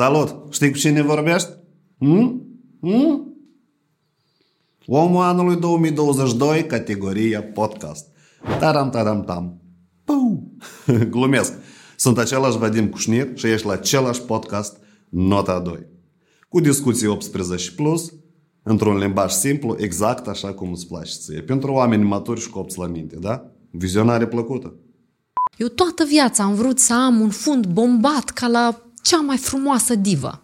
Salut! Știi cu cine vorbești? Omul anului 2022, categoria podcast. Taram-taram-tam. Puu! Glumesc. Sunt același Vadim Cușnir și ești la același podcast Nota 2. Cu discuții 18 plus, într-un limbaj simplu, exact așa cum îți place ție. Pentru oameni maturi și copți la minte, da? Vizionare plăcută. Eu toată viața am vrut să am un fund bombat ca la cea mai frumoasă divă.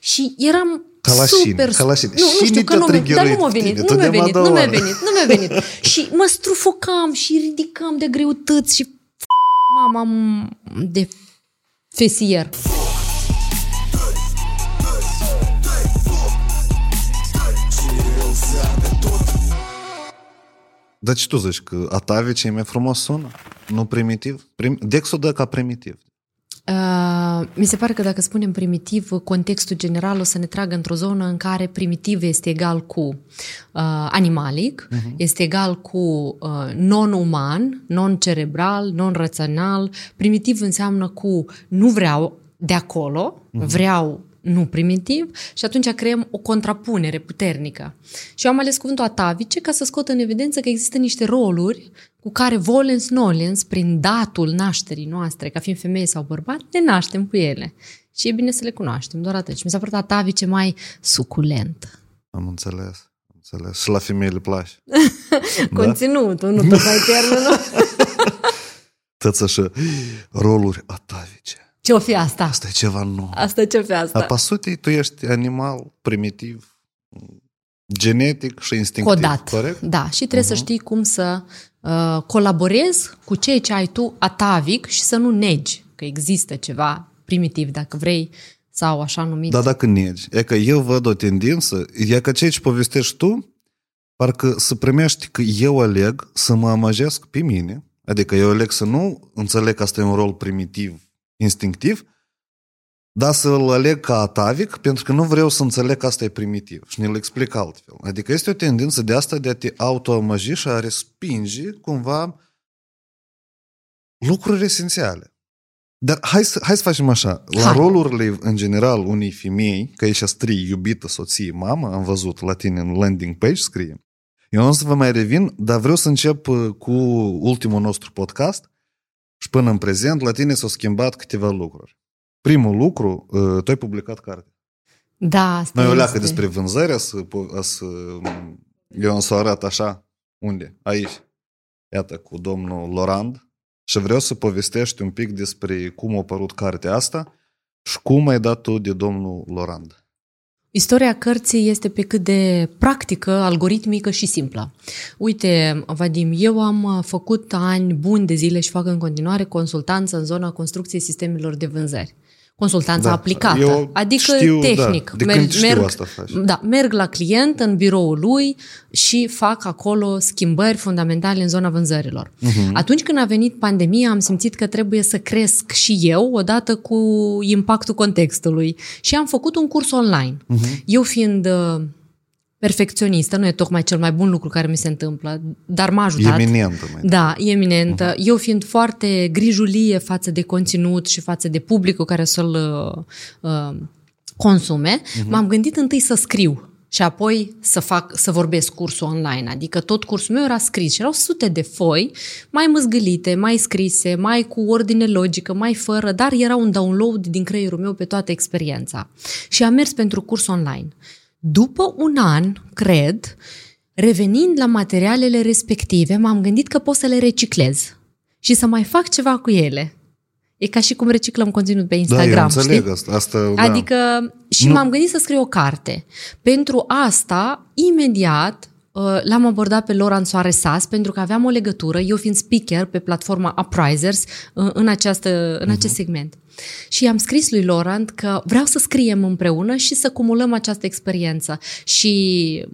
Și eram Calașin. Nu știu că nu mi-a venit. Și mă strufocam și ridicam de greutăți și mama de fesier. Dar ce tu zici? Că a ta ce mai frumos sună? Nu primitiv? Dex-o dă ca primitiv. Mi se pare că dacă spunem primitiv, contextul general o să ne tragă într-o zonă în care primitiv este egal cu animalic, este egal cu non-uman, non-cerebral, non-rațional. Primitiv înseamnă cu nu vreau de acolo, vreau nu primitiv, și atunci creăm o contrapunere puternică. Și eu am ales cuvântul atavice ca să scot în evidență că există niște roluri cu care volens nolens, prin datul nașterii noastre, ca fiind femeie sau bărbat, ne naștem cu ele. Și e bine să le cunoaștem, doar atât. Și mi s-a părut atavice mai suculent. Am înțeles. Și la femeie le place. Conținutul, nu tot mai termenul. Tăți așa, roluri atavice. Ce-o fi asta? Asta e ceva nou. Apasutei, tu ești animal, primitiv, genetic și instinctiv. Codat, corect? Da. Și trebuie să știi cum să colaborezi cu ceea ce ai tu atavic și să nu negi că există ceva primitiv, dacă vrei, sau așa numit. Da, dacă negi. E că eu văd o tendință, e că ceea ce povestești tu, parcă să primești că eu aleg să mă amăjesc pe mine, adică eu aleg să nu înțeleg că asta e un rol primitiv, instinctiv, dar să-l aleg ca atavic, pentru că nu vreau să înțeleg că asta e primitiv și ne-l explic altfel. Adică este o tendință de asta de a te autoamăji și a respinge cumva lucruri esențiale. Dar hai să facem așa. La rolurile, în general, unei femei, că ești astrii, iubită, soție, mamă, am văzut la tine în landing page, scrie. Eu nu să vă mai revin, dar vreau să încep cu ultimul nostru podcast. Și până în prezent, la tine s-au schimbat câteva lucruri. Primul lucru, tu ai publicat carte. Da, asta este. Noi o leacă despre vânzări, eu am să o arăt așa, unde? Aici. Iată, cu domnul Laurent. Și vreau să povestești un pic despre cum a apărut cartea asta și cum ai dat tu de domnul Laurent. Istoria cărții este pe cât de practică, algoritmică și simplă. Uite, Vadim, eu am făcut ani buni de zile și fac în continuare consultanță în zona construcției sistemelor de vânzări. Consultanța aplicată, adică știu, tehnic. Da, merg la client în biroul lui și fac acolo schimbări fundamentale în zona vânzărilor. Atunci când a venit pandemia, am simțit că trebuie să cresc și eu, odată cu impactul contextului. Și am făcut un curs online. Eu fiind perfecționistă, nu e tocmai cel mai bun lucru care mi se întâmplă, dar m-a ajutat. Eminentă. Eu fiind foarte grijulie față de conținut și față de publicul care să-l consume, m-am gândit întâi să scriu și apoi să vorbesc cursul online. Adică tot cursul meu era scris și erau sute de foi, mai măzgălite, mai scrise, mai cu ordine logică, mai fără, dar era un download din creierul meu pe toată experiența. Și am mers pentru curs online. După un an, cred, revenind la materialele respective, m-am gândit că pot să le reciclez și să mai fac ceva cu ele. E ca și cum reciclăm conținut pe Instagram, da, înțeleg, știi? Asta, da. Adică, și m-am gândit să scriu o carte. Pentru asta, imediat, l-am abordat pe Laurent Soaresas pentru că aveam o legătură, eu fiind speaker pe platforma Uprisers în acest segment. Și am scris lui Laurent că vreau să scriem împreună și să cumulăm această experiență. Și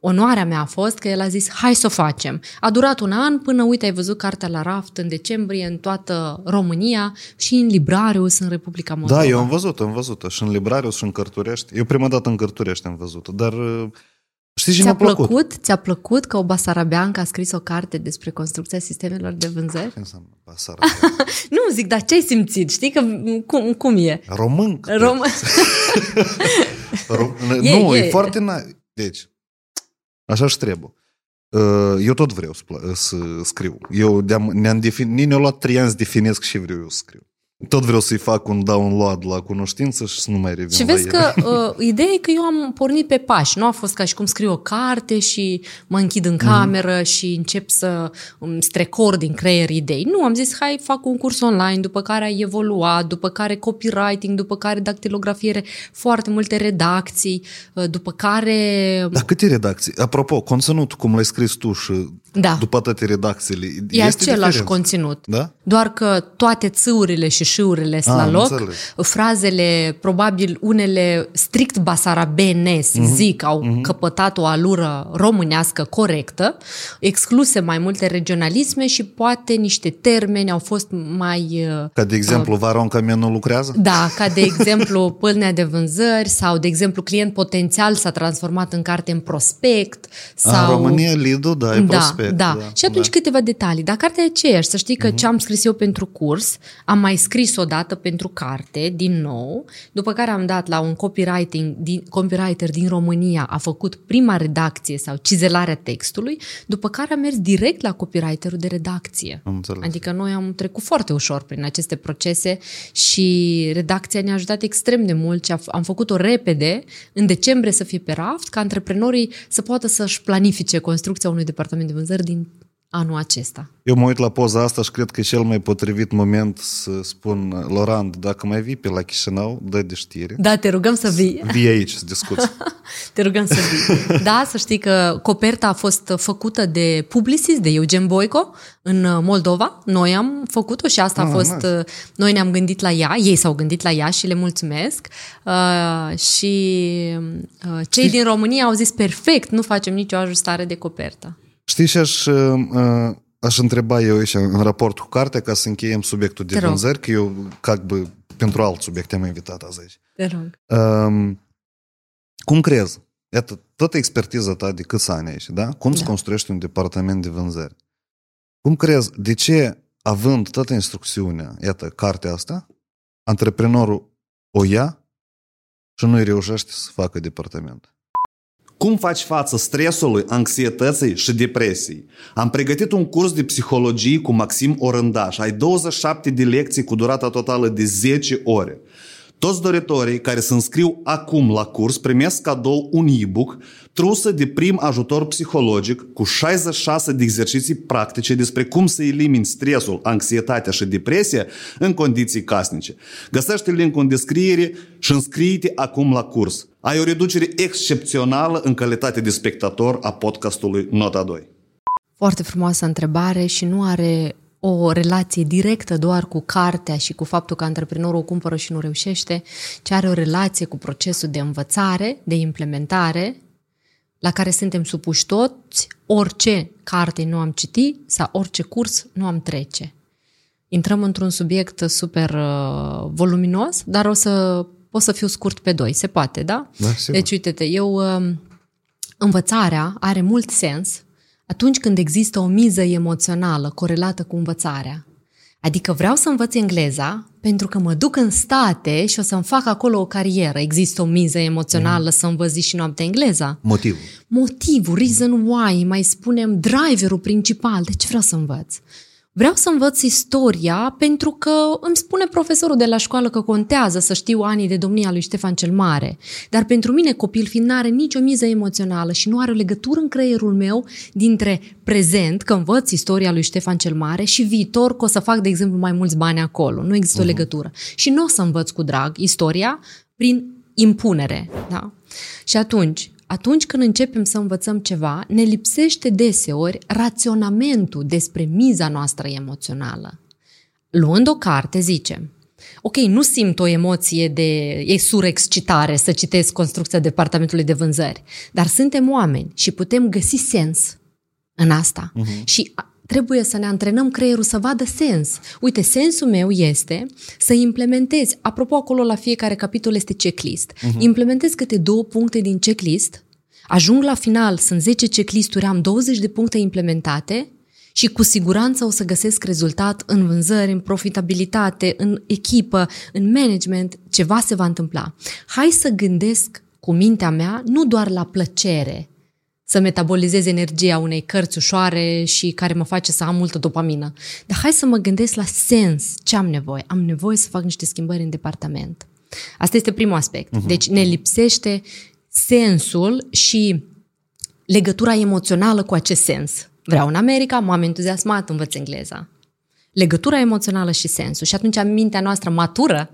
onoarea mea a fost că el a zis, hai să o facem. A durat un an până, uite, ai văzut cartea la raft în decembrie, în toată România și în Librarius, în Republica Moldova. Da, eu am văzut-o și în Librarius și în Cărturești. Eu prima dată în Cărturești am văzut-o, dar Știi, și mi-a plăcut? Ți-a plăcut că o basarabeancă a scris o carte despre construcția sistemelor de vânzări? Ce înseamnă basarabeancă? Nu, zic, dar ce ai simțit? Știi că cum e? Româncă. Nu, e foarte... Deci, așa și trebuie. Eu tot vreau să scriu. Eu ne-am definit, ne-am luat 3 ani să definesc ce vreau eu să scriu. Tot vreau să-i fac un download la cunoștință și să nu mai revin la ele. Și vezi că ideea e că eu am pornit pe pași. Nu a fost ca și cum scriu o carte și mă închid în cameră și încep să îmi strecor din creier idei. Nu, am zis, hai, fac un curs online, după care a evoluat, după care copywriting, după care dactilografiere, foarte multe redacții, după care... Dar câte redacții? Apropo, conținut, cum l-ai scris tu și... Da. După toate redacțiile. E același conținut. Da? Doar că toate țâurile și șâurile sunt la loc. Înțeleg. Frazele, probabil unele strict basarabene, zic, au căpătat o alură românească corectă, excluse mai multe regionalisme și poate niște termeni au fost mai... Ca de exemplu, vara un camion nu lucrează? Da, ca de exemplu pâlnea de vânzări sau de exemplu client potențial s-a transformat în carte în prospect. Sau... În România, Lidu, da, e prospect. Da. Da, și atunci câteva detalii. Dar cartea e aceeași, să știi că ce am scris eu pentru curs, am mai scris o dată pentru carte, din nou, după care am dat la un copywriter din România, a făcut prima redacție sau cizelarea textului, după care am mers direct la copywriterul de redacție. Adică noi am trecut foarte ușor prin aceste procese și redacția ne-a ajutat extrem de mult și am făcut-o repede, în decembrie să fie pe raft, ca antreprenorii să poată să-și planifice construcția unui departament de vânzări din anul acesta. Eu mă uit la poza asta și cred că e cel mai potrivit moment să spun: Laurent, dacă mai vii pe la Chișinău, dă de știri. Da, te rugăm să vii. Vii aici să discuți. Te rugăm să vii. Da, să știi că coperta a fost făcută de Publicis, de Eugen Boico, în Moldova. Noi am făcut-o și asta a fost... Nice. Noi ne-am gândit la ea, ei s-au gândit la ea și le mulțumesc. Cei din România au zis perfect, nu facem nicio ajustare de copertă. Știi, și aș întreba eu aici, în raport cu cartea, ca să încheiem subiectul de vânzări, că eu, pentru alt subiect am invitat azi aici. Te rog. Cum crezi? Iată, toată expertiza ta de câți ani aici, da? Cum se construiești un departament de vânzări? Cum crezi? De ce, având toată instrucțiunea, iată, cartea asta, antreprenorul o ia și nu-i reușește să facă departament? Cum faci față stresului, anxietății și depresiei? Am pregătit un curs de psihologie cu Maxim Orîndaș. Ai 27 de lecții cu durata totală de 10 ore. Toți doritorii care se înscriu acum la curs primesc cadou un e-book, trusă de prim ajutor psihologic cu 66 de exerciții practice despre cum să elimini stresul, anxietatea și depresia în condiții casnice. Găsește link-ul în descriere și înscrie-te acum la curs. Ai o reducere excepțională în calitate de spectator a podcastului Nota 2. Foarte frumoasă întrebare și nu are o relație directă doar cu cartea și cu faptul că antreprenorul o cumpără și nu reușește, ci are o relație cu procesul de învățare, de implementare, la care suntem supuși toți, orice carte nu am citit sau orice curs nu am trece. Intrăm într-un subiect super voluminos, dar o să fiu scurt pe 2, se poate, da? Da, sigur. Deci, uite-te, învățarea are mult sens atunci când există o miză emoțională corelată cu învățarea. Adică vreau să învăț engleza pentru că mă duc în state și o să-mi fac acolo o carieră. Există o miză emoțională să învăț zi și noapte engleza. Motivul, reason why, mai spunem driverul principal. De ce vreau să învăț? Vreau să învăț istoria pentru că îmi spune profesorul de la școală că contează să știu anii de domnia lui Ștefan cel Mare. Dar pentru mine, copil fiind, n-are nicio miză emoțională și nu are o legătură în creierul meu dintre prezent, că învăț istoria lui Ștefan cel Mare, și viitor, că o să fac, de exemplu, mai mulți bani acolo. Nu există o legătură. Și nu o să învăț cu drag istoria prin impunere. Da? Și atunci când începem să învățăm ceva, ne lipsește deseori raționamentul despre miza noastră emoțională. Luând o carte, zicem: ok, nu simt o emoție de surexcitare să citesc construcția departamentului de vânzări, dar suntem oameni și putem găsi sens în asta. Și trebuie să ne antrenăm creierul să vadă sens. Uite, sensul meu este să implementez, apropo acolo la fiecare capitol este checklist, implementez câte 2 puncte din checklist, ajung la final, sunt 10 checklisturi, am 20 de puncte implementate și cu siguranță o să găsesc rezultat în vânzări, în profitabilitate, în echipă, în management, ceva se va întâmpla. Hai să gândesc cu mintea mea nu doar la plăcere, să metabolizez energia unei cărți ușoare și care mă face să am multă dopamină. Dar hai să mă gândesc la sens, ce am nevoie. Am nevoie să fac niște schimbări în departament. Asta este primul aspect. Deci ne lipsește sensul și legătura emoțională cu acest sens. Vreau în America, m-am entuziasmat, învăț engleza. Legătura emoțională și sensul. Și atunci mintea noastră matură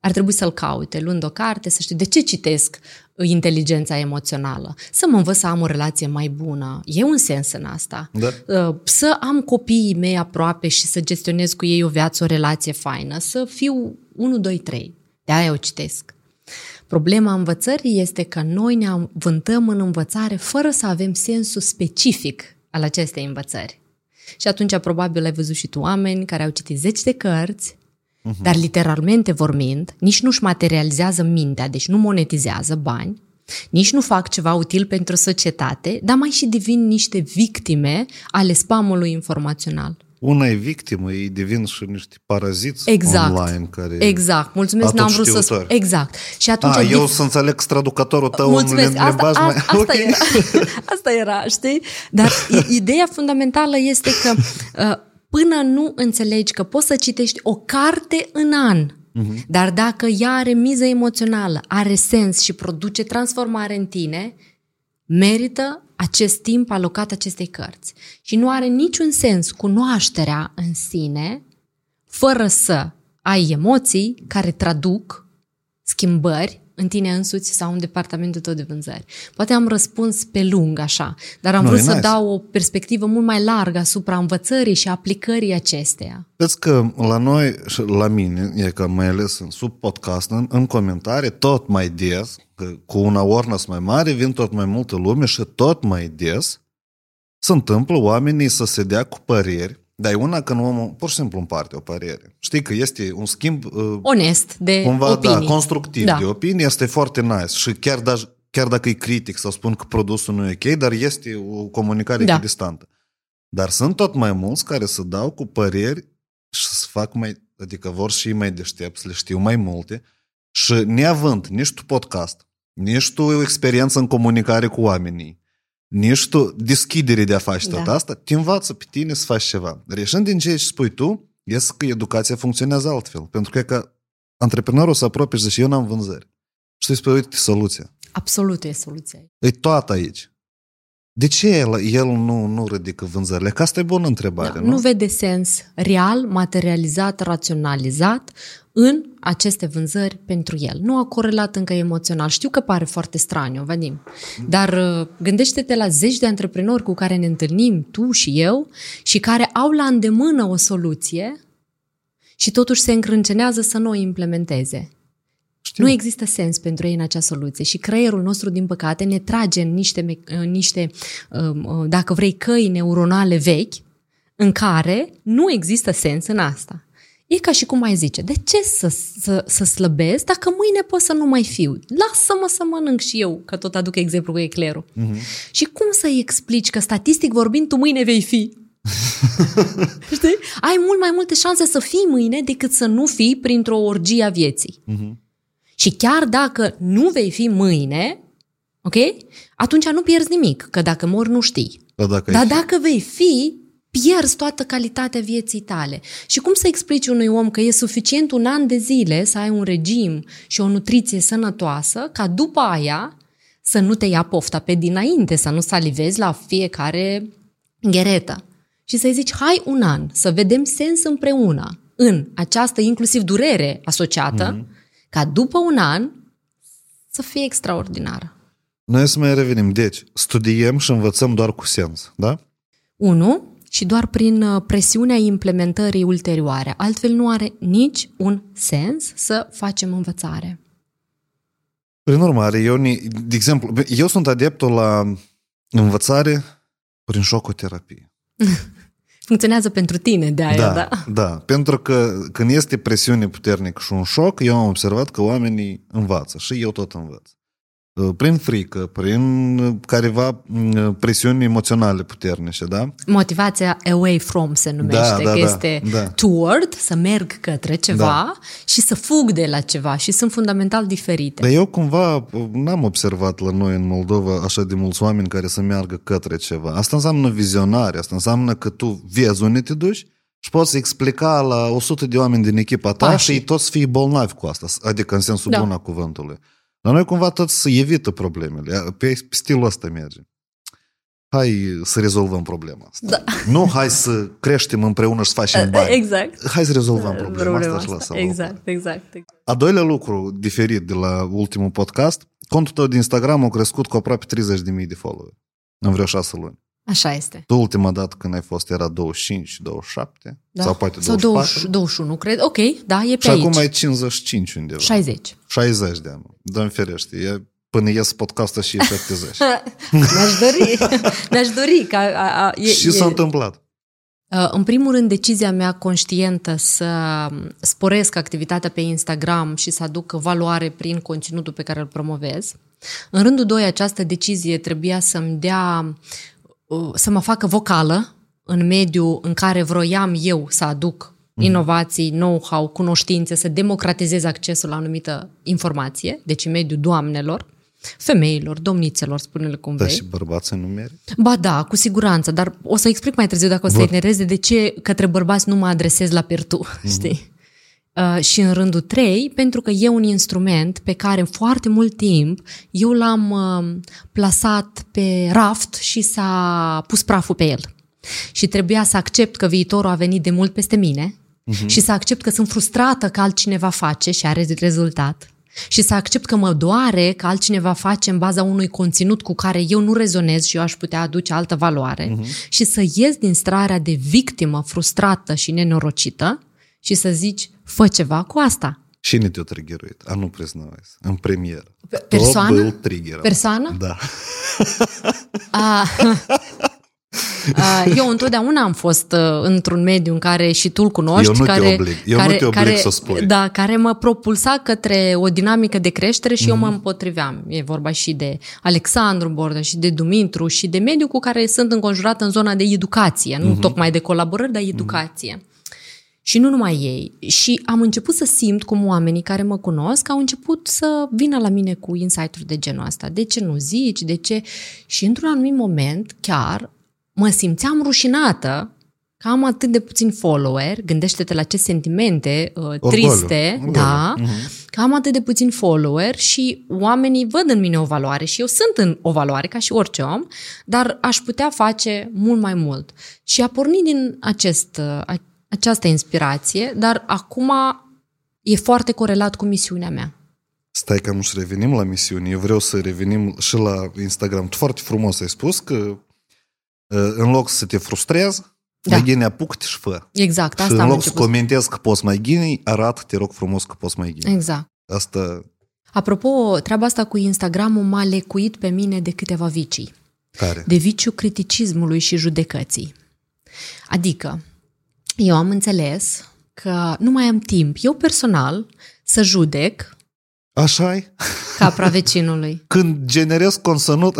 ar trebui să-l caute, luând o carte, să știu de ce citesc inteligența emoțională. Să mă învăț să am o relație mai bună. E un sens în asta. Da. Să am copiii mei aproape și să gestionez cu ei o viață, o relație faină. Să fiu 1, 2, 3. De-aia o citesc. Problema învățării este că noi ne avântăm în învățare fără să avem sensul specific al acestei învățări. Și atunci probabil ai văzut și tu oameni care au citit 10 de cărți, dar literalmente vorbind, nici nu-și materializează mintea, deci nu monetizează bani, nici nu fac ceva util pentru societate, dar mai și devin niște victime ale spamului informațional. Una e victimă, ei devin și niște paraziți online care... Exact, mulțumesc, n-am vrut să spun. Exact. Și atunci eu să înțeleg traducătorul tău. Mulțumesc, asta era, știi? Dar ideea fundamentală este că până nu înțelegi că poți să citești o carte în an, dar dacă ea are miză emoțională, are sens și produce transformare în tine, merită acest timp alocat acestei cărți. Și nu are niciun sens cunoașterea în sine fără să ai emoții care traduc schimbări în tine însuți sau în departamentul tău de vânzări. Poate am răspuns pe lung așa, dar am vrut să dau o perspectivă mult mai largă asupra învățării și aplicării acesteia. Vezi că la noi și la mine, e că mai ales în sub podcast, în comentarii, tot mai des, că cu un awareness mai mare vin tot mai multă lume și tot mai des se întâmplă oamenii să se dea cu păreri. Dar e una când omul pur și simplu împarte o părere. Știi că este un schimb onest de cumva, opinii. Da, constructiv de opinii, este foarte nice. Și chiar dacă e critic să spun că produsul nu e ok, dar este o comunicare distantă. Dar sunt tot mai mulți care se dau cu păreri și se fac mai... Adică vor și mai deștepți, le știu mai multe. Și neavând nici tu podcast, nici tu o experiență în comunicare cu oamenii, nici tu deschidere de a face tot asta, te învață pe tine să faci ceva. Reșind din ce spui tu, este că educația funcționează altfel. Pentru că e că antreprenorul se apropie și zice, eu n-am vânzări. Și tu îi spui, uite, soluția. Absolut e soluția. E toată aici. De ce el nu ridică vânzările? Că asta e bună întrebare, nu? Nu vede sens real, materializat, raționalizat în aceste vânzări pentru el. Nu a corelat încă emoțional. Știu că pare foarte straniu, Vadim, dar gândește-te la zeci de antreprenori cu care ne întâlnim, tu și eu, și care au la îndemână o soluție și totuși se încrâncenează să nu o implementeze. Știu. Nu există sens pentru ei în acea soluție și creierul nostru, din păcate, ne trage în niște, dacă vrei, căi neuronale vechi în care nu există sens în asta. E ca și cum ai zice, de ce să slăbesc dacă mâine pot să nu mai fiu? Lasă-mă să mănânc și eu, că tot aduc exemplu cu eclerul. Și cum să-i explici că, statistic vorbind, tu mâine vei fi? Știi? Ai mult mai multe șanse să fii mâine decât să nu fii printr-o orgie a vieții. Și chiar dacă nu vei fi mâine, ok? Atunci nu pierzi nimic, că dacă mori nu știi. Dar dacă vei fi, pierzi toată calitatea vieții tale. Și cum să explici unui om că e suficient un an de zile să ai un regim și o nutriție sănătoasă, ca după aia să nu te ia pofta pe dinainte, să nu salivezi la fiecare gheretă. Și să-i zici, hai un an, să vedem sens împreună în această inclusiv durere asociată, ca după un an să fie extraordinară. Noi să mai revenim. Deci, studiem și învățăm doar cu sens, da? 1. Și doar prin presiunea implementării ulterioare. Altfel nu are nici un sens să facem învățare. Prin urmare, de exemplu, eu sunt adeptul la învățare prin șocoterapie. Funcționează pentru tine de aia, da? Da, pentru că când este presiune puternică și un șoc, eu am observat că oamenii învață și eu tot învăț. prin frică, prin careva presiuni emoționale puternice, da? Motivația away from se numește, că este toward, să merg către ceva și să fug de la ceva și sunt fundamental diferite. Dar eu cumva n-am observat la noi în Moldova așa de mulți oameni care să meargă către ceva. Asta înseamnă vizionare, asta înseamnă că tu vezi unde te duci și poți explica la 100 de oameni din echipa ta și toți fii bolnavi cu asta, adică în sensul bun al cuvântului. La noi cumva toți se evită problemele. Pe stilul ăsta merge. Hai să rezolvăm problema asta. Da. Nu hai să creștem împreună și să facem bani. Exact. Hai să rezolvăm problema asta și lasă-o. Exact. A doilea lucru diferit de la ultimul podcast, contul tău de Instagram a crescut cu aproape 30.000 de followeri în vreo 6 luni. Așa este. Tu ultima dată când ai fost era 25, 27 sau poate 24. Sau 21, cred. Ok, da, e pe și aici. Și acum ai 55 undeva. 60. 60 de ani. Doamne ferește, până ies podcastul și e 70. Mi-aș dori. Și s-a întâmplat? În primul rând, decizia mea conștientă să sporesc activitatea pe Instagram și să aduc valoare prin conținutul pe care îl promovez. În rândul 2, această decizie trebuia să-mi dea să mă facă vocală în mediul în care vroiam eu să aduc inovații, know-how, cunoștințe, să democratizez accesul la anumită informație, deci în mediul doamnelor, femeilor, domnițelor, spune-le cum vrei. Dar și bărbații nu merg? Ba da, cu siguranță, dar o să explic mai târziu dacă o să ignoreze de ce către bărbați nu mă adresez la pertu, știi? Și în rândul 3, pentru că e un instrument pe care în foarte mult timp eu l-am plasat pe raft și s-a pus praful pe el. Și trebuia să accept că viitorul a venit de mult peste mine și să accept că sunt frustrată că altcineva face și are rezultat. Și să accept că mă doare că altcineva face în baza unui conținut cu care eu nu rezonez și eu aș putea aduce altă valoare. Și să ies din starea de victimă frustrată și nenorocită și să zici, fă ceva cu asta. Și ne te-o triggeruit, a nu priznavais, în premieră. Persoană? Da. Eu întotdeauna am fost într-un mediu în care și tu îl cunoști. Eu nu te oblig să spui. Da, care mă propulsa către o dinamică de creștere și eu mă împotriveam. E vorba și de Alexandru Borden, și de Dumintru, și de mediul cu care sunt înconjurată în zona de educație. Nu tocmai de colaborări, dar educație. Și nu numai ei. Și am început să simt cum oamenii care mă cunosc au început să vină la mine cu insight-uri de genul ăsta. De ce nu zici? De ce? Și într-un anumit moment chiar mă simțeam rușinată că am atât de puțin follower. Gândește-te la ce sentimente triste, că am atât de puțin follower și oamenii văd în mine o valoare și eu sunt în o valoare ca și orice om, dar aș putea face mult mai mult. Și a pornit din această inspirație, dar acum e foarte corelat cu misiunea mea. Stai că nu și revenim la misiune. Eu vreau să revenim și la Instagram. Tu foarte frumos ai spus că în loc să te frustrezi, mai gine apucă-te și fă. Exact, asta și în loc să comentezi că poți mai gine, arată, te rog frumos că poți mai gine. Exact. Asta... Apropo, treaba asta cu Instagram-ul m-a lecuit pe mine de câteva vicii. Care? De viciul criticismului și judecății. Adică, eu am înțeles că nu mai am timp, eu personal, să judec așa-i? Capra vecinului. Când generez conținut,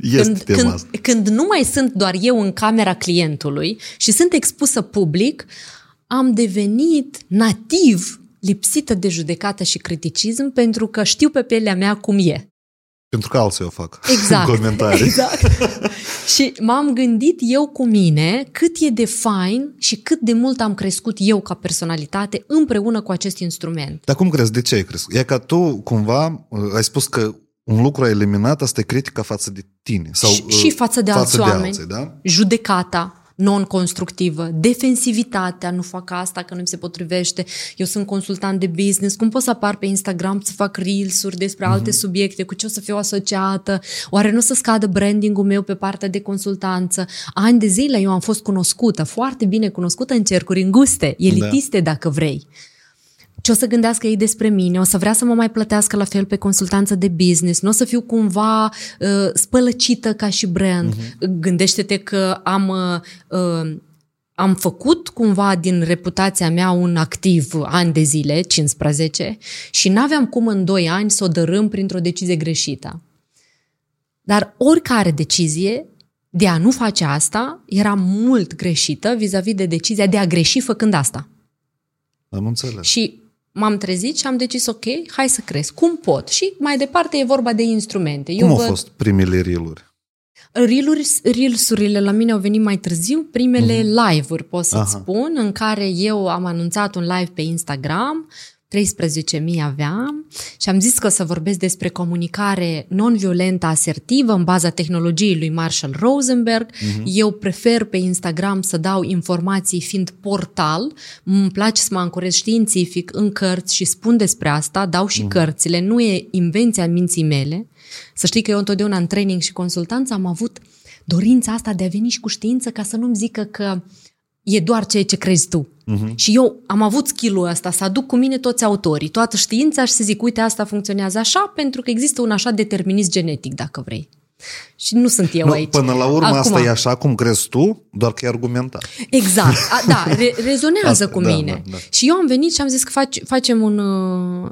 este tema asta. Când nu mai sunt doar eu în camera clientului și sunt expusă public, am devenit nativ lipsită de judecată și criticism pentru că știu pe pielea mea cum e. Pentru că alții o fac în comentarii. Și m-am gândit eu cu mine cât e de fain și cât de mult am crescut eu ca personalitate împreună cu acest instrument. Dar cum crezi? De ce ai crescut? E ca tu cumva ai spus că un lucru a eliminat, asta e critica față de tine. Sau, și față de alți oameni. Judecata non-constructivă, defensivitatea, nu fac asta că nu mi se potrivește, eu sunt consultant de business, cum pot să apar pe Instagram să fac reels-uri despre alte subiecte, cu ce o să fiu asociată, oare nu o să scadă branding-ul meu pe partea de consultanță? Ani de zile eu am fost cunoscută, foarte bine cunoscută în cercuri înguste, elitiste dacă vrei. Ce o să gândească ei despre mine? O să vrea să mă mai plătească la fel pe consultanță de business? Nu o să fiu cumva spălăcită ca și brand? Gândește-te că am am făcut cumva din reputația mea un activ ani de zile, 15, și n-aveam cum în 2 ani să o dărâm printr-o decizie greșită. Dar oricare decizie de a nu face asta era mult greșită vis-a-vis de decizia de a greși făcând asta. Am înțeles. Și m-am trezit și am decis, ok, hai să cresc. Cum pot? Și mai departe e vorba de instrumente. Cum au fost primele reel-uri? Reels-urile la mine au venit mai târziu, primele live-uri, pot să-ți spun, în care eu am anunțat un live pe Instagram, 13.000 aveam, și am zis că o să vorbesc despre comunicare non-violentă asertivă în baza tehnologiei lui Marshall Rosenberg. Eu prefer pe Instagram să dau informații fiind portal, îmi place să mă ancorez științific în cărți și spun despre asta, dau și cărțile, nu e invenția minții mele. Să știi că eu întotdeauna în training și consultanță am avut dorința asta de a veni și cu știință ca să nu-mi zică că e doar ceea ce crezi tu. Și eu am avut skill-ul ăsta să aduc cu mine toți autorii, toată știința și să zic, uite, asta funcționează așa pentru că există un așa determinism genetic, dacă vrei. Și nu sunt eu aici. Până la urmă, acum, asta e așa cum crezi tu, doar că e argumentat. Exact, rezonează asta, cu mine. Da. Și eu am venit și am zis că facem un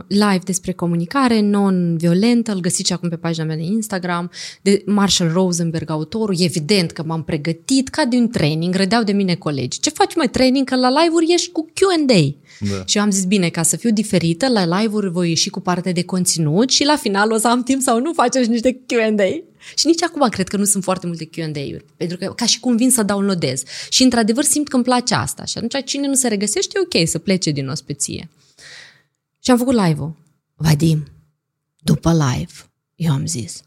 live despre comunicare non-violentă, îl găsiți acum pe pagina mea de Instagram, de Marshall Rosenberg, autorul. Evident că m-am pregătit ca de un training, râdeau de mine colegi. Ce faci, mai training? Că la live-uri ești cu Q&A. Da. Și eu am zis, bine, ca să fiu diferită, la live-uri voi ieși cu parte de conținut și la final o să am timp sau nu facem și niște Q&A. Și nici acum cred că nu sunt foarte multe Q&A-uri, pentru că ca și cum vin să downloadez. Și într-adevăr simt că îmi place asta. Și atunci cine nu se regăsește, e ok să plece din ospeție. Și am făcut live-ul. Vadim, după live, eu am zis,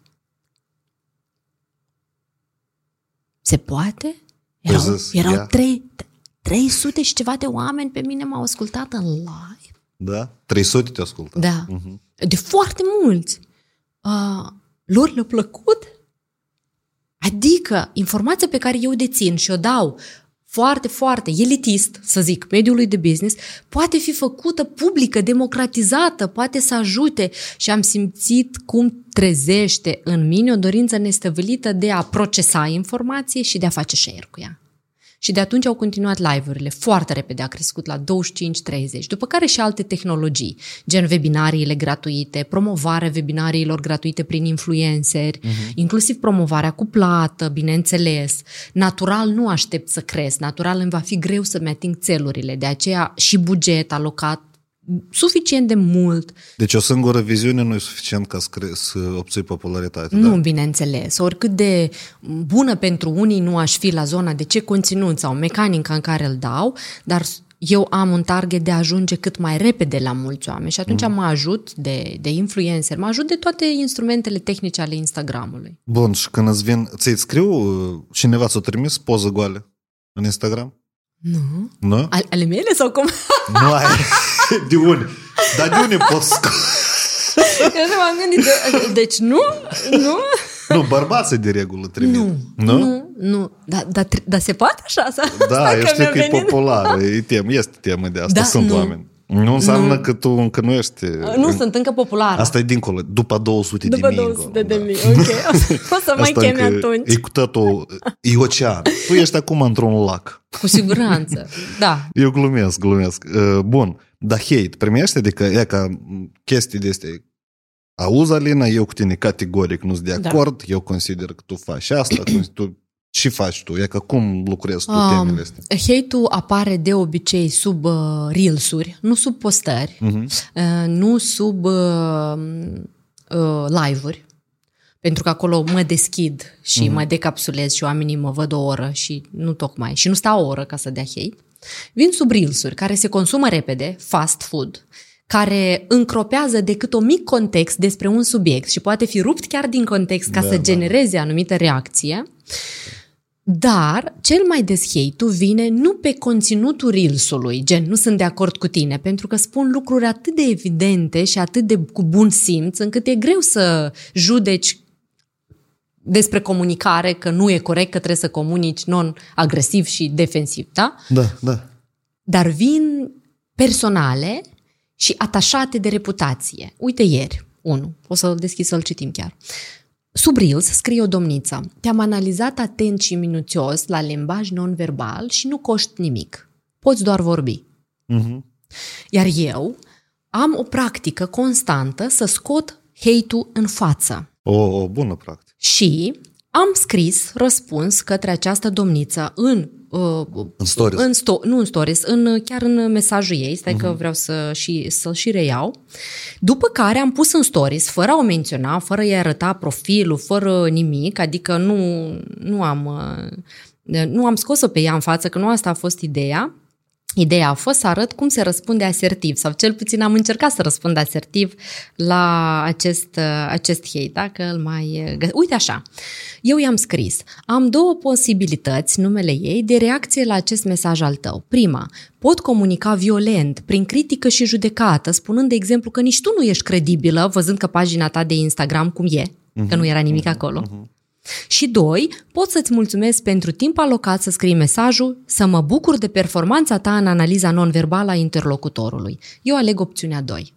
se poate? Erau 300 și ceva de oameni pe mine m-au ascultat în live. Da? 300 te-au ascultat. Da. De foarte mulți. Lor le-a plăcut? Adică informația pe care eu o dețin și o dau foarte, foarte elitist, să zic, mediului de business, poate fi făcută publică, democratizată, poate să ajute. Și am simțit cum trezește în mine o dorință nestăvălită de a procesa informație și de a face share cu ea. Și de atunci au continuat live-urile. Foarte repede a crescut la 25-30, după care și alte tehnologii, gen webinariile gratuite, promovarea webinariilor gratuite prin influenceri, inclusiv promovarea cu plată, bineînțeles. Natural nu aștept să cresc, natural îmi va fi greu să-mi ating țelurile, de aceea și buget alocat suficient de mult. Deci o singură viziune nu e suficient ca să obții popularitate. Nu, da? Bineînțeles. Oricât de bună pentru unii nu aș fi la zona de ce conținut sau mecanica în care îl dau, dar eu am un target de a ajunge cât mai repede la mulți oameni și atunci mă ajut de influencer, mă ajut de toate instrumentele tehnice ale Instagramului. Bun, și când îți vin, ți-i scriu cineva ți-o trimis poză goală în Instagram? Nu. Nu? Ale mele sau cum? Nu ai. De unde? Dar de unde poți Eu m-am gândit, deci nu? Nu, bărbații de regulă trebuie. Nu. Dar se poate așa? Da, eu știu că e populară, este temă de asta, sunt oameni. Nu înseamnă că tu încă nu ești... Nu, sunt încă populară. Asta e dincolo, după 200 de mii. După 200 de mii, ok. O să mai chemi atunci. E cu totul, e ocean. Tu ești acum într-un lac. Cu siguranță, da. Eu glumesc. Bun. Dar hate primești? Adică e ca chestii de astea. Auzi, Alina, eu cu tine categoric nu-s de acord, eu consider că tu faci asta, tu ce faci tu? E ca cum lucrezi tu temele astea? Hate-ul apare de obicei sub reels-uri, nu sub postări, nu sub live-uri, pentru că acolo mă deschid și mă decapsulez și oamenii mă văd o oră și nu tocmai, și nu stau o oră ca să dea hate. Vin sub reels-uri care se consumă repede, fast food, care încropează decât un mic context despre un subiect și poate fi rupt chiar din context ca să genereze anumită reacție. Dar cel mai des hate-ul vine nu pe conținutul reels-ului, gen nu sunt de acord cu tine, pentru că spun lucruri atât de evidente și atât de cu bun simț încât e greu să judeci despre comunicare, că nu e corect, că trebuie să comunici non-agresiv și defensiv, da? Da. Dar vin personale și atașate de reputație. Uite ieri, unul, o să-l deschid să-l citim chiar. Sub Reels scrie o domniță: te-am analizat atent și minuțios la limbaj non-verbal și nu coști nimic. Poți doar vorbi. Uh-huh. Iar eu am o practică constantă să scot hate-ul în față. O bună practică. Și am scris răspuns către această domniță în stories. Nu în stories, chiar în mesajul ei, stai că vreau să-l și reiau. După care am pus în stories, fără a o menționa, fără a-i arăta profilul, fără nimic, adică nu am scos-o pe ea în față, că nu asta a fost ideea. Ideea a fost să arăt cum se răspunde asertiv, sau cel puțin am încercat să răspund asertiv la acest hate, dacă îl mai găsesc. Uite așa, eu i-am scris: am două posibilități, numele ei, de reacție la acest mesaj al tău. Prima, pot comunica violent, prin critică și judecată, spunând, de exemplu, că nici tu nu ești credibilă, văzând că pagina ta de Instagram cum e, că nu era nimic acolo. Și doi, pot să-ți mulțumesc pentru timp alocat să scrii mesajul, să mă bucur de performanța ta în analiza non-verbală a interlocutorului. Eu aleg opțiunea 2.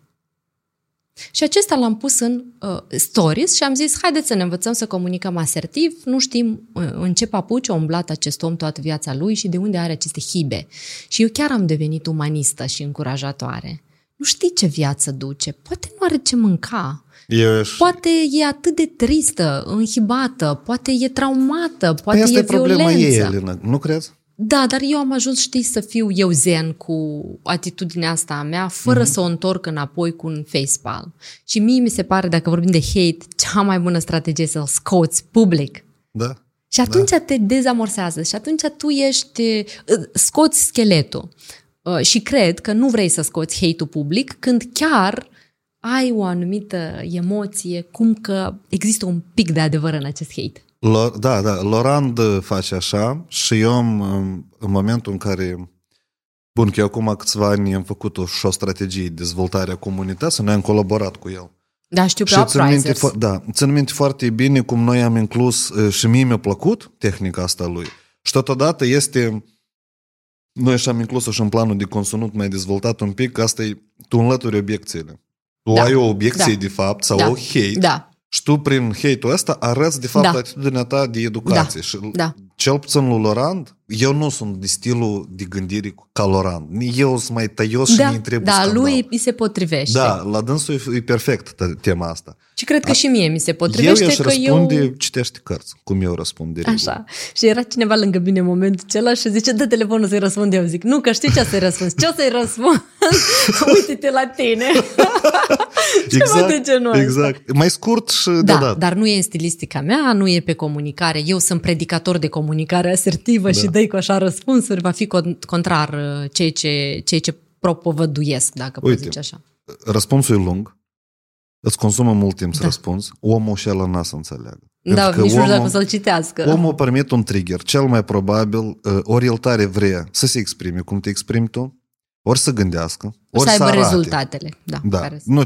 Și acesta l-am pus în stories și am zis, haideți să ne învățăm să comunicăm asertiv, nu știm în ce papuci a umblat acest om toată viața lui și de unde are aceste hibe. Și eu chiar am devenit umanistă și încurajatoare. Nu știi ce viață duce, poate nu are ce mânca. Poate e atât de tristă, înhibată, poate e traumată, poate e violență. Asta e problema ei, Elena, nu crezi? Da, dar eu am ajuns, știi, să fiu eu zen cu atitudinea asta a mea, fără să o întorc înapoi cu un facepalm. Și mie mi se pare, dacă vorbim de hate, cea mai bună strategie să-l scoți public. Da. Și atunci te dezamorsează și atunci tu scoți scheletul. Și cred că nu vrei să scoți hate-ul public când chiar ai o anumită emoție, cum că există un pic de adevăr în acest hate. Da, Laurent face așa și eu în momentul în care... Bun, că eu acum câțiva ani am făcut o strategie de dezvoltare a comunității, noi am colaborat cu el. Da, știu pe Uprisers. Da, țin minte foarte bine cum noi am inclus și mie mi-a plăcut tehnica asta lui. Și totodată este... Noi și am inclus-o și în planul de conținut mai dezvoltat un pic, asta e, tu înlături obiecțiile. Tu ai o obiecție, de fapt, sau o hate, și tu prin hate-ul ăsta arăți, de fapt, atitudinea ta de educație. Și cel puțin lui Laurent, eu nu sunt de stilul de gândire ca Laurent. Eu sunt mai tăios și mi-i trebuie scandal. Lui îi se potrivește. Da, la dânsul e perfect tema asta. Și cred că și mie mi se potrivește. Eu citește cărți, cum eu răspund de regulă. Așa. Și era cineva lângă mine în momentul acela și zice, dă telefonul să-i răspund. Eu zic, nu, că știi ce o să-i răspunzi. Ce o să-i răspund? Uite-te la tine. Exact. Mai scurt și da. Dar nu e în stilistica mea, nu e pe comunicare. Eu sunt predicator de comunicare asertivă și dai cu așa răspunsuri, va fi contrar ceea ce propovăduiesc, dacă poți zice așa. Răspunsul e lung. Îți consumă mult timp să răspunzi, omul și el n-a să înțeleagă. Da, nici nu știu dacă să-l citească. Omul permite un trigger, cel mai probabil, ori el tare vrea să se exprime cum te exprimi tu, ori să gândească, ori să aibă rezultatele. Da. Nu,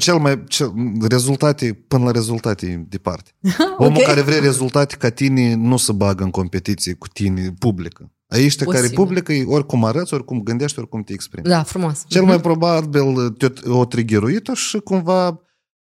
rezultate, până la rezultate e departe. Omul care vrea rezultate ca tine nu se bagă în competiție cu tine publică. Aici care publică e oricum arăți, oricum gândești, oricum te exprimi. Da, frumos. Cel mai probabil te-o triggeruit și cumva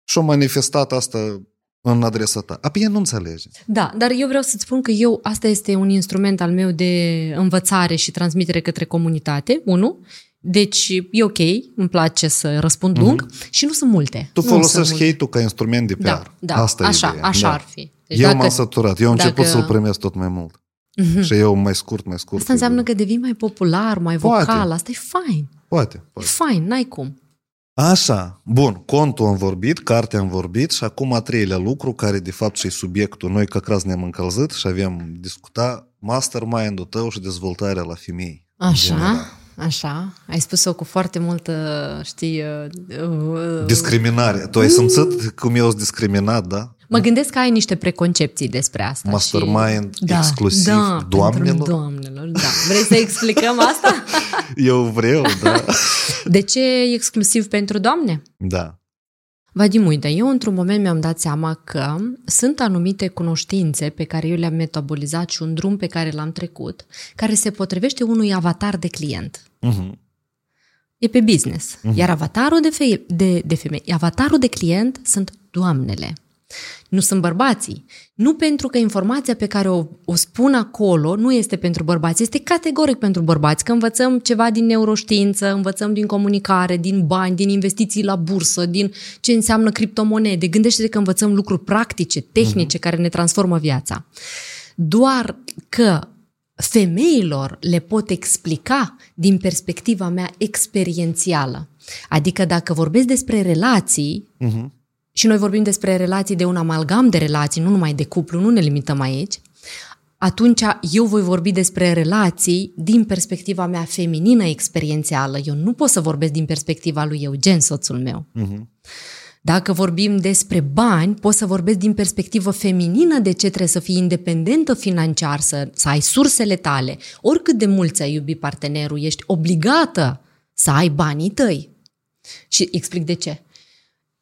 și-o manifestat asta în adresa ta. Apoi nu înțelege. Da, dar eu vreau să-ți spun că asta este un instrument al meu de învățare și transmitere către comunitate, unul. Deci e ok, îmi place să răspund lung și nu sunt multe. Tu folosești hate-ul ca instrument de PR. Da, asta așa, e așa ar fi. Deci eu m-am săturat, eu am început să-l primesc tot mai mult. Și eu mai scurt. Asta înseamnă că devii mai popular, mai vocal, asta e fain. Poate. E fain, n-ai cum. Așa, bun, contul am vorbit, cartea am vorbit și acum a treilea lucru care de fapt și subiectul, noi că craz ne-am încălzit și avem discutat mastermind-ul tău și dezvoltarea la femei. Așa, ai spus-o cu foarte multă, discriminare. Tu ai simțit cum eu sunt discriminat, da? Mă gândesc că ai niște preconcepții despre asta. Mastermind exclusiv doamnelor. Da. Vrei să explicăm asta? Eu vreau, da. De ce exclusiv pentru doamne? Da. Vadim, uite, eu într-un moment mi-am dat seama că sunt anumite cunoștințe pe care eu le-am metabolizat și un drum pe care l-am trecut, care se potrivește unui avatar de client. E pe business. Iar avatarul de femei, avatarul de client sunt doamnele. nu sunt bărbații. Nu pentru că informația pe care o spun acolo nu este pentru bărbați, este categoric pentru bărbați, că învățăm ceva din neuroștiință, învățăm din comunicare, din bani, din investiții la bursă, din ce înseamnă criptomonede. Gândește-te că învățăm lucruri practice, tehnice, care ne transformă viața. Doar că femeilor le pot explica din perspectiva mea experiențială. Adică dacă vorbesc despre relații, și noi vorbim despre relații de un amalgam de relații, nu numai de cuplu, nu ne limităm aici, atunci eu voi vorbi despre relații din perspectiva mea feminină experiențială. Eu nu pot să vorbesc din perspectiva lui Eugen, soțul meu. Dacă vorbim despre bani, pot să vorbesc din perspectivă feminină de ce trebuie să fii independentă financiar, să ai sursele tale. Oricât de mult ți-ai iubit partenerul, ești obligată să ai banii tăi. Și explic de ce.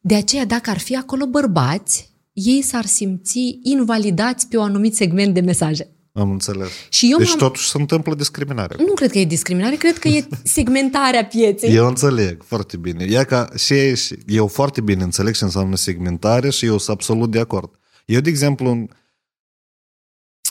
De aceea, dacă ar fi acolo bărbați, ei s-ar simți invalidați pe un anumit segment de mesaje. Am înțeles. Și eu totuși se întâmplă discriminare. Nu cred că e discriminare, cred că e segmentarea pieței. Eu înțeleg foarte bine. Eu foarte bine înțeleg ce înseamnă segmentare și eu sunt absolut de acord. Eu, de exemplu,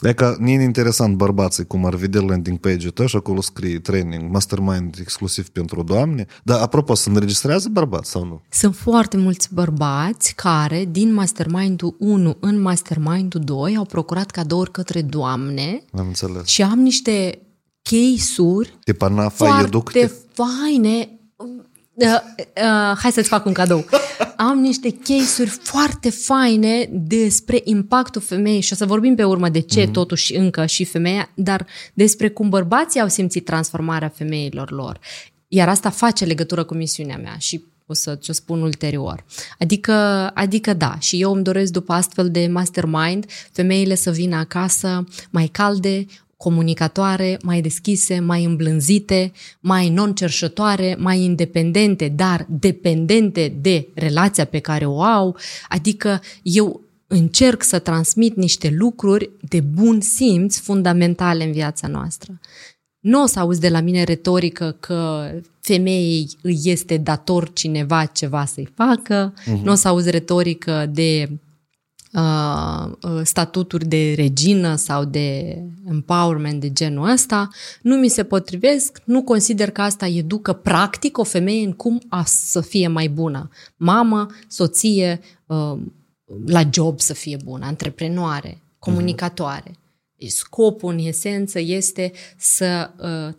e că e interesant bărbații cum ar vedea landing page-ul tău și acolo scrie training, mastermind exclusiv pentru doamne. Dar, apropo, se înregistrează bărbați sau nu? Sunt foarte mulți bărbați care din mastermind-ul 1 în mastermind-ul 2 au procurat cadouri către doamne. Am înțeles. Și am niște case-uri foarte faine. Hai să-ți fac un cadou. Am niște case-uri foarte faine despre impactul femeii și o să vorbim pe urmă de ce totuși încă și femeia, dar despre cum bărbații au simțit transformarea femeilor lor. Iar asta face legătură cu misiunea mea și o să ți-o spun ulterior. Adică da, și eu îmi doresc după astfel de mastermind femeile să vină acasă mai calde, comunicatoare, mai deschise, mai îmblânzite, mai non-cerșătoare, mai independente, dar dependente de relația pe care o au, adică eu încerc să transmit niște lucruri de bun simț fundamentale în viața noastră. Nu o să auzi de la mine retorică că femeii îi este dator cineva ceva să-i facă, nu o să auzi retorică de statuturi de regină sau de empowerment de genul ăsta, nu mi se potrivesc, nu consider că asta educă practic o femeie în cum să fie mai bună. Mamă, soție, la job să fie bună, antreprenoare, comunicatoare. Scopul în esență este să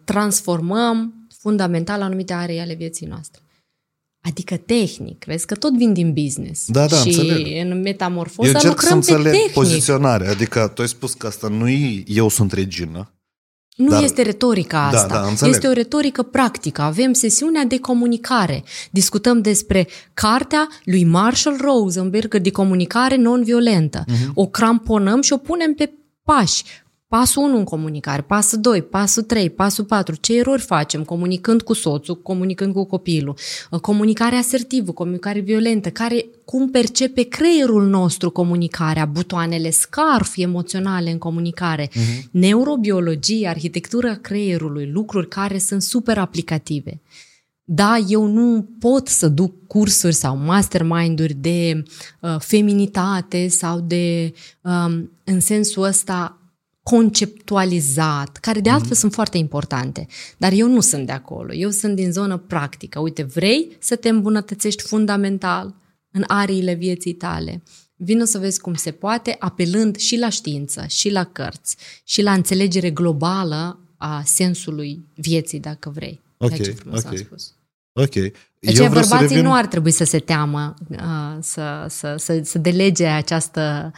transformăm fundamental anumite aree ale vieții noastre. Adică tehnic, vezi că tot vin din business. Da, și înțeleg. În metamorfoză lucrăm pe tehnic. Eu încerc să înțeleg poziționarea, adică tu ai spus că asta nu e eu sunt regină. Nu este retorica asta, este o retorică practică. Avem sesiunea de comunicare. Discutăm despre cartea lui Marshall Rosenberg de comunicare non-violentă. O cramponăm și o punem pe pași. Pasul 1 în comunicare, pasul 2, pasul 3, pasul 4, ce erori facem comunicând cu soțul, comunicând cu copilul, comunicare asertivă, comunicare violentă, cum percepe creierul nostru comunicarea, butoanele SCARF emoționale în comunicare, neurobiologie, arhitectura creierului, lucruri care sunt super aplicative. Da, eu nu pot să duc cursuri sau mastermind-uri de feminitate sau de, în sensul ăsta, conceptualizat, care de altfel sunt foarte importante, dar eu nu sunt de acolo, eu sunt din zonă practică. Uite, vrei să te îmbunătățești fundamental în ariile vieții tale? Vino să vezi cum se poate, apelând și la știință, și la cărți, și la înțelegere globală a sensului vieții, dacă vrei. Ok. Deci bărbații nu ar trebui să se teamă să delege această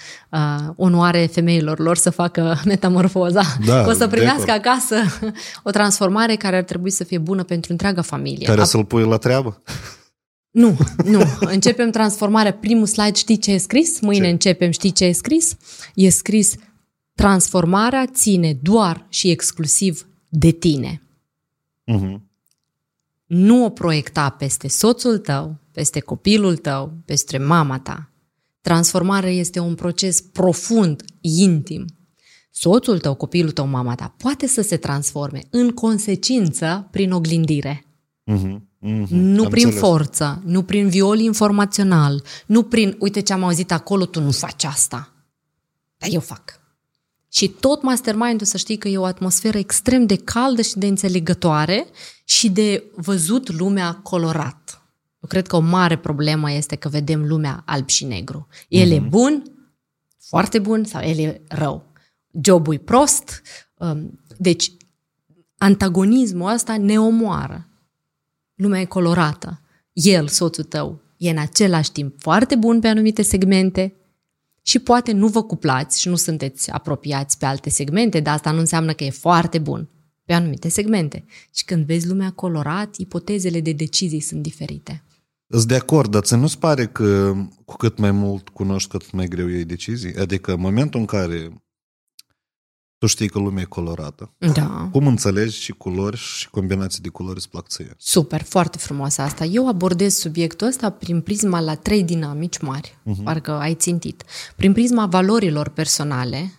onoare femeilor lor să facă metamorfoza. Da, o să primească acasă o transformare care ar trebui să fie bună pentru întreaga familie. Care să-l pui la treabă? Nu. Începem transformarea. Primul slide, știi ce e scris? Începem, știi ce e scris? E scris: transformarea ține doar și exclusiv de tine. Nu o proiecta peste soțul tău, peste copilul tău, peste mama ta. Transformarea este un proces profund, intim. Soțul tău, copilul tău, mama ta poate să se transforme în consecință prin oglindire. Nu prin forță, nu prin viol informațional, nu prin, uite ce am auzit acolo, tu nu faci asta, dar eu fac. Și tot mastermind-ul, să știi că e o atmosferă extrem de caldă și de înțelegătoare și de văzut lumea colorat. Eu cred că o mare problemă este că vedem lumea alb și negru. El e bun, foarte bun, sau el e rău. Jobul e prost, deci antagonismul ăsta ne omoară. Lumea e colorată. El, soțul tău, e în același timp foarte bun pe anumite segmente și poate nu vă cuplați și nu sunteți apropiați pe alte segmente, dar asta nu înseamnă că e foarte bun pe anumite segmente. Și când vezi lumea colorat, ipotezele de decizii sunt diferite. Îți de acord, dar ți nu-ți pare că cu cât mai mult cunoști, cât mai greu iei decizii? Adică în momentul în care tu știi că lumea e colorată. Da. Cum înțelegi și culori și combinații de culori îți plac ție? Super, foarte frumos asta. Eu abordez subiectul ăsta prin prisma la 3 dinamici mari, parcă ai țintit. Prin prisma valorilor personale,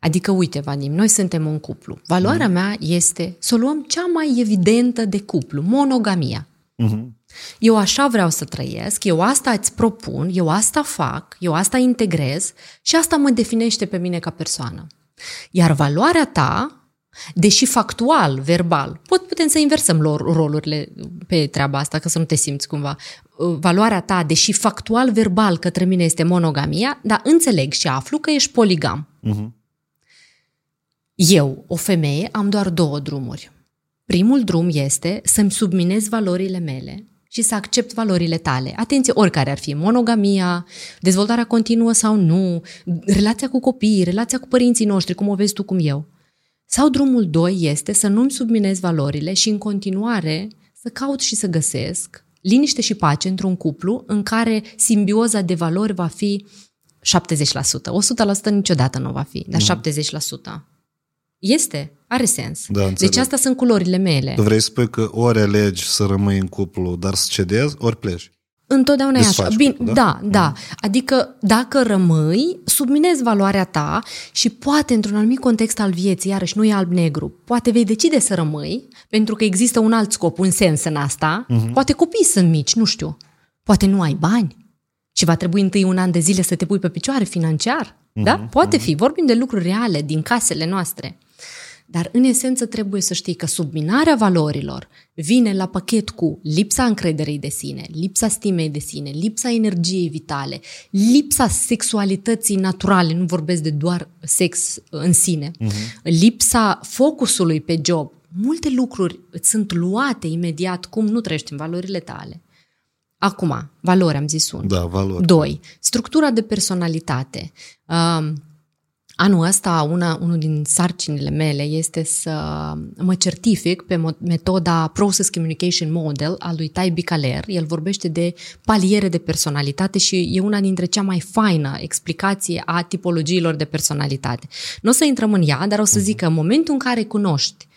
adică, uite, Vadim, noi suntem un cuplu. Valoarea mea este să o luăm cea mai evidentă de cuplu, monogamia. Eu așa vreau să trăiesc, eu asta îți propun, eu asta fac, eu asta integrez și asta mă definește pe mine ca persoană. Iar valoarea ta, deși factual, verbal, putem să inversăm rolurile pe treaba asta, că să nu te simți cumva. Valoarea ta, deși factual, verbal, către mine este monogamia, dar înțeleg și aflu că ești poligam. Eu, o femeie, am doar 2 drumuri. Primul drum este să-mi subminez valorile mele și să accept valorile tale. Atenție, oricare ar fi, monogamia, dezvoltarea continuă sau nu, relația cu copiii, relația cu părinții noștri, cum o vezi tu, cum eu. Sau drumul 2 este să nu-mi subminez valorile și în continuare să caut și să găsesc liniște și pace într-un cuplu în care simbioza de valori va fi 70%. 100% niciodată nu va fi, dar 70%. Este, are sens. Da, deci astea sunt culorile mele. Tu vrei să spui că ori alegi să rămâi în cuplu, dar să cedezi, ori pleci. Întotdeauna e așa. Bine, cuplu, da. Adică dacă rămâi, subminezi valoarea ta și poate într-un anumit context al vieții, iarăși nu e alb-negru, poate vei decide să rămâi, pentru că există un alt scop, un sens în asta. Poate copiii sunt mici, nu știu. Poate nu ai bani și va trebui întâi un an de zile să te pui pe picioare financiar. Da? Poate fi. Vorbim de lucruri reale, din casele noastre. Dar în esență trebuie să știi că subminarea valorilor vine la pachet cu lipsa încrederii de sine, lipsa stimei de sine, lipsa energiei vitale, lipsa sexualității naturale, nu vorbesc de doar sex în sine, lipsa focusului pe job. Multe lucruri îți sunt luate imediat cum nu trăiești în valorile tale. Acum, valori am zis 1. Da, valori. 2. Structura de personalitate. Anul ăsta, unul din sarcinile mele este să mă certific pe metoda Process Communication Model al lui Taibi Kahler. El vorbește de paliere de personalitate și e una dintre cea mai faină explicație a tipologiilor de personalitate. Nu o să intrăm în ea, dar o să zic că în momentul în care cunoști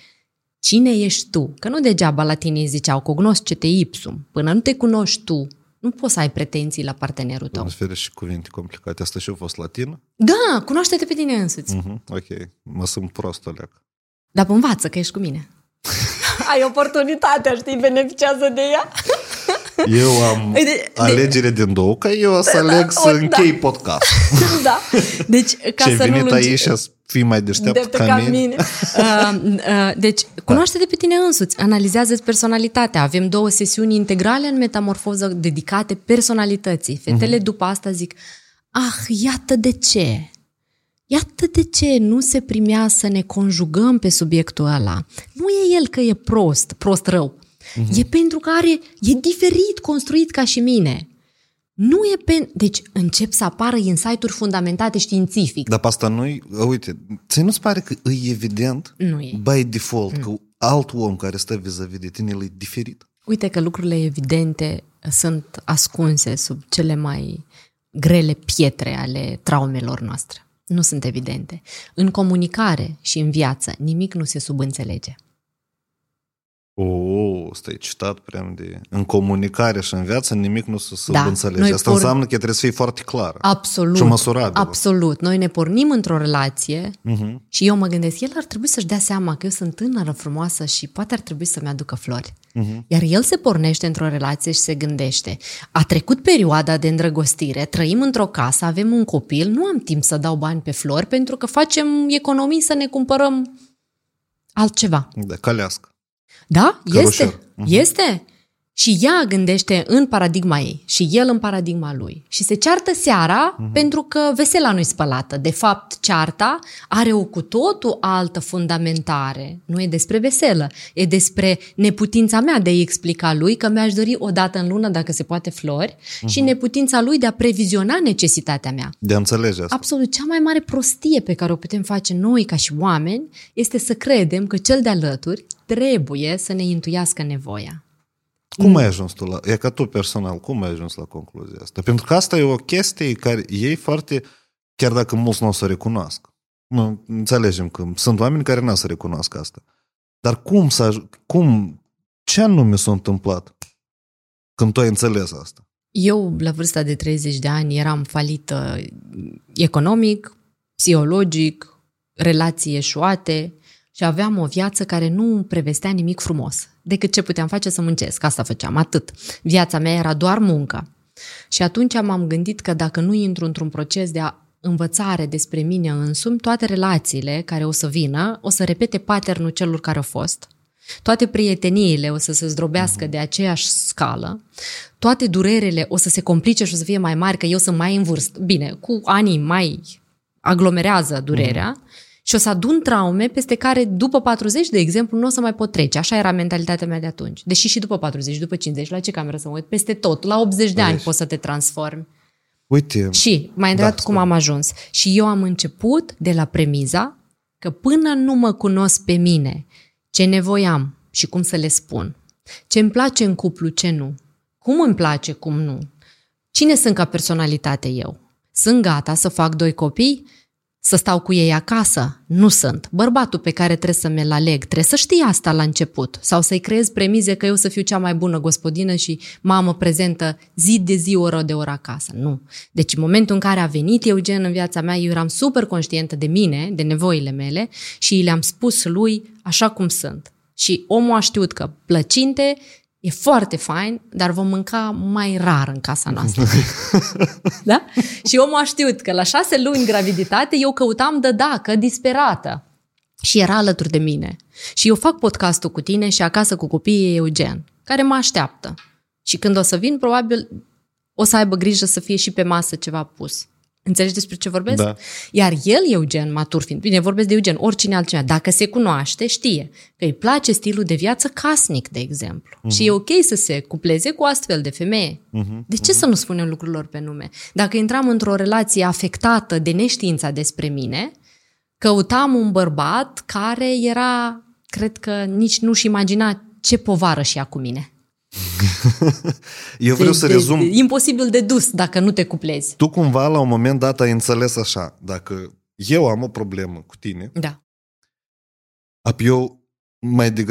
cine ești tu, că nu degeaba latinii ziceau cognoscete ipsum, până nu te cunoști tu, nu poți să ai pretenții la partenerul tău. Îmi și cuvinte complicate. Asta și-a fost latină? Da, cunoaște-te pe tine însuți. Ok, mă sunt prost, Oleac. Dar pe învață că ești cu mine. Ai oportunitatea, știi, beneficiază de ea. Eu am alegere din două, că eu o să aleg să închei podcast. Da. Deci, ca să nu lungi... aici și fii mai deșteaptă de ca mine. Deci, cunoaște-te pe tine însuți, analizează-ți personalitatea. Avem 2 sesiuni integrale în metamorfoză dedicate personalității. Fetele după asta zic, iată de ce nu se primea să ne conjugăm pe subiectul ăla. Nu e el că e prost rău. E pentru că e diferit construit ca și mine. Deci încep să apară insight-uri fundamentate științific. Dar pe asta noi, uite, ți nu-ți pare că e evident? Nu e. By default, că alt om care stă vis-a-vis de tine e diferit. Uite că lucrurile evidente sunt ascunse sub cele mai grele pietre ale traumelor noastre. Nu sunt evidente. În comunicare și în viață nimic nu se subînțelege. Stai citat prea de... În comunicare și în viață nimic nu se subînțelege. Da, asta înseamnă că trebuie să fii foarte clară. Absolut. Și măsurabilă. Absolut. Noi ne pornim într-o relație și eu mă gândesc, el ar trebui să-și dea seama că eu sunt tânără, frumoasă și poate ar trebui să-mi aducă flori. Iar el se pornește într-o relație și se gândește, a trecut perioada de îndrăgostire, trăim într-o casă, avem un copil, nu am timp să dau bani pe flori pentru că facem economii să ne cumpărăm altceva. De calească. Da, este, este. Și ea gândește în paradigma ei și el în paradigma lui. Și se ceartă seara pentru că vesela nu-i spălată. De fapt, cearta are o cu totul altă fundamentare. Nu e despre veselă, e despre neputința mea de a-i explica lui că mi-aș dori o dată în lună, dacă se poate, flori și neputința lui de a previziona necesitatea mea. De a înțelege asta. Absolut. Cea mai mare prostie pe care o putem face noi ca și oameni este să credem că cel de alături trebuie să ne intuiască nevoia. Cum ai ajuns tu la... E ca tu personal, cum ai ajuns la concluzia asta? Pentru că asta e o chestie care ei foarte... Chiar dacă mulți nu o să recunoască. Nu, înțelegem că sunt oameni care nu o să recunoască asta. Dar cum să... Cum... Ce anume s-a întâmplat când tu ai înțeles asta? Eu, la vârsta de 30 de ani, eram falită economic, psihologic, relații eșuate... Și aveam o viață care nu îmi prevestea nimic frumos, decât ce puteam face să muncesc. Asta făceam, atât. Viața mea era doar muncă. Și atunci m-am gândit că dacă nu intru într-un proces de învățare despre mine însumi, toate relațiile care o să vină o să repete patternul celor care au fost. Toate prieteniile o să se zdrobească de aceeași scală, toate durerele o să se complice și o să fie mai mari, că eu sunt mai în vârstă. Bine, cu anii mai aglomerează durerea, și o să adun traume peste care după 40, de exemplu, nu o să mai pot trece. Așa era mentalitatea mea de atunci. Deși și după 40, după 50, la ce cameră să mă uit? Peste tot, la 80 de ani poți să te transformi. Uite. Și m-ai întrebat cum am ajuns. Și eu am început de la premiza că până nu mă cunosc pe mine, ce nevoie am și cum să le spun, ce îmi place în cuplu, ce nu, cum îmi place, cum nu, cine sunt ca personalitate eu, sunt gata să fac 2 copii, să stau cu ei acasă? Nu sunt. Bărbatul pe care trebuie să mi-l aleg, trebuie să știe asta la început. Sau să-i creez premize că eu să fiu cea mai bună gospodină și mamă prezentă zi de zi, oră de oră acasă. Nu. Deci în momentul în care a venit Eugen în viața mea, eu eram super conștientă de mine, de nevoile mele și le-am spus lui așa cum sunt. Și omul a știut că plăcinte e foarte fain, dar vom mânca mai rar în casa noastră. Da? Și omul a știut că la 6 luni graviditate eu căutam dădacă, disperată. Și era alături de mine. Și eu fac podcastul cu tine și acasă cu copiii Eugen, care mă așteaptă. Și când o să vin, probabil o să aibă grijă să fie și pe masă ceva pus. Înțelegi despre ce vorbesc? Da. Iar el, Eugen, matur fiind, bine, vorbesc de Eugen, oricine altcineva, dacă se cunoaște, știe că îi place stilul de viață casnic, de exemplu. Și e ok să se cupleze cu astfel de femeie. De ce să nu spunem lucrurilor pe nume? Dacă intram într-o relație afectată de neștiința despre mine, căutam un bărbat care era, cred că nici nu-și imagina ce povară și-a cu mine. Eu vreau să rezum. Imposibil de dus dacă nu te cuplezi. Tu cumva la un moment dat ai înțeles așa, dacă eu am o problemă cu tine, da.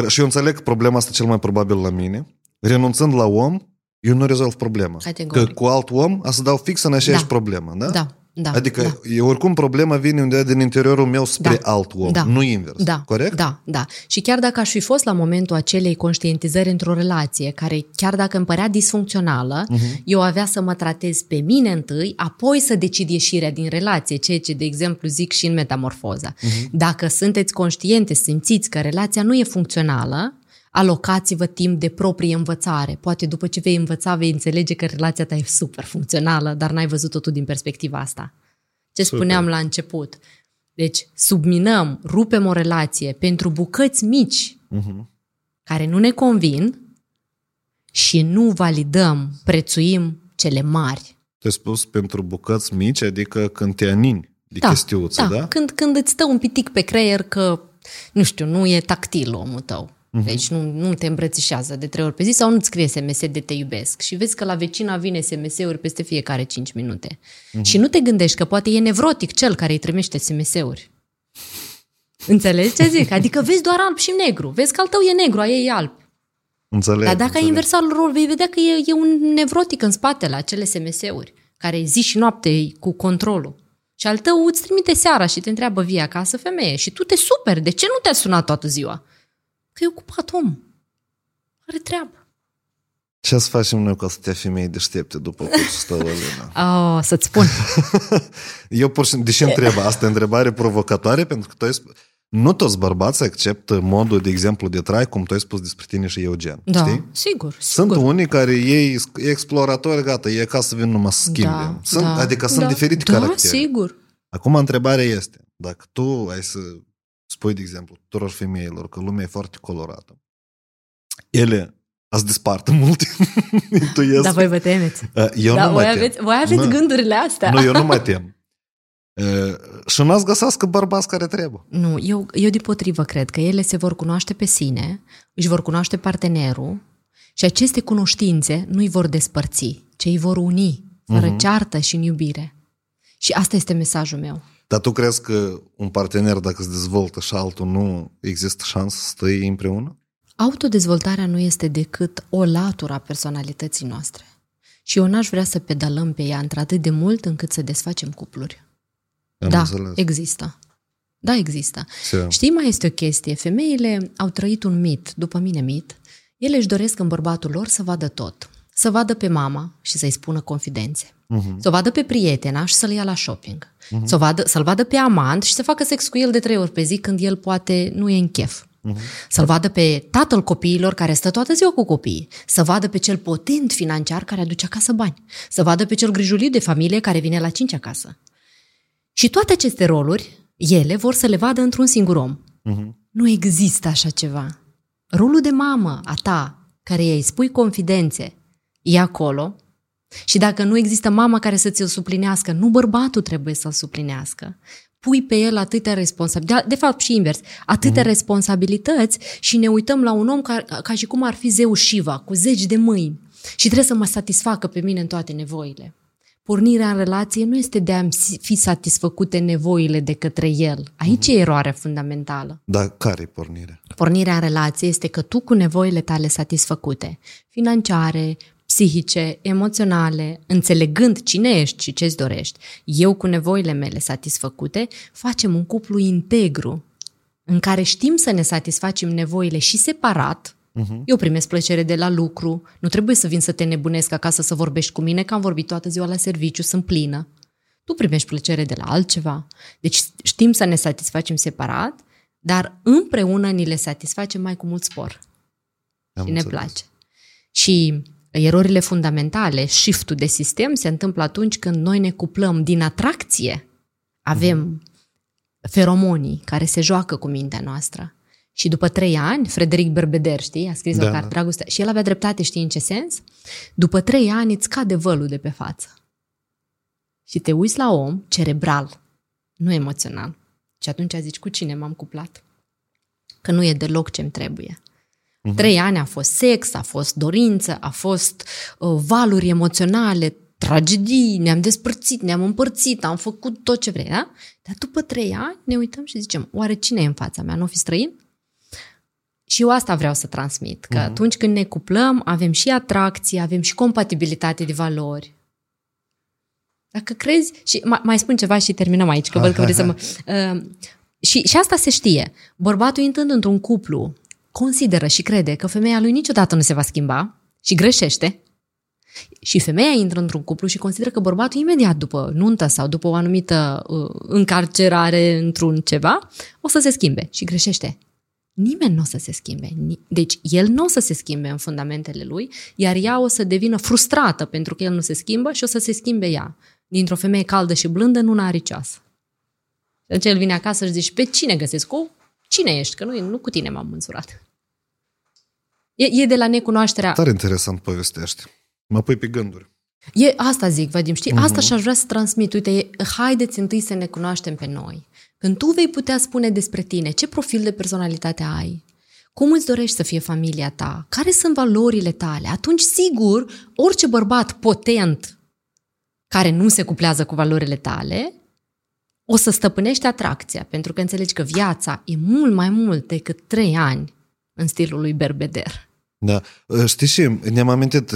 Și eu înțeleg că problema asta cel mai probabil la mine, renunțând la om, eu nu rezolv problema. Categoric. Că cu alt om a să dau fix în aceeași problemă, da? Da. Adică oricum problema vine undeva din interiorul meu spre alt om, nu invers, corect? Da. Și chiar dacă aș fi fost la momentul acelei conștientizări într-o relație, care chiar dacă îmi părea disfuncțională, eu avea să mă tratez pe mine întâi, apoi să decid ieșirea din relație, ceea ce, de exemplu, zic și în Metamorfoza. Dacă sunteți conștiente, simțiți că relația nu e funcțională, alocați-vă timp de proprie învățare. Poate după ce vei învăța, vei înțelege că relația ta e super funcțională, dar n-ai văzut-o tu din perspectiva asta. Ce spuneam la început. Deci, subminăm, rupem o relație pentru bucăți mici care nu ne convin și nu validăm, prețuim cele mari. Te-ai spus pentru bucăți mici, adică când te anini de chestiuță, da? Când îți stă un pitic pe creier că, nu știu, nu e tactil omul tău. Deci nu te îmbrățișează de 3 ori pe zi sau nu-ți scrie SMS de te iubesc și vezi că la vecina vine SMS-uri peste fiecare 5 minute și nu te gândești că poate e nevrotic cel care îi trimite SMS-uri. Înțelegi ce zic? Adică vezi doar alb și negru, vezi că al tău e negru, a ei e alb. Înțeleg. Dar dacă ai inversat rolul, vei vedea că e un nevrotic în spate la acele SMS-uri, care zi și noapte cu controlul. Și al tău îți trimite seara și te întreabă vii acasă, femeie, și tu te superi. De ce nu te-a sunat toată ziua? Că e ocupat om. Are treabă. Ce să facem noi ca să te femei deștepte după cursul tău, Elena? Oh, să-ți spun. Eu pur și... Deși întreb, asta e întrebare provocatoare, pentru că nu toți bărbații acceptă modul, de exemplu, de trai, cum tu ai spus despre tine și Eugen. Da, știi? Sigur. Sunt unii care ei exploratori, gata, e ca să vin numai să schimbe. Da, adică sunt diferite caractere. Da, sigur. Acum întrebarea este, dacă tu ai să spui, de exemplu, tuturor femeilor că lumea e foarte colorată, ele ați despartă mult. Dar voi vă temeți. Voi aveți gândurile astea. Nu, eu nu mă tem. Și n-ați găsească bărbați care trebuie. Nu, eu deopotrivă cred că ele se vor cunoaște pe sine, își vor cunoaște partenerul și aceste cunoștințe nu îi vor despărți, ci îi vor uni, fără ceartă și în iubire. Și asta este mesajul meu. Dar tu crezi că un partener, dacă se dezvoltă și altul nu, există șansă să stăi împreună? Autodezvoltarea nu este decât o latură a personalității noastre. Și eu n-aș vrea să pedalăm pe ea într-atât de mult încât să desfacem cupluri. Există. Da, există. Ce? Știi, mai este o chestie. Femeile au trăit un mit, după mine mit. Ele își doresc în bărbatul lor să vadă tot. Să vadă pe mama și să-i spună confidențe. Să o vadă pe prietena și să-l ia la shopping. Să-l vadă pe amant și să facă sex cu el de 3 ori pe zi când el poate nu e în chef. Să-l vadă pe tatăl copiilor care stă toată ziua cu copiii, să vadă pe cel potent financiar care aduce acasă bani, să vadă pe cel grijuliu de familie care vine la 5 acasă. Și toate aceste roluri, ele vor să le vadă într-un singur om. Nu există așa ceva. Rolul de mamă a ta, care îi spui confidențe, e acolo. Și dacă nu există mama care să ți-o suplinească, nu bărbatul trebuie să-l suplinească. Pui pe el atâtea responsabilități, de fapt și invers, atâtea responsabilități și ne uităm la un om ca și cum ar fi zeul Shiva, cu 10 de mâini și trebuie să mă satisfacă pe mine în toate nevoile. Pornirea în relație nu este de a fi satisfăcute nevoile de către el. Aici e eroarea fundamentală. Dar care e pornirea? Pornirea în relație este că tu cu nevoile tale satisfăcute, financiare, psihice, emoționale, înțelegând cine ești și ce-ți dorești, eu cu nevoile mele satisfăcute, facem un cuplu integru în care știm să ne satisfacem nevoile și separat. Eu primesc plăcere de la lucru, nu trebuie să vin să te nebunesc acasă să vorbești cu mine, că am vorbit toată ziua la serviciu, sunt plină. Tu primești plăcere de la altceva. Deci știm să ne satisfacem separat, dar împreună ni le satisfacem mai cu mult spor. Și ne place. Și erorile fundamentale, shift-ul de sistem se întâmplă atunci când noi ne cuplăm din atracție. Avem feromonii care se joacă cu mintea noastră. Și după 3 ani, Frederic Berbeder, știi, a scris o carte, Dragostea, și el avea dreptate, știi în ce sens? După 3 ani îți cade vălul de pe față. Și te uiți la om cerebral, nu emoțional. Și atunci zici, cu cine m-am cuplat? Că nu e deloc ce-mi trebuie. 3 ani a fost sex, a fost dorință, a fost valuri emoționale, tragedii, ne-am despărțit, ne-am împărțit, am făcut tot ce vrei, da? Dar după 3 ani ne uităm și zicem, oare cine e în fața mea? N-o fi străin? Și eu asta vreau să transmit, că atunci când ne cuplăm, avem și atracție, avem și compatibilitate de valori. Dacă crezi, și mai spun ceva și terminăm aici, că văd că vrei să mă... Și asta se știe. Bărbatul intrând într-un cuplu, consideră și crede că femeia lui niciodată nu se va schimba și greșește. Și femeia intră într-un cuplu și consideră că bărbatul imediat după nuntă sau după o anumită încarcerare într-un ceva, o să se schimbe și greșește. Nimeni nu o să se schimbe. Deci el nu o să se schimbe în fundamentele lui, iar ea o să devină frustrată pentru că el nu se schimbă și o să se schimbe ea. Dintr-o femeie caldă și blândă, în una ariceasă. Deci el vine acasă și zice, pe cine găsesc? Cine ești? Că nu cu tine m-am mânzurat. E de la necunoașterea... Tare interesant povestești. Mă pui pe gânduri. Asta zic, Vadim, știi? Asta și-aș vrea să transmit. Uite, haideți întâi să ne cunoaștem pe noi. Când tu vei putea spune despre tine ce profil de personalitate ai, cum îți dorești să fie familia ta, care sunt valorile tale, atunci, sigur, orice bărbat potent care nu se cuplează cu valorile tale, o să stăpânești atracția, pentru că înțelegi că viața e mult mai mult decât 3 ani în stilul lui Berbeder. Da. Știi și ne-am amintit,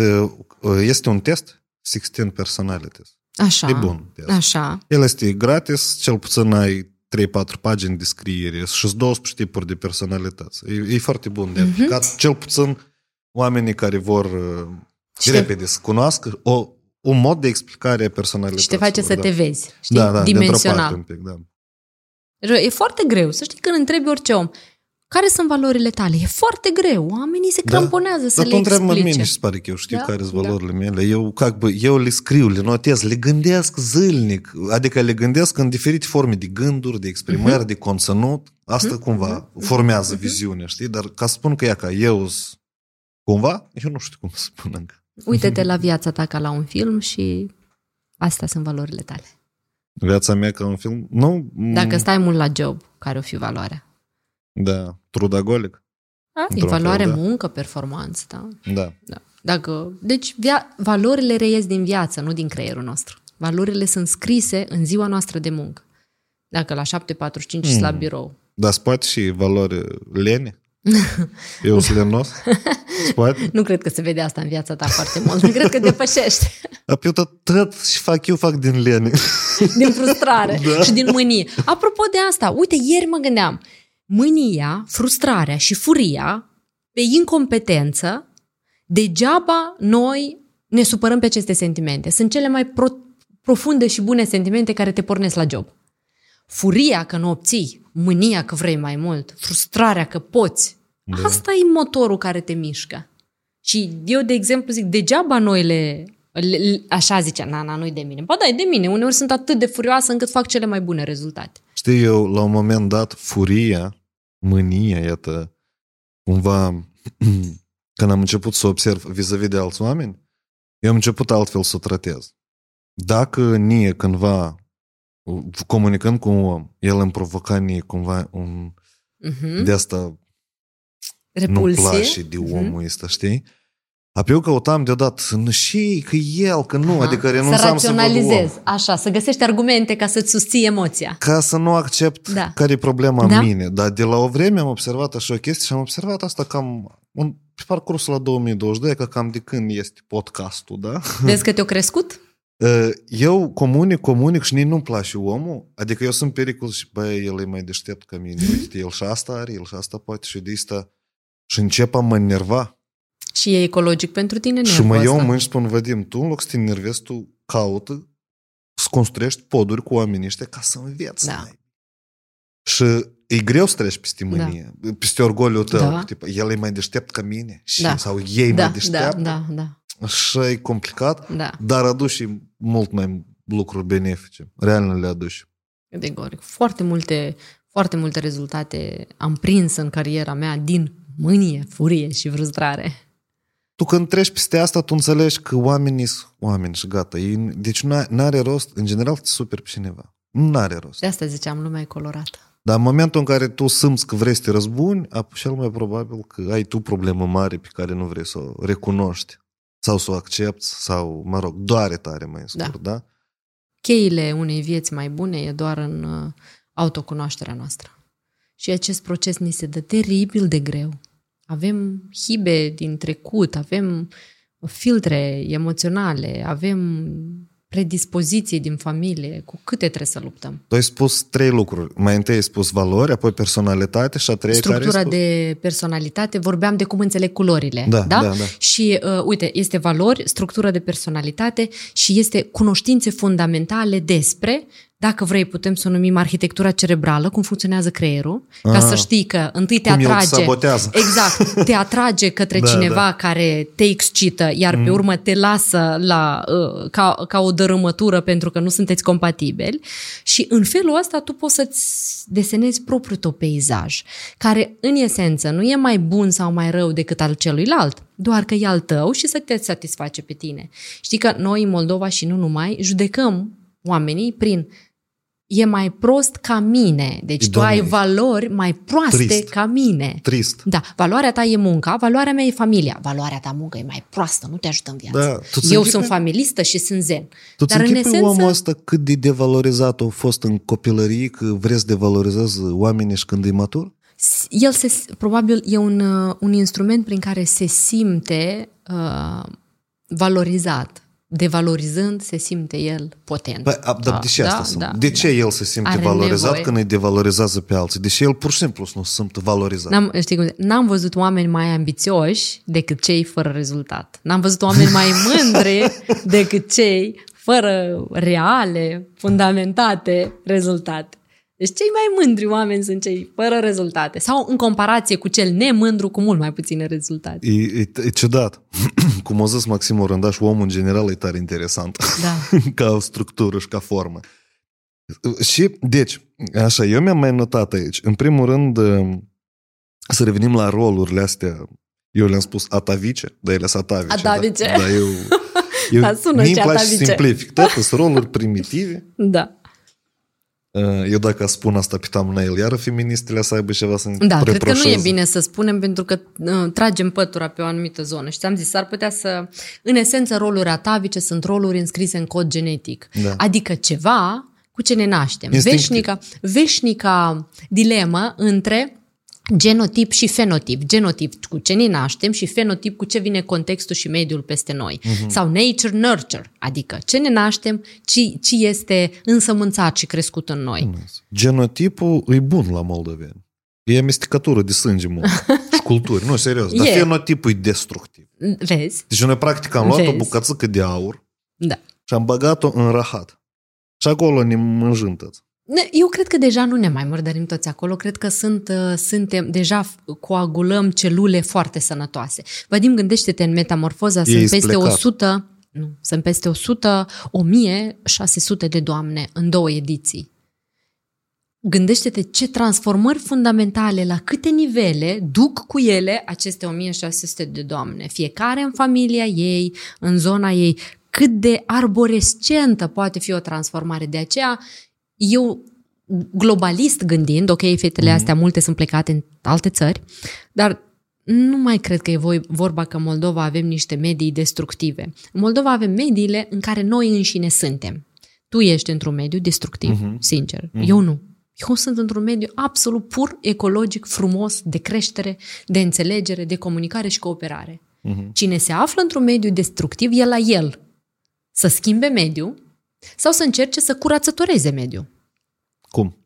este un test, Sixteen personalități. Așa. E bun test. Așa. El este gratis, cel puțin ai 3-4 pagini de scriere și 12 tipuri de personalități. E foarte bun de aplicat. Cel puțin oamenii care vor repede să cunoască un mod de explicare a personalității. Și te face să te vezi, știi? Da, dimensional. Un pic, E foarte greu. Să știi, când întrebi orice om, care sunt valorile tale? E foarte greu. Oamenii se cramponează să le explice. Dar tu întrebi mine și se pare că eu știu care sunt valorile mele. Eu le scriu, le notez, le gândesc zilnic. Adică le gândesc în diferite forme de gânduri, de exprimări, de conținut. Asta cumva formează viziunea, știi? Dar ca să spun că eu nu știu cum să spun încă. Uită-te la viața ta ca la un film și astea sunt valorile tale. Viața mea ca un film? Nu. Dacă stai mult la job, care o fi valoarea? Da, trudagolic. E valoare, muncă, performanță, da. Dacă, deci valorile reiesc din viață, nu din creierul nostru. Valorile sunt scrise în ziua noastră de muncă. Dacă la 7:45 ești la birou. Dar poate și valori lene? Eu sunt lemnos? Nu cred că se vede asta în viața ta foarte mult. Nu cred că depășești. Eu tot și fac din lene. Din frustrare și din mânie. Apropo de asta, uite, ieri mă gândeam, mânia, frustrarea și furia pe incompetență, degeaba noi ne supărăm pe aceste sentimente. Sunt cele mai profunde și bune sentimente care te pornesc la job. Furia că nu obții, mânia că vrei mai mult, frustrarea că poți. Da. Asta e motorul care te mișcă. Și eu, de exemplu, zic, degeaba noi așa zicea, Nana, nu-i de mine. Ba da, e de mine. Uneori sunt atât de furioasă încât fac cele mai bune rezultate. Știi, eu, la un moment dat, furia, mânia, iată, cumva, când am început să observ vis-a-vis de alți oameni, eu am început altfel să o tratez. Dacă nie cândva, comunicând cu un om, el îmi provoca nie cumva un de asta repulsie. Nu place de omul ăsta, știi? Apoi eu căutam deodată și că el, că nu, adică renunțam să raționalizez, așa, să găsești argumente ca să-ți susții emoția. Ca să nu accept care e problema în mine. Dar de la o vreme am observat așa o chestie și am observat asta cam pe parcursul la 2022, că cam de când este podcastul, da? Vezi că te-a crescut? Eu comunic și nici nu-mi place omul, adică eu sunt pericol și băi, el e mai deștept ca mine, uite, el și asta are, el și asta poate și de asta și încep a mă enerva. Și e ecologic pentru tine? Și mă iau mâini și spun, Vadim, tu în loc să te enervezi, tu caută să construiești poduri cu oamenii ăștia ca să înveți. Da. Și e greu să treci peste mânie, peste orgoliul tău. Da. Tip, el e mai deștept ca mine? Și, sau ei mai deștept? Da. Și e complicat, dar aduci mult mai lucruri benefice. Real le aduci. Categoric. Foarte multe rezultate am prins în cariera mea din mânie, furie și frustrare. Tu când treci peste asta, tu înțelegi că oamenii sunt oameni și gata. Deci n-are rost, în general, te superi pe cineva. N-are rost. De asta ziceam, lumea e colorată. Dar în momentul în care tu simți că vrei să te răzbuni, cel mai probabil că ai tu problemă mare pe care nu vrei să o recunoști sau să o accepti sau, mă rog, doare tare mai în scurt, da? Cheile unei vieți mai bune e doar în autocunoașterea noastră. Și acest proces ni se dă teribil de greu. Avem hibe din trecut, avem filtre emoționale, avem predispoziții din familie, cu câte trebuie să luptăm. Tu ai spus 3 lucruri. Mai întâi ai spus valori, apoi personalitate și a treia structura care ai spus? De personalitate, vorbeam de cum înțeleg culorile. Da. Și uite, este valori, structura de personalitate și este cunoștințe fundamentale despre, dacă vrei, putem să o numim arhitectura cerebrală, cum funcționează creierul, ca să știi că întâi te atrage. Exact, te atrage către cineva care te excită, iar pe urmă te lasă ca o dărâmătură pentru că nu sunteți compatibili. Și în felul ăsta tu poți să-ți desenezi propriul tău peisaj, care în esență nu e mai bun sau mai rău decât al celuilalt, doar că e al tău și să te satisface pe tine. Știi că noi în Moldova și nu numai judecăm oamenii prin e mai prost ca mine. Deci tu ai valori mai proaste ca mine. Trist. Da, valoarea ta e munca, valoarea mea e familia. Valoarea ta muncă e mai proastă, nu te ajută în viață. Da, eu sunt familistă și sunt zen. Tu dar în esență omul ăsta cât de devalorizat a fost în copilărie, că vreți să devalorizezi oamenii și când e matur? el probabil e un instrument prin care se simte valorizat. Devalorizând, se simte el potent. Păi, dar de ce asta sunt? De ce el se simte valorizat când îi devalorizează pe alții? De ce el pur și simplu nu se simte valorizat? N-am văzut oameni mai ambițioși decât cei fără rezultat. N-am văzut oameni mai mândri decât cei fără reale, fundamentate rezultate. Deci cei mai mândri oameni sunt cei fără rezultate. Sau în comparație cu cel nemândru cu mult mai puține rezultate. E ciudat. Cum a zis Maxim Orîndaș, omul în general e tare interesant. Da. Ca structură și ca formă. Și, deci, așa, eu mi-am mai notat aici. În primul rând, să revenim la rolurile astea. Eu le-am spus atavice, dar ele sunt atavice. Atavice. Dar eu mi-mi place să simplific. Toate sunt roluri primitive. Da. Eu dacă spun asta pe thumbnail, iară feministele să aibă ceva să-mi preproșeze. Da, cred că nu e bine să spunem, pentru că tragem pătura pe o anumită zonă. Și ți-am zis, s-ar putea să... În esență, roluri atavice sunt roluri înscrise în cod genetic. Da. Adică ceva cu ce ne naștem. Veșnica dilemă între genotip și fenotip. Genotip cu ce ne naștem și fenotip cu ce vine contextul și mediul peste noi. Uh-huh. Sau nature-nurture, adică ce ne naștem, ci este însămânțat și crescut în noi. Genotipul e bun la moldoveni. E amestecătură de sânge mult. Și culturi, nu, serios. Dar fenotipul e destructiv. Vezi? Deci noi practic am luat o bucățică de aur și am băgat-o în rahat. Și acolo ne mânjântăți. Eu cred că deja nu ne mai murdărim toți acolo, cred că suntem, deja coagulăm celule foarte sănătoase. Vadim, gândește-te în Metamorfoza, sunt peste 1.600 de doamne în 2 ediții. Gândește-te ce transformări fundamentale, la câte nivele duc cu ele aceste 1.600 de doamne, fiecare în familia ei, în zona ei, cât de arborescentă poate fi o transformare. De aceea, eu, globalist gândind, ok, fetele astea multe sunt plecate în alte țări, dar nu mai cred că e vorba că în Moldova avem niște medii destructive. În Moldova avem mediile în care noi înșine suntem. Tu ești într-un mediu destructiv, sincer. Eu nu. Eu sunt într-un mediu absolut pur, ecologic, frumos, de creștere, de înțelegere, de comunicare și cooperare. Cine se află într-un mediu destructiv, e la el să schimbe mediul, sau să încerce să curățătoreze mediul. Cum?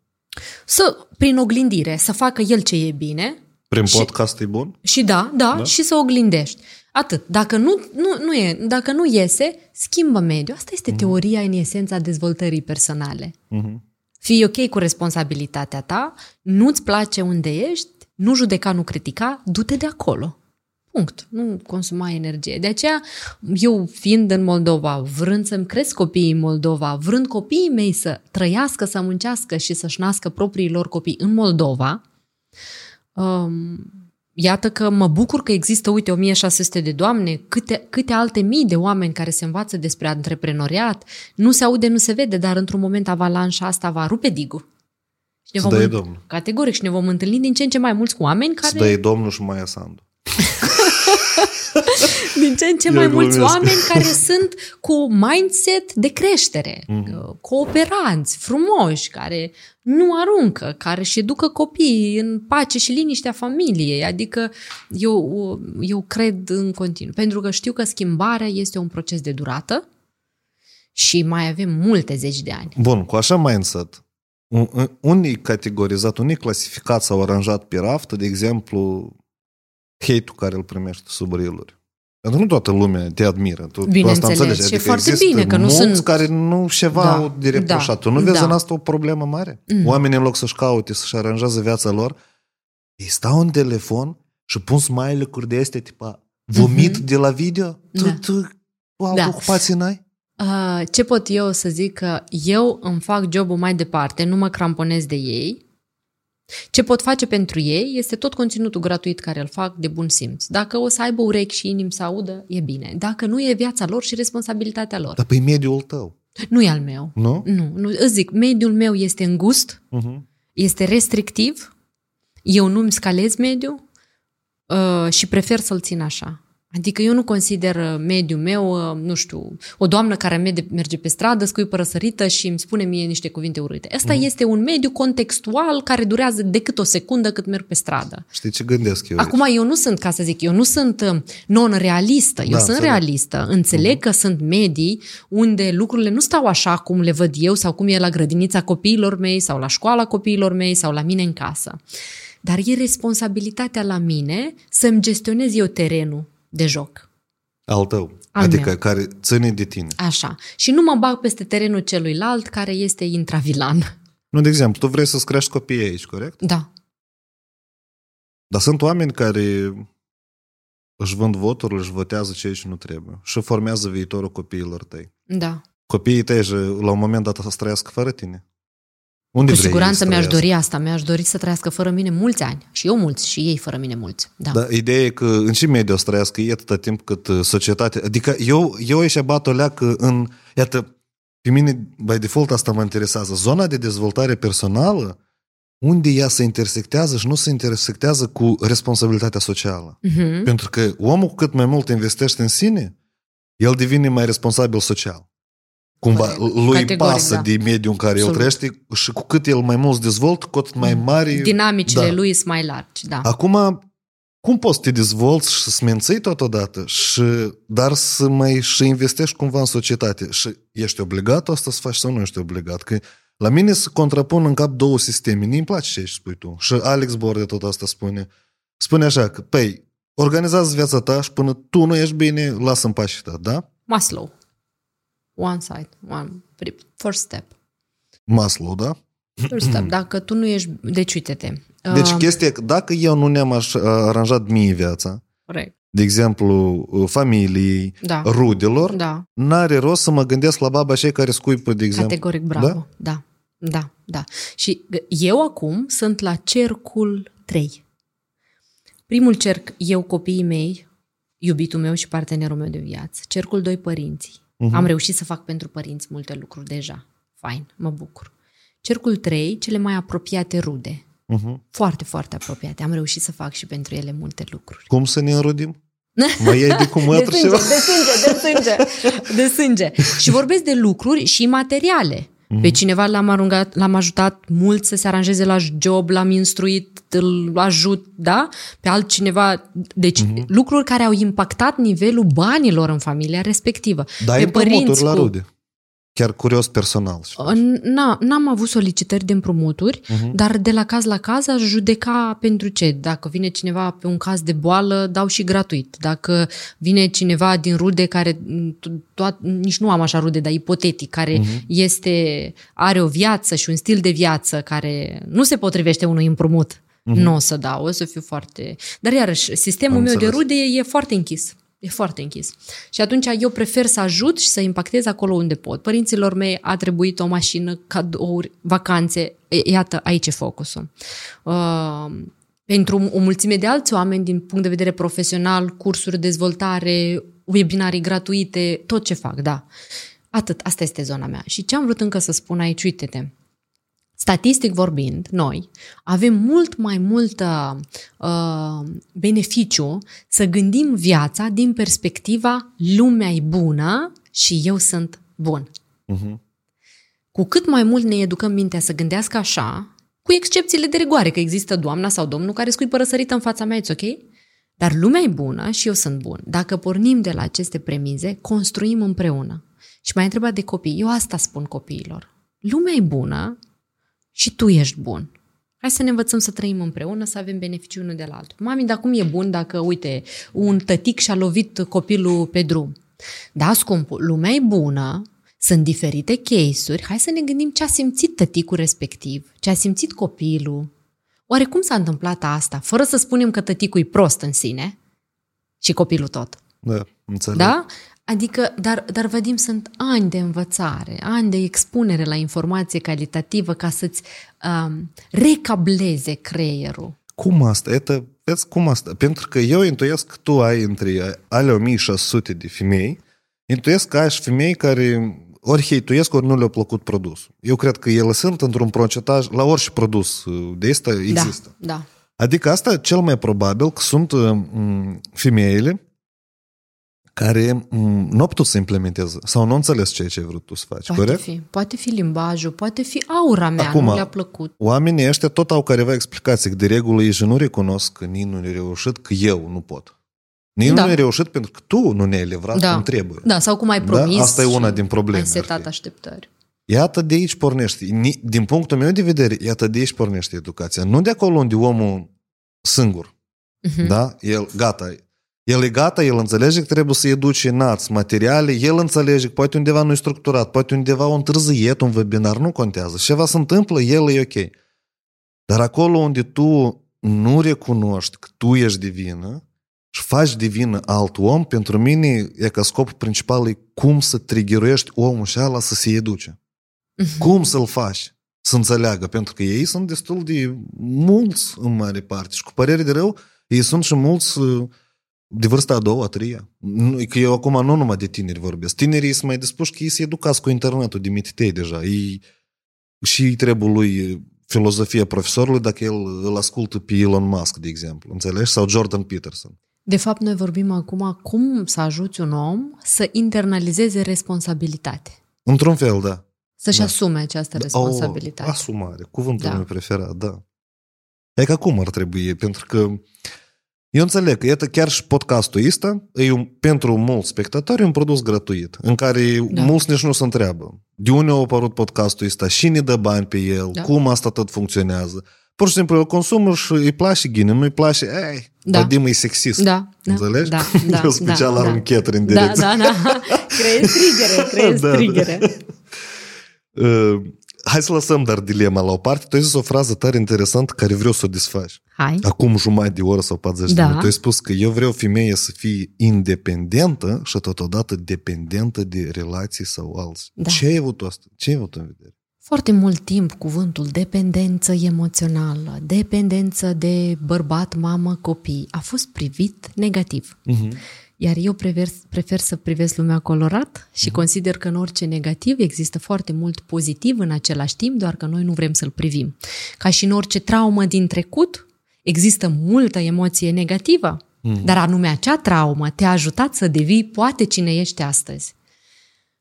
Prin oglindire, să facă el ce e bine. Prin podcast e bun? Și da, și să oglindești. Atât. Dacă dacă nu iese, schimbă mediul. Asta este teoria în esența dezvoltării personale. Fii ok cu responsabilitatea ta, nu-ți place unde ești, nu judeca, nu critica, du-te de acolo. Punct. Nu consuma energie. De aceea, eu fiind în Moldova, vrând să-mi cresc copiii în Moldova, vrând copiii mei să trăiască, să muncească și să-și nască proprii lor copii în Moldova, iată că mă bucur că există, uite, 1.600 de doamne, câte alte mii de oameni care se învață despre antreprenoriat, nu se aude, nu se vede, dar într-un moment avalanșa asta va rupe digul. Categoric, și ne vom întâlni din ce în ce mai mulți cu oameni care... Să dăie Domnul și Maia Sandu. Din ce în ce mai mulți oameni care sunt cu mindset de creștere, cooperanți, frumoși, care nu aruncă, care își educă copiii în pace și liniștea familiei. Adică eu cred în continuu, pentru că știu că schimbarea este un proces de durată și mai avem multe zeci de ani. Bun, cu așa mindset, unii categorizat, unii clasificat sau aranjat pe raftă, de exemplu, hate-ul care îl primești sub reel-uri. Pentru nu toată lumea te admiră. Tu asta înțelegi. Adică foarte bine că nu sunt... care nu ceva au de reproșat. Tu nu vezi în asta o problemă mare? Oamenii, în loc să-și caute, să-și aranjează viața lor, ei stau în telefon și pun smile-uri de astea, tipa vomit de la video? Tu au ocupații n-ai? Ce pot eu să zic? Că eu îmi fac job-ul mai departe, nu mă cramponez de ei. Ce pot face pentru ei este tot conținutul gratuit care îl fac de bun simț. Dacă o să aibă urechi și inimi să audă, e bine. Dacă nu, e viața lor și responsabilitatea lor. Dar pe mediul tău. Nu e al meu. Nu? Nu. Îți zic, mediul meu este îngust, este restrictiv, eu nu-mi scalez mediul și prefer să-l țin așa. Adică eu nu consider mediul meu, nu știu, o doamnă care merge pe stradă, scuipă răsărită și îmi spune mie niște cuvinte urâte. Asta este un mediu contextual care durează decât o secundă cât merg pe stradă. Știi ce gândesc eu? Acum eu nu sunt, ca să zic, eu nu sunt non-realistă, eu sunt realistă. Înțeleg că sunt medii unde lucrurile nu stau așa cum le văd eu sau cum e la grădinița copiilor mei sau la școala copiilor mei sau la mine în casă. Dar e responsabilitatea la mine să-mi gestionez eu terenul de joc. Al tău. Adică care ține de tine. Așa. Și nu mă bag peste terenul celuilalt care este intravilan. Nu, de exemplu, tu vrei să-ți crești copiii aici, corect? Da. Dar sunt oameni care își vând voturile, își votează ceea ce nu trebuie și formează viitorul copiilor tăi. Da. Copiii tăi la un moment dat să trăiască fără tine. Unde cu siguranță mi-aș dori asta, mi-aș dori să trăiască fără mine mulți ani. Și eu mulți, și ei fără mine mulți. Da. Dar ideea e că în ce mediu o să trăiască ei atâta timp cât societatea... Adică eu aici bat o leacă în... Iată, pe mine, by default, asta mă interesează. Zona de dezvoltare personală, unde ea se intersectează și nu se intersectează cu responsabilitatea socială. Uh-huh. Pentru că omul cât mai mult investește în sine, el devine mai responsabil social. Cumva, lui pasă de mediul în care el trăiește și cu cât el mai mult se dezvoltă, cu atât mai mari... Dinamicile lui sunt mai largi, da. Acum, cum poți să te dezvolți și să menții totodată, dar să mai și investești cumva în societate? Și ești obligat asta să faci sau nu ești obligat? Că la mine se contrapun în cap două sisteme. Nu-mi place ce ești spui tu. Și Alex Borden tot asta spune. Spune așa că, păi, organizează viața ta și până tu nu ești bine, lasă în pașii ta, da? Maslow. One side, first step. Maslow, da? First step, dacă tu nu ești... Deci, uite-te. Deci, chestia că dacă eu nu ne-am aranjat mie viața, corect, de exemplu, familiei, rudelor, n-are rost să mă gândesc la baba cei care scuipă, de exemplu. Categoric, bravo. Da. Și eu acum sunt la cercul 3. Primul cerc, eu, copiii mei, iubitul meu și partenerul meu de viață. Cercul 2, părinții. Uhum. Am reușit să fac pentru părinți multe lucruri deja. Fain, mă bucur. Cercul 3, cele mai apropiate rude. Uhum. Foarte, foarte apropiate. Am reușit să fac și pentru ele multe lucruri. Cum să ne înrudim? Mai ai de cum de sânge, de sânge. Și vorbesc de lucruri și materiale. Pe cineva l-am ajutat mult să se aranjeze la job, l-am instruit, îl ajut, da? Pe altcineva, deci lucruri care au impactat nivelul banilor în familia respectivă. Dar ai împrumuturi la rude? Chiar curios personal. N-am avut solicitări de împrumuturi, dar de la caz la caz aș judeca pentru ce. Dacă vine cineva pe un caz de boală, dau și gratuit. Dacă vine cineva din rude care, nici nu am așa rude, dar ipotetic, care are o viață și un stil de viață care nu se potrivește unui împrumut, nu o să dau, o să fiu foarte... Dar iarăși, sistemul meu de rude e foarte închis. E foarte închis. Și atunci eu prefer să ajut și să impactez acolo unde pot. Părinților mei a trebuit o mașină, cadouri, vacanțe. Iată, aici e focusul. Pentru o mulțime de alți oameni, din punct de vedere profesional, cursuri de dezvoltare, webinarii gratuite, tot ce fac, da. Atât, asta este zona mea. Și ce am vrut încă să spun aici, uite-te. Statistic vorbind, noi avem mult mai mult beneficiu să gândim viața din perspectiva lumea-i bună și eu sunt bun. Cu cât mai mult ne educăm mintea să gândească așa, cu excepțiile de rigoare, că există doamna sau domnul care scuipă răsărită în fața mea, it's ok? Dar lumea-i bună și eu sunt bun. Dacă pornim de la aceste premize, construim împreună. Și m-ai întrebat de copii. Eu asta spun copiilor. Lumea-i bună și tu ești bun. Hai să ne învățăm să trăim împreună, să avem beneficii unul de la altul. Mami, dar cum e bun dacă, uite, un tătic și-a lovit copilul pe drum? Da, scumpul, lumea e bună, sunt diferite case-uri, hai să ne gândim ce a simțit tăticul respectiv, ce a simțit copilul. Oare cum s-a întâmplat asta? Fără să spunem că tăticul e prost în sine și copilul tot. Da, înțeleg. Da? Adică, dar Vadim, sunt ani de învățare, ani de expunere la informație calitativă ca să-ți recableze creierul. Cum asta? Vezi cum asta? Pentru că eu intuiesc că tu ai între ale 1600 de femei, intuiesc că ai și femei care ori heituiesc, ori nu le-a plăcut produsul. Eu cred că ele sunt într-un procentaj, la orice produs de ăsta există. Da. Adică asta cel mai probabil că sunt femeile care nu a putut să implementeze sau nu a înțeles ceea ce ai vrut tu să faci, corect? Poate fi limbajul, poate fi aura mea, acum, nu le-a plăcut. Oamenii ăștia tot au careva explicații, că de regulă ei și nu recunosc că nici nu le-a reușit, că eu nu pot. Nici nu ne-ai reușit pentru că tu nu ne-ai livrat cum trebuie. Da, sau cum ai promis. Da? Asta e una din probleme. Ai setat așteptări. Iată de aici pornește. Din punctul meu de vedere, iată de aici pornește educația. Nu de acolo unde omul singur. Uh-huh. Da? El e gata, el înțelege că trebuie să educe nați, materiale, el înțelege că poate undeva nu e structurat, poate undeva o întârziet, un webinar, nu contează. Ceva se întâmplă, el e ok. Dar acolo unde tu nu recunoști că tu ești de vină, și faci de vină alt om, pentru mine e că scopul principal e cum să triggeruiești omul și ala să se educe. Uh-huh. Cum să-l faci să înțeleagă? Pentru că ei sunt destul de mulți în mare parte și cu părere de rău, ei sunt și mulți de vârsta a doua, a treia. Că eu acum nu numai de tineri vorbesc. Tinerii sunt mai dispuși că ei se educați cu internetul de mititei deja. Și ei trebuie lui filozofia profesorului dacă el îl ascultă pe Elon Musk, de exemplu, înțelegi? Sau Jordan Peterson. De fapt, noi vorbim acum cum să ajuți un om să internalizeze responsabilitate. Într-un fel, da. Să-și asume această responsabilitate. Asumare, cuvântul meu preferat, da. E că acum ar trebui, pentru că eu înțeleg că iată, chiar și podcastul ăsta e pentru mulți spectatori un produs gratuit, în care mulți nici nu se întreabă de unde a apărut podcastul ăsta, cine dă bani pe el, cum asta tot funcționează. Pur și simplu, eu consumă și îi place Ghine, nu îi place, Vadim e sexist. Da. Înțelegi? Da, eu special am un catering direct. Da. Creezi trigere. Hai să lăsăm, dar dilema la o parte. Tu ai zis o frază tare interesantă care vreau să o desfaci. Hai. Acum jumătate de oră sau 40 de minute. Tu ai spus că eu vreau femeie să fie independentă și totodată dependentă de relații sau alții. Da. Ce ai avut asta? Ce ai avut în vedere? Foarte mult timp cuvântul dependență emoțională, dependență de bărbat, mamă, copii a fost privit negativ. Uh-huh. Iar eu prefer să privesc lumea colorat și consider că în orice negativ există foarte mult pozitiv în același timp, doar că noi nu vrem să-l privim. Ca și în orice traumă din trecut, există multă emoție negativă, dar anume acea traumă te-a ajutat să devii poate cine ești astăzi.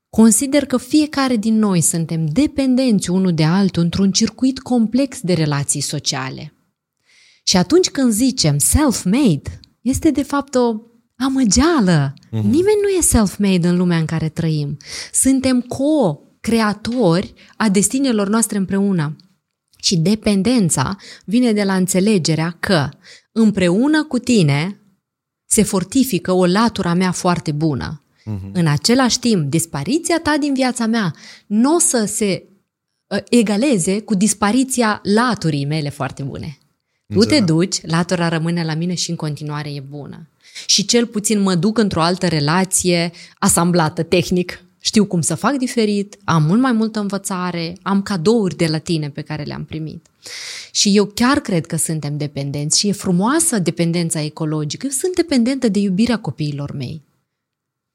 Consider că fiecare din noi suntem dependenți unul de altul într-un circuit complex de relații sociale. Și atunci când zicem self-made, este de fapt o amăgeală. Uh-huh. Nimeni nu e self-made în lumea în care trăim. Suntem co-creatori a destinelor noastre împreună. Și dependența vine de la înțelegerea că împreună cu tine se fortifică o latura mea foarte bună. În același timp, dispariția ta din viața mea nu o să se egaleze cu dispariția laturii mele foarte bune. Tu te duci, latura rămâne la mine și în continuare e bună. Și cel puțin mă duc într-o altă relație asamblată tehnic. Știu cum să fac diferit, am mult mai multă învățare, am cadouri de la tine pe care le-am primit. Și eu chiar cred că suntem dependenți și e frumoasă dependența ecologică. Eu sunt dependentă de iubirea copiilor mei.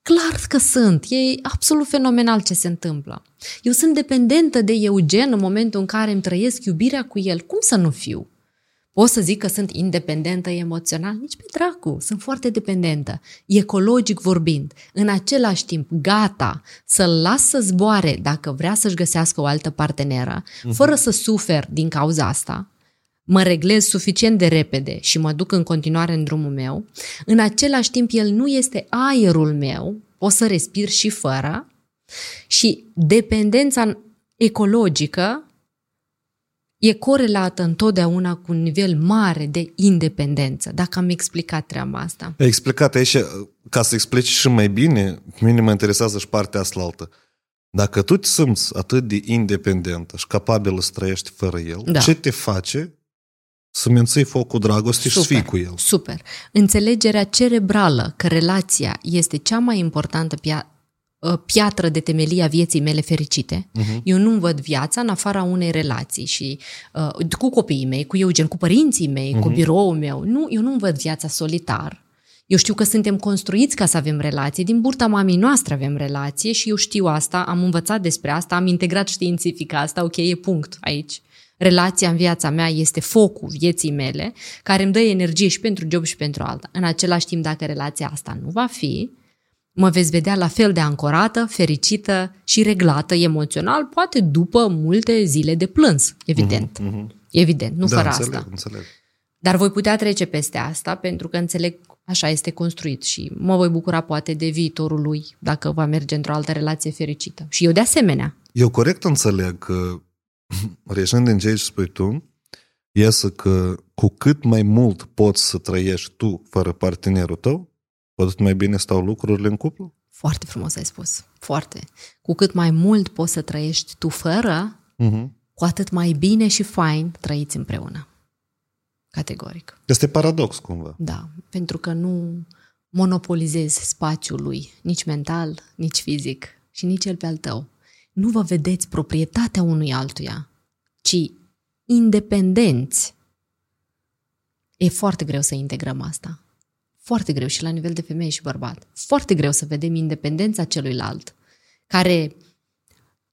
Clar că sunt. E absolut fenomenal ce se întâmplă. Eu sunt dependentă de Eugen în momentul în care îmi trăiesc iubirea cu el. Cum să nu fiu? Pot să zic că sunt independentă emoțional? Nici pe dracu. Sunt foarte dependentă. Ecologic vorbind, în același timp, gata să-l las să zboare dacă vrea să-și găsească o altă parteneră, fără să sufer din cauza asta. Mă reglez suficient de repede și mă duc în continuare în drumul meu, în același timp el nu este aerul meu, pot să respir și fără, și dependența ecologică e corelată întotdeauna cu un nivel mare de independență, dacă am explicat treaba asta. Ai explicat aici, ca să explici și mai bine, mine mă interesează și partea asta. Dacă tu te simți atât de independentă și capabilă să trăiești fără el, ce te face să menții focul dragostei și să fii cu el. Super. Înțelegerea cerebrală că relația este cea mai importantă piatră de temelie a vieții mele fericite. Uh-huh. Eu nu-mi văd viața în afara unei relații și cu copiii mei, cu Eugen, cu părinții mei, cu biroul meu. Eu nu-mi văd viața solitar. Eu știu că suntem construiți ca să avem relație, din burta mamei noastre avem relație și eu știu asta, am învățat despre asta, am integrat științific asta, ok, e punct aici. Relația în viața mea este focul vieții mele, care îmi dă energie și pentru job și pentru alta. În același timp, dacă relația asta nu va fi, Mă veți vedea la fel de ancorată, fericită și reglată emoțional, poate după multe zile de plâns, evident. Mm-hmm. Evident, nu da, fără înțeleg, asta. Înțeleg. Dar voi putea trece peste asta pentru că înțeleg așa este construit și mă voi bucura poate de viitorul lui dacă va merge într-o altă relație fericită. Și eu de asemenea. Eu corect înțeleg că, reșind din ce aici spui tu, iasă că cu cât mai mult poți să trăiești tu fără partenerul tău, cu atât mai bine stau lucrurile în cuplu? Foarte frumos ai spus. Foarte. Cu cât mai mult poți să trăiești tu fără, cu atât mai bine și fain trăiți împreună. Categoric. Este paradox cumva. Da, pentru că nu monopolizezi spațiul lui, nici mental, nici fizic și nici el pe al tău. Nu vă vedeți proprietatea unui altuia, ci independenți. E foarte greu să integrăm asta. Foarte greu și la nivel de femeie și bărbat. Foarte greu să vedem independența celuilalt, care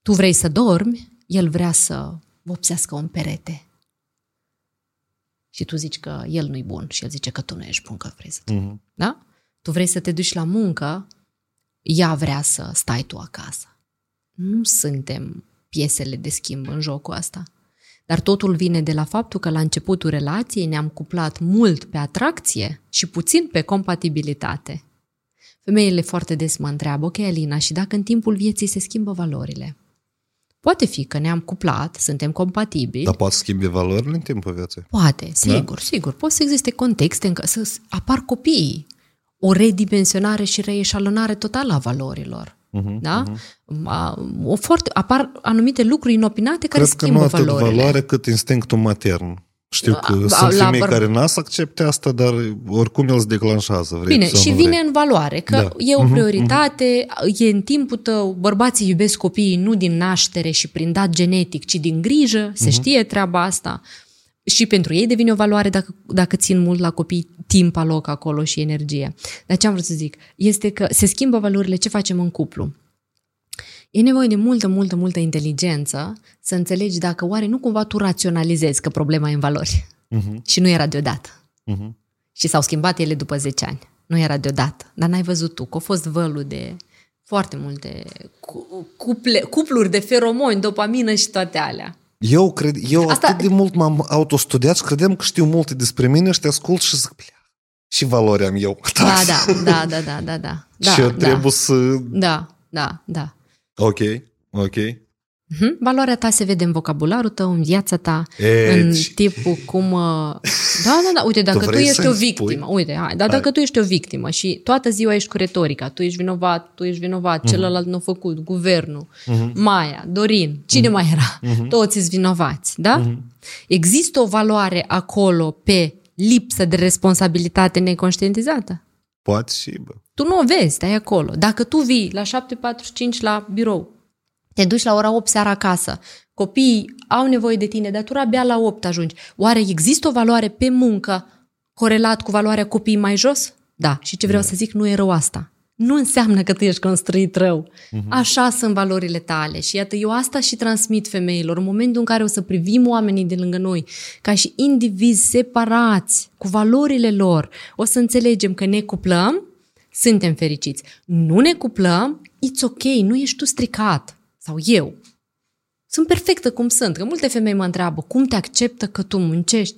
tu vrei să dormi, el vrea să vopsească un perete. Și tu zici că el nu-i bun și el zice că tu nu ești bun, că vrei să te... Da? Tu vrei să te duci la muncă, ea vrea să stai tu acasă. Nu suntem piesele de schimb în jocul ăsta. Dar totul vine de la faptul că la începutul relației ne-am cuplat mult pe atracție și puțin pe compatibilitate. Femeile foarte des mă întreabă, ok, Alina, și dacă în timpul vieții se schimbă valorile? Poate fi că ne-am cuplat, suntem compatibili. Dar poate schimbi valorile în timpul vieții? Poate, sigur, da? Sigur. Pot să existe contexte în care să apar copiii. O redimensionare și reieșalonare totală a valorilor. Da? Apar anumite lucruri inopinate care schimbă valorile. Cred că nu atât valoare cât instinctul matern. Știu că sunt femei care n-a să accepte asta, dar oricum el se declanșează. Vrei bine, și vine în valoare, că da. E o prioritate, e în timpul tău, bărbații iubesc copiii nu din naștere și prin dat genetic, ci din grijă, se știe treaba asta. Și pentru ei devine o valoare dacă țin mult la copii, timp aloc acolo și energie. Dar ce am vrut să zic este că se schimbă valorile, ce facem în cuplu. E nevoie de multă, multă, multă inteligență să înțelegi dacă oare nu cumva tu raționalizezi că problema e în valori. Și nu era deodată. Și s-au schimbat ele după 10 ani. Nu era deodată. Dar n-ai văzut tu că a fost vălul de foarte multe cupluri de feromoni, dopamină și toate alea. Eu asta... atât de mult m-am autostudiat și credeam că știu multe despre mine și te ascult și zic, și valori am eu. Da. Și eu trebuie să... Da. Ok. Valoarea ta se vede în vocabularul tău, în viața ta, în tipul cum... Da. Uite, dacă tu ești o victimă... Uite, hai. Dar dacă tu ești o victimă și toată ziua ești cu retorica, tu ești vinovat, celălalt nu a făcut, guvernul, Maia, Dorin, cine mai era? Toți sunt vinovați, da? Există o valoare acolo pe lipsă de responsabilitate neconștientizată? Poate și, bă. Tu nu o vezi, stai acolo. Dacă tu vii la 7:45 la birou, te duci la ora 8 seara acasă, copiii au nevoie de tine, dar tu abia la 8 ajungi. Oare există o valoare pe muncă corelat cu valoarea copiii mai jos? Da. Și ce vreau să zic, nu e rău asta. Nu înseamnă că tu ești construit rău. Așa sunt valorile tale. Și iată, eu asta și transmit femeilor. În momentul în care o să privim oamenii de lângă noi ca și indivizi separați cu valorile lor, o să înțelegem că ne cuplăm, suntem fericiți. Nu ne cuplăm, it's ok, nu ești tu stricat. Sau eu. Sunt perfectă cum sunt. Că multe femei mă întreabă, cum te acceptă că tu muncești?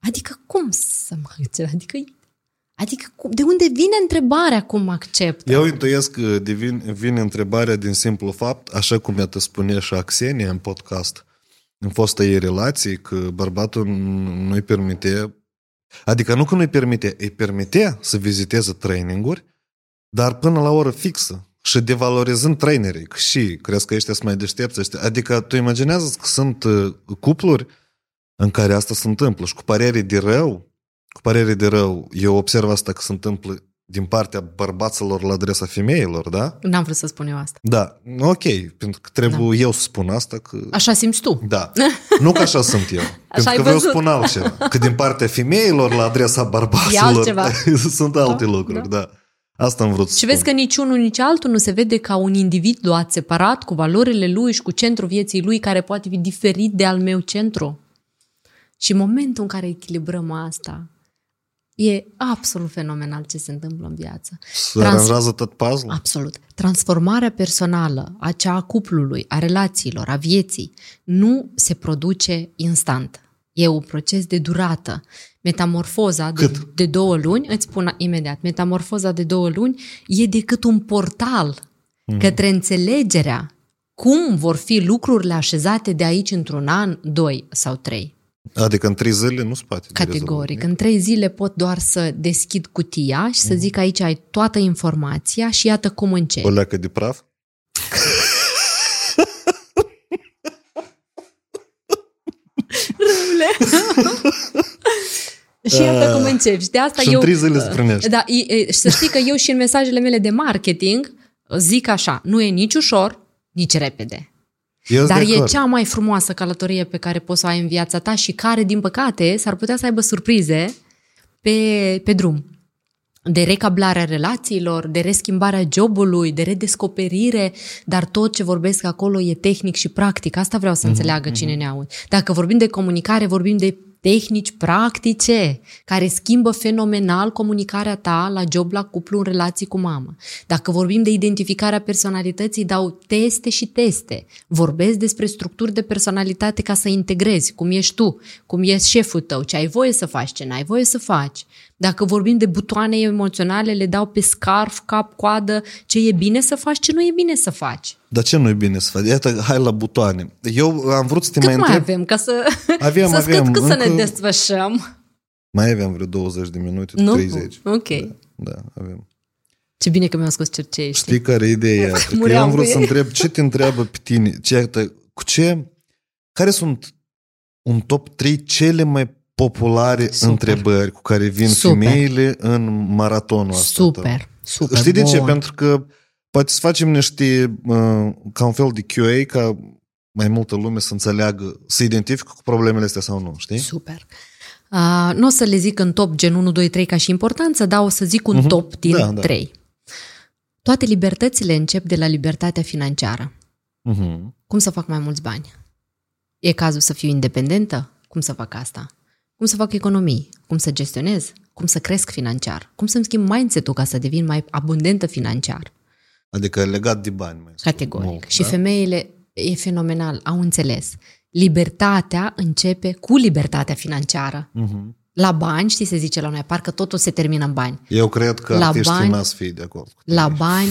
Adică cum să mă accept? Adică de unde vine întrebarea cum mă acceptă? Eu intuiesc că vine întrebarea din simplu fapt, așa cum ea te spune și Axenia în podcast, în fosta ei relație, că bărbatul nu-i permite... Adică nu că nu-i permite, îi permite să viziteze traininguri, dar până la oră fixă și devalorizând trainerii. Și crezi că ăștia sunt mai deștepți ăștia. Adică tu imaginează că sunt cupluri în care asta se întâmplă și cu părere de rău, eu observ asta că se întâmplă din partea bărbaților la adresa femeilor, da? N-am vrut să spun eu asta. Da, ok, pentru că trebuie eu să spun asta. Că... Așa simți tu. Da, nu că așa sunt eu. Pentru că vreau să spun altceva. Că din partea femeilor la adresa bărbaților sunt alte lucruri, da. Asta am vrut să spun. Și vezi că niciunul, nici altul nu se vede ca un individ luat separat cu valorile lui și cu centrul vieții lui care poate fi diferit de al meu centru. Și în momentul în care echilibrăm asta, E absolut fenomenal ce se întâmplă în viață. Se aranjează tot puzzle? Absolut. Transformarea personală, acea a cuplului, a relațiilor, a vieții, nu se produce instant. E un proces de durată. Metamorfoza de 2 luni, îți spun imediat, metamorfoza de 2 luni e decât un portal către înțelegerea cum vor fi lucrurile așezate de aici într-un an, 2 sau 3. Adică în 3 zile nu spate. Categoric. În 3 zile pot doar să deschid cutia și să zic aici ai toată informația și iată cum începi. O leacă de praf? Și iată cum începi. Și de asta și eu, în 3 zile strânești. Da, și să știi că eu și în mesajele mele de marketing zic așa, nu e nici ușor, nici repede. Dar e cea mai frumoasă călătorie pe care poți să o ai în viața ta și care, din păcate, s-ar putea să aibă surprize pe drum. De recablarea relațiilor, de reschimbarea jobului, de redescoperire, dar tot ce vorbesc acolo e tehnic și practic. Asta vreau să înțeleagă cine ne aude. Dacă vorbim de comunicare, vorbim de tehnici practice care schimbă fenomenal comunicarea ta la job, la cuplu, în relații cu mamă. Dacă vorbim de identificarea personalității, dau teste și teste. Vorbesc despre structuri de personalitate ca să integrezi cum ești tu, cum ești șeful tău, ce ai voie să faci, ce n-ai voie să faci. Dacă vorbim de butoane emoționale, le dau pe SCARF, cap, coadă, ce e bine să faci, ce nu e bine să faci. Dar ce nu e bine să faci? Iată, hai la butoane. Eu am vrut să te mai întreb. Cât mai avem? Ca să scăd cât să ne desfășăm. Mai avem vreo 20 de minute, nu? 30. Ok. Da, avem. Ce bine că mi-am scos cerceiești. Știi care e ideea? Că eu am vrut să întreb ce te întreabă pe tine. Care sunt un top 3 cele mai populare întrebări cu care vin femeile în maratonul ăsta. Super. Știi de ce? Pentru că poate să facem niște ca un fel de QA ca mai multă lume să înțeleagă, să identifică cu problemele astea sau nu, știi? Super. Nu o să le zic în top gen 1, 2, 3 ca și importanță, dar o să zic un top din 3. Toate libertățile încep de la libertatea financiară. Cum să fac mai mulți bani? E cazul să fiu independentă? Cum să fac asta? Cum să fac economii? Cum să gestionez? Cum să cresc financiar? Cum să-mi schimb mindset-ul ca să devin mai abundentă financiar? Adică legat de bani. Categoric. Mult, și da? Femeile, e fenomenal, au înțeles. Libertatea începe cu libertatea financiară. La bani, știi, se zice la noi, parcă totul se termină în bani. Eu cred că artiștii n-ați fi de acord. La bani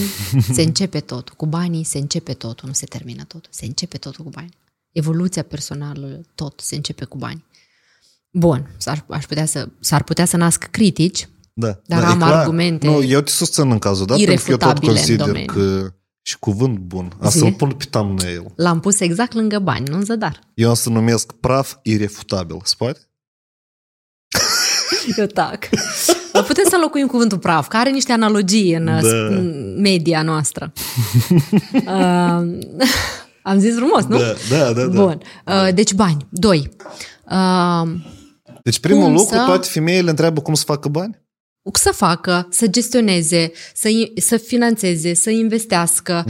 se începe totul. Cu banii se începe totul, nu se termină totul. Se începe totul cu bani. Evoluția personală, tot se începe cu bani. Bun, s-ar putea să nasc critici, dar am argumente irrefutabile. Eu te susțin în cazul dat, pentru că eu tot consider că și cuvânt bun. Asta îl pun pe thumbnail. L-am pus exact lângă bani, nu în zadar. Eu o să numesc praf irefutabil. Spate? Eu tac. Putem să înlocuim cuvântul praf, care are niște analogii în media noastră. Am zis frumos, nu? Da. Bun. Deci bani. 2. Deci primul lucru, toate femeile întreabă cum să facă bani? Să facă, să gestioneze, să finanțeze, să investească,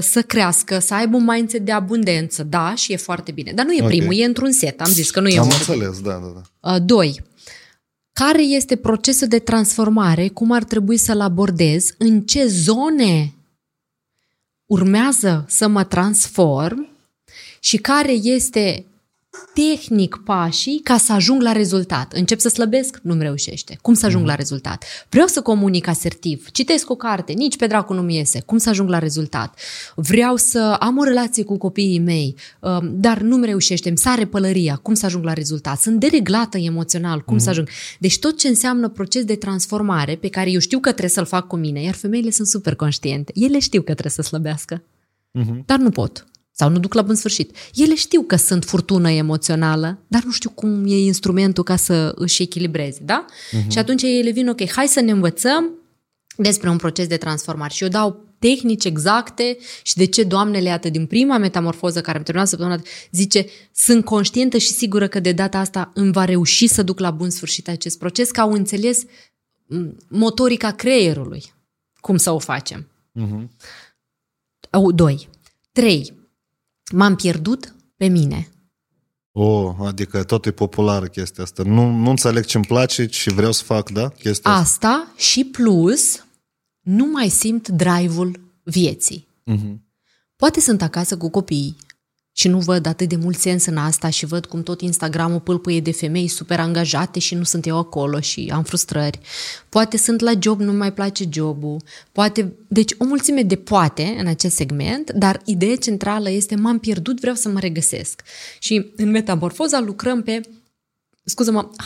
să crească, să aibă un mindset de abundență. Da, și e foarte bine. Dar nu e primul, e într-un set. Am zis că nu e primul. Am înțeles, da. 2. Care este procesul de transformare? Cum ar trebui să-l abordez? În ce zone urmează să mă transform? Și care este tehnic pașii ca să ajung la rezultat? Încep să slăbesc? Nu-mi reușește. Cum să ajung la rezultat? Vreau să comunic asertiv. Citesc o carte. Nici pe dracu nu-mi iese. Cum să ajung la rezultat? Vreau să am o relație cu copiii mei, dar nu-mi reușește. Îmi sare pălăria. Cum să ajung la rezultat? Sunt dereglată emoțional. Cum să ajung? Deci tot ce înseamnă proces de transformare pe care eu știu că trebuie să-l fac cu mine, iar femeile sunt super conștiente. Ele știu că trebuie să slăbească, dar nu pot. Sau nu duc la bun sfârșit. Ele știu că sunt furtună emoțională, dar nu știu cum e instrumentul ca să își echilibreze, da? Și atunci ele vin, ok, hai să ne învățăm despre un proces de transformare. Și eu dau tehnici exacte și de ce, Doamnele, atât din prima metamorfoză care am terminat săptămâna, zice, sunt conștientă și sigură că de data asta îmi va reuși să duc la bun sfârșit acest proces, că au înțeles motorica creierului. Cum să o facem? 2. 3. M-am pierdut pe mine. Adică tot e populară chestia asta. Nu înțeleg ce-mi place și vreau să fac, da? Chestia asta și plus nu mai simt drive-ul vieții. Uh-huh. Poate sunt acasă cu copiii și nu văd atât de mult sens în asta și văd cum tot Instagram-ul pâlpâie de femei super angajate și nu sunt eu acolo și am frustrări. Poate sunt la job, nu-mi mai place jobul. Poate, deci o mulțime de poate în acest segment, dar ideea centrală este m-am pierdut, vreau să mă regăsesc. Și în Metamorfoza lucrăm pe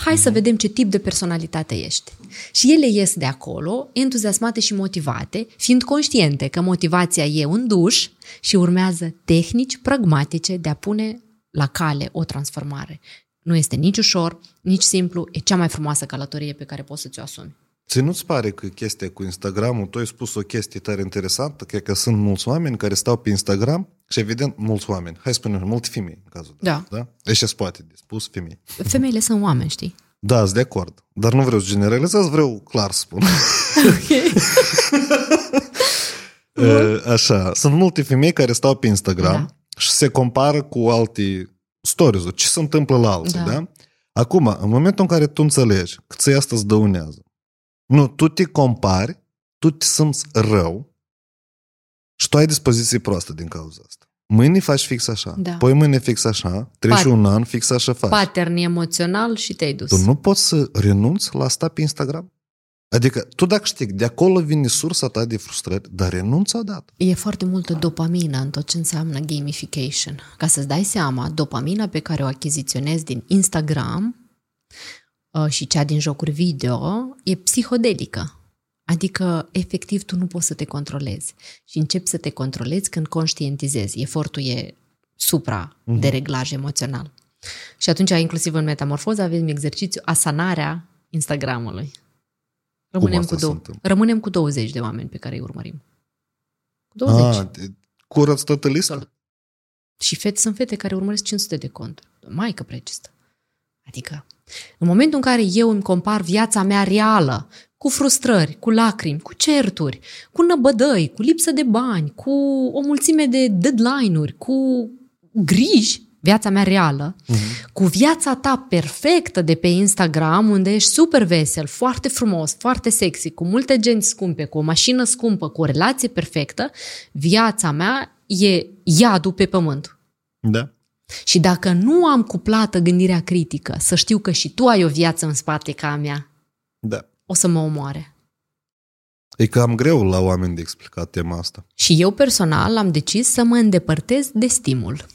hai să vedem ce tip de personalitate ești. Și ele ies de acolo, entuziasmate și motivate, fiind conștiente că motivația e un duș și urmează tehnici pragmatice de a pune la cale o transformare. Nu este nici ușor, nici simplu, e cea mai frumoasă călătorie pe care poți să ți-o asumi. Ți nu-ți pare că chestia cu Instagram-ul, tu ai spus o chestie tare interesantă, cred că sunt mulți oameni care stau pe Instagram și evident mulți oameni, hai să spunem, mulți femei în cazul da? Deci se poate de spus femei. Femeile sunt oameni, știi? Da, sunt de acord, dar nu vreau să generalizez, vreau clar să spun. Așa, sunt multe femei care stau pe Instagram și se compară cu alte stories-uri, ce se întâmplă la alții, da? Acum, în momentul în care tu înțelegi că ți asta îți dăunează, nu, tu te compari, tu te simți rău și tu ai dispoziții proaste din cauza asta. Mâine faci fix așa, poi mâine fix așa, treci un an fix așa faci. Pattern emoțional și te-ai dus. Tu nu poți să renunți la asta pe Instagram? Adică, tu dacă știi, de acolo vine sursa ta de frustrări, dar renunță odată. E foarte multă dopamină în tot ce înseamnă gamification. Ca să-ți dai seama, dopamina pe care o achiziționezi din Instagram și cea din jocuri video e psihodelică. Adică, efectiv, tu nu poți să te controlezi. Și începi să te controlezi când conștientizezi. Efortul e supra-dereglaj emoțional. Și atunci, inclusiv în Metamorfoză, avem exercițiu asanarea Instagram-ului. Rămânem cu 20 de oameni pe care îi urmărim. 20. Curăți toată lista? Și sunt fete care urmăresc 500 de conturi. Maică precisă. Adică, în momentul în care eu îmi compar viața mea reală cu frustrări, cu lacrimi, cu certuri, cu năbădăi, cu lipsă de bani, cu o mulțime de deadline-uri, cu griji, viața mea reală, cu viața ta perfectă de pe Instagram, unde ești super vesel, foarte frumos, foarte sexy, cu multe genți scumpe, cu o mașină scumpă, cu o relație perfectă, viața mea e iadul pe pământ. Da. Și dacă nu am cuplată gândirea critică, să știu că și tu ai o viață în spate ca a mea, o să mă omoare. E cam greu la oameni de explicat tema asta. Și eu personal am decis să mă îndepărtez de stimul.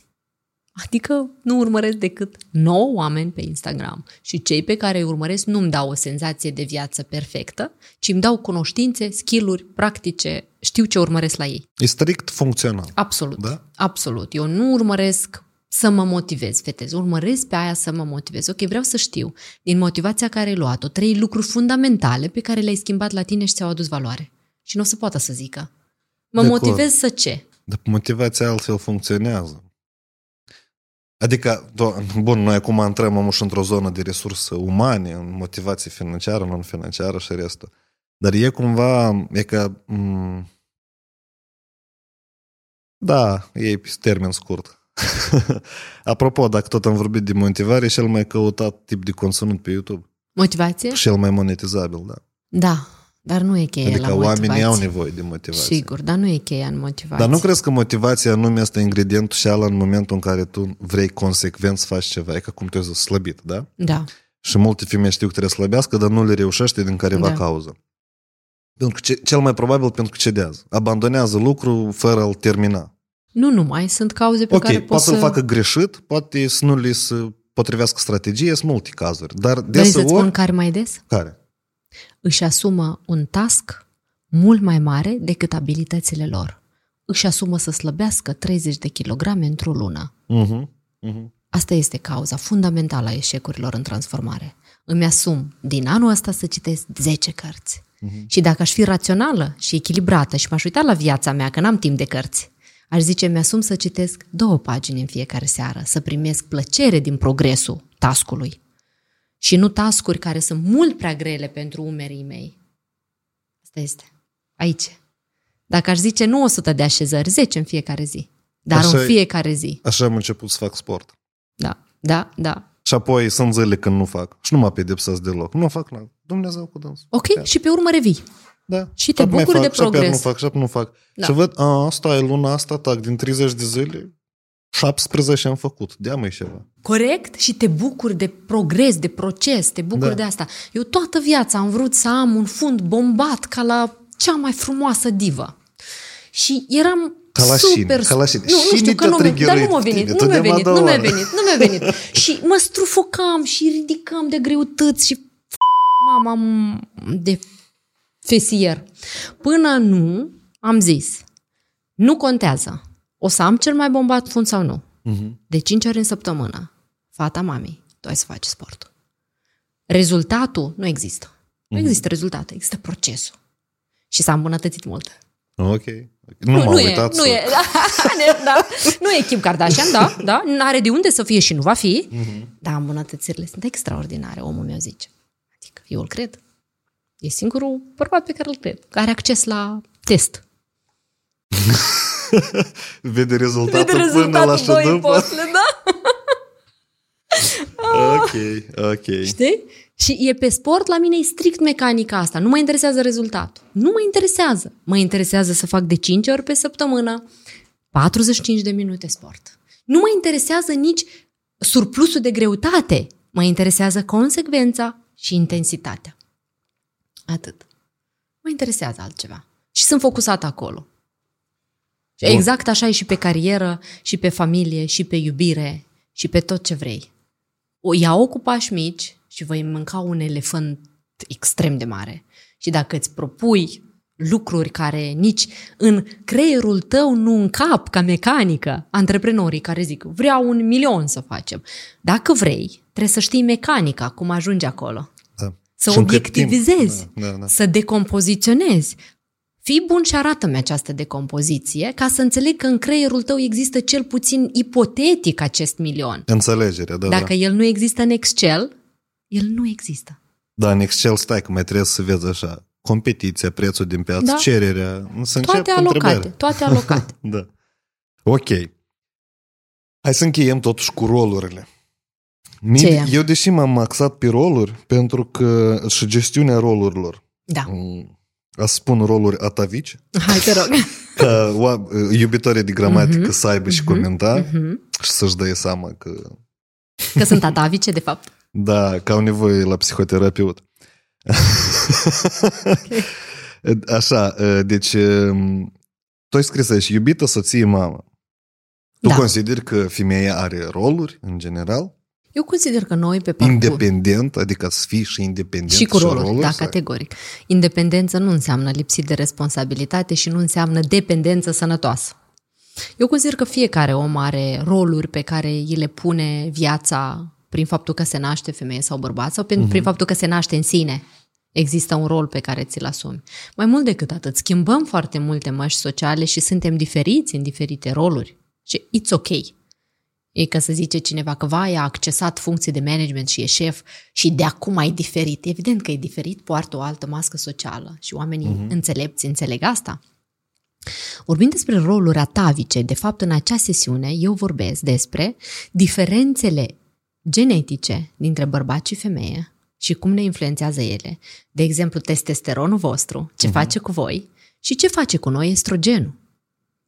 Adică nu urmăresc decât 9 oameni pe Instagram. Și cei pe care îi urmăresc nu-mi dau o senzație de viață perfectă, ci îmi dau cunoștințe, skill-uri, practice, știu ce urmăresc la ei. E strict funcțional. Absolut, da? Absolut. Eu nu urmăresc să mă motivez, fetez. Urmăresc pe aia să mă motivez. Ok, vreau să știu, din motivația care ai luat-o, 3 lucruri fundamentale pe care le-ai schimbat la tine și ți-au adus valoare. Și nu o să poată să zică. Mă motivez să ce? Dar motivația altfel funcționează. Adică, bun, noi acum intrăm amuși într-o zonă de resurse umane, în motivație financiară, non-financiară și restul. Dar e cumva, e ca... Da, e termen scurt. Apropo, dacă tot am vorbit de motivare, cel mai căutat tip de conținut pe YouTube. Motivație? Cel mai monetizabil, da. Da, dar nu e cheia la motivație. Adică oamenii au nevoie de motivație. Sigur, dar nu e cheia în motivație. Dar nu crezi că motivația anume este ingredientul și ala în momentul în care tu vrei consecvent să faci ceva. E ca cum te-ai slăbit, da? Da. Și multe femei știu că trebuie slăbească, dar nu le reușește din careva cauză. Pentru că cel mai probabil pentru că cedează. Abandonează lucrul fără a-l termina. Nu numai, sunt cauze pe care poate să-l facă greșit, poate să nu li se potrivească strategie, sunt multe cazuri. Dar să-ți spun care mai des? Care? Își asumă un task mult mai mare decât abilitățile lor. Își asumă să slăbească 30 de kilograme într-o lună. Asta este cauza fundamentală a eșecurilor în transformare. Îmi asum din anul ăsta să citesc 10 cărți. Și dacă aș fi rațională și echilibrată și m-aș uita la viața mea, că n-am timp de cărți, aș zice, mi-asum să citesc 2 pagini în fiecare seară, să primesc plăcere din progresul task-ului. Și nu task-uri care sunt mult prea grele pentru umerii mei. Asta este. Aici. Dacă aș zice nu 100 de așezări, 10 în fiecare zi. Dar așa în fiecare zi. Așa am început să fac sport. Da. Da, da. Și apoi sunt zile când nu fac. Și nu mă pedepsați deloc. Nu fac nada. Dumnezeu cu dans. Ok, chiar. Și pe urmă revii. Da. Și te bucuri de progres. Nu fac. Da. Și văd, stai, luna asta, tac, din 30 de zile, 17 am făcut. Dea mai ceva. Corect? Și te bucuri de progres, de proces, te bucuri de asta. Eu toată viața am vrut să am un fund bombat ca la cea mai frumoasă divă. Și eram... Calașine. Nu știu că nu mi-a venit. Și mă strufocam și ridicam de greutăți și mama de fesier. Până nu am zis, nu contează, o să am cel mai bombat fund sau nu. Uh-huh. De 5 ori în săptămână, fata mamei, tu ai să faci sport. Rezultatul nu există. Nu există rezultat, există procesul. Și s-a îmbunătățit mult. Ok. Nu m-am uitat. Nu e Kim Kardashian, da. N-are de unde să fie și nu va fi. Uh-huh. Dar îmbunătățirile sunt extraordinare, omul meu zice. Adică eu îl cred. E singurul bărbat pe care îl cred. Care are acces la test. Vede rezultatul până la ședupă. Da? Ok. Știi? Și e pe sport, la mine e strict mecanica asta. Nu mă interesează rezultatul. Nu mă interesează. Mă interesează să fac de 5 ori pe săptămână 45 de minute sport. Nu mă interesează nici surplusul de greutate. Mă interesează consecvența și intensitatea. Atât. Mă interesează altceva. Și sunt focusată acolo. Exact așa e și pe carieră, și pe familie, și pe iubire, și pe tot ce vrei. Ia-o cu pași mici și voi mânca un elefant extrem de mare. Și dacă îți propui lucruri care nici în creierul tău nu încap ca mecanică, antreprenorii care zic, vreau 1 milion să facem. Dacă vrei, trebuie să știi mecanica, cum ajungi acolo. Da. Să obiectivizezi, da. Să decompoziționezi. Fii bun și arată-mi această decompoziție ca să înțeleg că în creierul tău există cel puțin ipotetic acest 1 milion. Înțelegerea, da. Dacă el nu există în Excel, el nu există. Da, în Excel stai că mai trebuie să vezi așa, competiția, prețul din piață, cererea. Toate alocate. Da. Ok. Hai să încheiem totuși cu rolurile. Eu deși m-am axat pe roluri, pentru că și gestiunea rolurilor. Da. A spun roluri atavici. Hai, te rog. Ca iubitorii de gramatică să aibă și comenta și să-și dea seama că... Că sunt atavice, de fapt. Da, că au nevoie la psihoterapeut. Okay. Așa, deci tu ai scris aici iubită, soție, mamă. Tu consideri că femeia are roluri, în general? Eu consider că noi pe parcurs... Independent, adică să fii și independent și cu roluri, da, categoric. Independență nu înseamnă lipsit de responsabilitate și nu înseamnă dependență sănătoasă. Eu consider că fiecare om are roluri pe care îi le pune viața prin faptul că se naște femeie sau bărbat sau prin faptul că se naște în sine. Există un rol pe care ți-l asumi. Mai mult decât atât, schimbăm foarte multe măști sociale și suntem diferiți în diferite roluri. Și it's ok. E că să zice cineva că vai, a accesat funcții de management și e șef și de acum e diferit. Evident că e diferit, poartă o altă mască socială și oamenii înțelepți înțeleg asta. Vorbind despre roluri atavice, de fapt în acea sesiune eu vorbesc despre diferențele genetice dintre bărbat și femeie și cum ne influențează ele. De exemplu, testosteronul vostru, ce face cu voi și ce face cu noi estrogenul.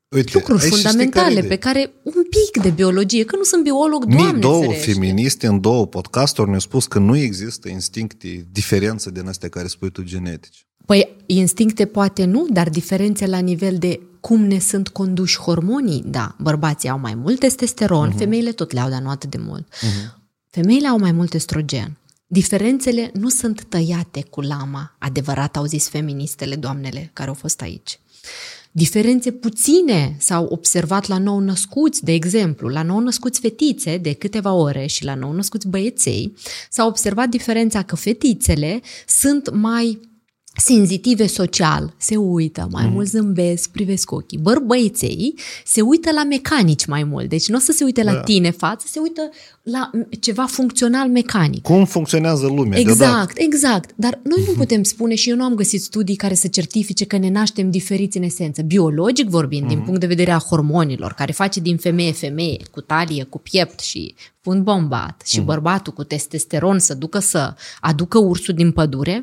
Uite, lucruri fundamentale pe care un pic de biologie, că nu sunt biolog, Doamne două ferește. Feministe în 2 podcasturi ne-au spus că nu există instincte, diferențe din astea care spui tu genetici. Păi instincte poate nu, dar diferențe la nivel de cum ne sunt conduși hormonii, da, bărbații au mai mult testosteron, femeile tot le-au, dar nu atât de mult. Femeile au mai mult estrogen. Diferențele nu sunt tăiate cu lama, adevărat au zis feministele, doamnele care au fost aici. Diferențe puține s-au observat la nou născuți, de exemplu, la nou născuți fetițe de câteva ore și la nou născuți băieței, s-a observat diferența că fetițele sunt mai senzitive social, se uită, mai mult zâmbesc, privesc ochii. Bărbăiței se uită la mecanici mai mult, deci nu o să se uite la tine față, se uită la ceva funcțional mecanic. Cum funcționează lumea. Exact, exact. Dar noi nu putem spune, și eu nu am găsit studii care să certifice că ne naștem diferiți în esență. Biologic vorbind, din punct de vedere a hormonilor, care face din femeie femeie, cu talie, cu piept și fund bombat, și bărbatul cu testosteron să ducă să aducă ursul din pădure.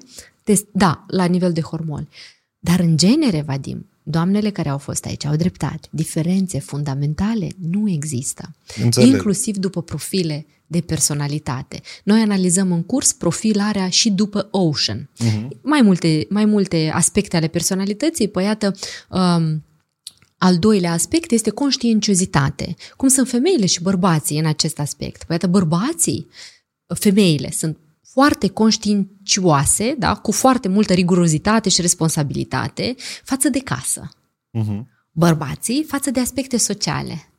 Da, la nivel de hormoni. Dar în genere, Vadim, doamnele care au fost aici au dreptate. Diferențe fundamentale nu există. Înțeleg. Inclusiv după profile de personalitate. Noi analizăm în curs profilarea și după Ocean. Mai multe aspecte ale personalității, păi iată... Al doilea aspect este conștiinciozitate. Cum sunt femeile și bărbații în acest aspect? Păi iată, bărbații, femeile sunt foarte conștiincioase, da? Cu foarte multă rigurozitate și responsabilitate față de casă. Bărbații față de aspecte sociale.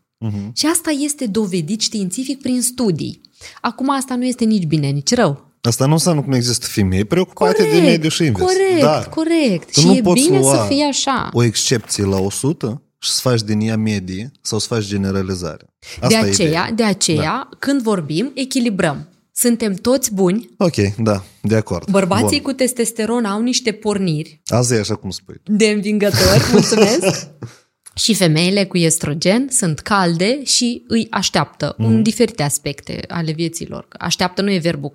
Și asta este dovedit științific prin studii. Acum asta nu este nici bine, nici rău. Asta nu înseamnă că nu există femei preocupate de mediu și invers. Corect. Și e bine să fie așa. O excepție la 100 și să faci din ea medie sau să faci generalizare. Asta de aceea, când vorbim, echilibrăm. Suntem toți buni. Ok, da, de acord. Bărbații cu testosteron au niște porniri. Azi e așa cum spui. De învingători, mulțumesc. Și femeile cu estrogen sunt calde și îi așteaptă în diferite aspecte ale vieților. Așteaptă nu e verbul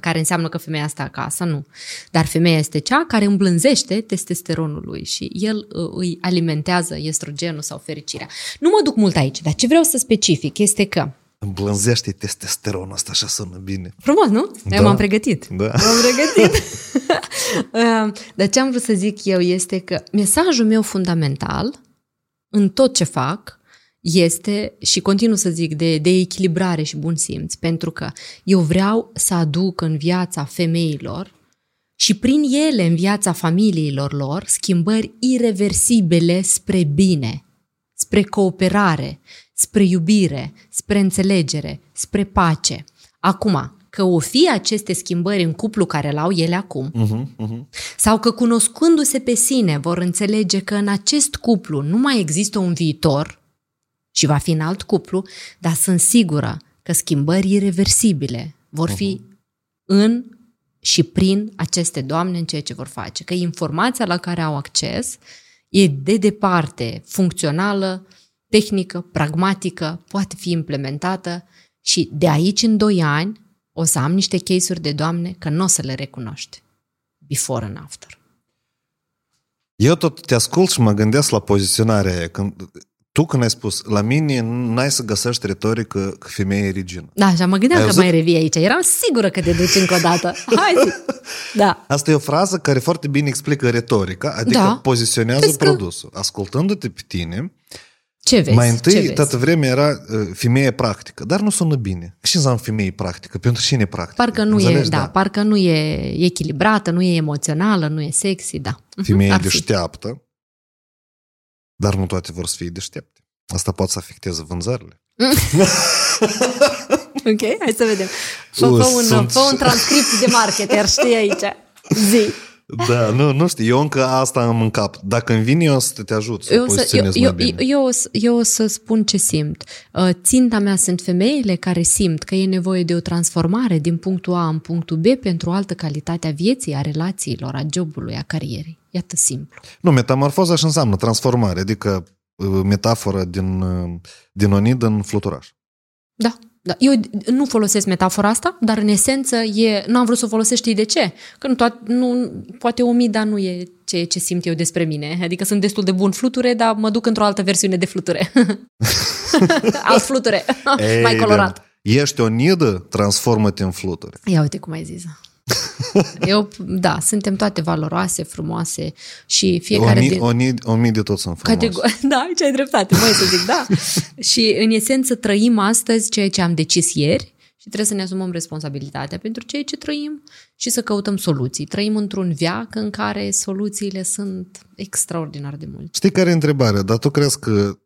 care înseamnă că femeia stă acasă, nu. Dar femeia este cea care îmblânzește testosteronul lui și el îi alimentează estrogenul sau fericirea. Nu mă duc mult aici, dar ce vreau să specific este că îmblânzește testosteronul ăsta, așa sună bine. Frumos, nu? Da. Eu m-am pregătit. Da. M-am pregătit. Dar ce am vrut să zic eu este că mesajul meu fundamental în tot ce fac este, și continuu să zic, de echilibrare și bun simț, pentru că eu vreau să aduc în viața femeilor și prin ele în viața familiilor lor schimbări ireversibile spre bine, spre cooperare, spre iubire, spre înțelegere, spre pace. Acum, că o fi aceste schimbări în cuplu care l-au ele acum, sau că cunoscându-se pe sine vor înțelege că în acest cuplu nu mai există un viitor și va fi în alt cuplu, dar sunt sigură că schimbări irreversibile vor fi în și prin aceste doamne în ceea ce vor face. Că informația la care au acces e de departe funcțională, tehnică, pragmatică, poate fi implementată și de aici în 2 ani o să am niște case-uri de doamne că nu o să le recunoști. Before and after. Eu tot te ascult și mă gândesc la poziționarea aia. Când ai spus, la mine n-ai să găsești retorică că femeia e regină. Da, așa mă gândeam că mai revii aici. Eram sigură că te duci încă o dată. Da. Asta e o frază care foarte bine explică retorica, adică poziționează produsul. Ascultându-te pe tine... Ce vezi? Mai întâi, toată vremea era femeie practică, dar nu sună bine. Ce înseamnă femeie practică? Pentru cine practică? Parcă nu înțelegi, parcă nu e echilibrată, nu e emoțională, nu e sexy, Femeie deșteaptă, dar nu toate vor să fie deșteapte. Asta poate să afecteze vânzările. Ok, hai să vedem. Fă un transcript de marketer, știi aici. Zi. Da, nu știu, eu încă asta am în cap. Dacă îmi vine, eu o să te ajut să poziționez mai bine. Eu o să spun ce simt. Ținta mea sunt femeile care simt că e nevoie de o transformare din punctul A în punctul B pentru o altă calitate a vieții, a relațiilor, a jobului, a carierei. Iată simplu. Nu, metamorfoza și înseamnă transformare, adică metafora din onidă în fluturaș. Da, eu nu folosesc metafora asta, dar în esență nu am vrut să o folosesc, știi de ce? Că poate omida nu e ce simt eu despre mine. Adică sunt destul de bun fluture, dar mă duc într-o altă versiune de fluture. Alt fluture, mai colorat. Ești o nidă, transformă-te în fluture. Ia uite cum ai zis. Suntem toate valoroase, frumoase și fiecare o mie de toți sunt frumoase. Da, aici ai dreptate, mai să zic, da. Și în esență trăim astăzi ceea ce am decis ieri și trebuie să ne asumăm responsabilitatea pentru ceea ce trăim și să căutăm soluții. Trăim într-un veac în care soluțiile sunt extraordinar de multe. Știi care e întrebarea? Dar tu crezi că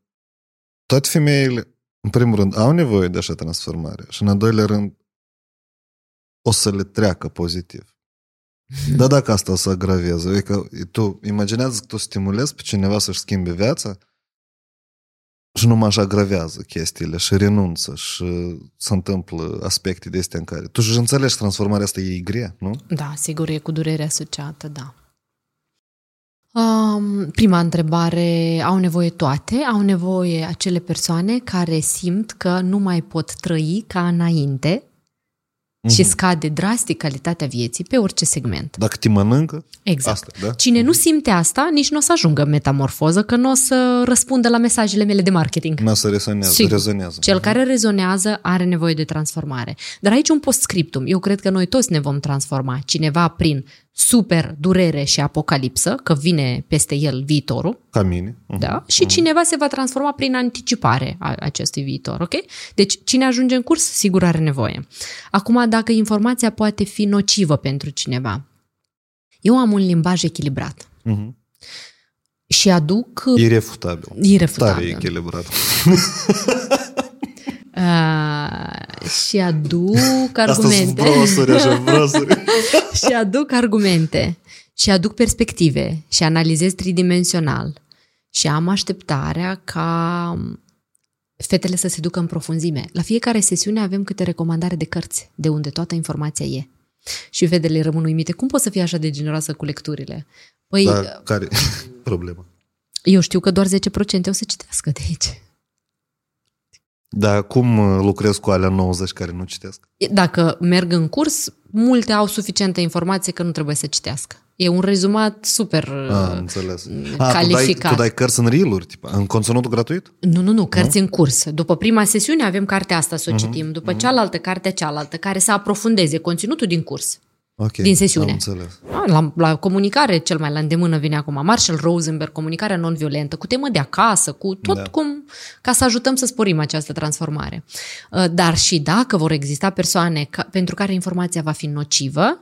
toate femeile, în primul rând, au nevoie de așa transformare și în al doilea rând o să le treacă pozitiv? Dar dacă asta o să agraveze, adică tu imaginează că tu stimulezi pe cineva să-și schimbe viața și numai își agravează chestiile și renunță și se întâmplă aspecte de astea în care... Tu și înțelegi transformarea asta e grea, nu? Da, sigur, e cu durere asociată, da. Prima întrebare, au nevoie toate? Au nevoie acele persoane care simt că nu mai pot trăi ca înainte și scade drastic calitatea vieții pe orice segment. Dacă te mănâncă, exact. Asta, da? Cine nu simte asta, nici nu o să ajungă metamorfoză, că nu o să răspundă la mesajele mele de marketing. Nu o să rezonează. Cel care rezonează are nevoie de transformare. Dar aici un postscriptum. Eu cred că noi toți ne vom transforma. Cineva prin super durere și apocalipsă, că vine peste el viitorul. Ca mine. Da? Și cineva se va transforma prin anticipare a acestui viitor, ok? Deci cine ajunge în curs, sigur are nevoie. Acum, dacă informația poate fi nocivă pentru cineva, eu am un limbaj echilibrat. Și aduc... Irefutabil. Irefutabil. Tare echilibrat. Și aduc argumente. Și aduc argumente. Și aduc perspective. Și analizez tridimensional. Și am așteptarea ca fetele să se ducă în profunzime. La fiecare sesiune avem câte recomandare de cărți, de unde toată informația e. Și fetele rămân uimite. Cum poți să fii așa de generoasă cu lecturile? Păi, dar care problema? Eu știu că doar 10% o să citească de aici. Dar cum lucrez cu alea 90 care nu citesc? Dacă merg în curs, multe au suficientă informație că nu trebuie să citească. E un rezumat super calificat. Tu dai cărți în reel-uri, în conținutul gratuit? Nu, cărți în curs. După prima sesiune avem cartea asta să o citim, după cealaltă, cartea cealaltă, care să aprofundeze conținutul din curs. Okay, din sesiune. La comunicare, cel mai la îndemână vine acum Marshall Rosenberg, comunicarea non-violentă, cu temă de acasă, cu tot cum, ca să ajutăm să sporim această transformare. Dar și dacă vor exista persoane pentru care informația va fi nocivă,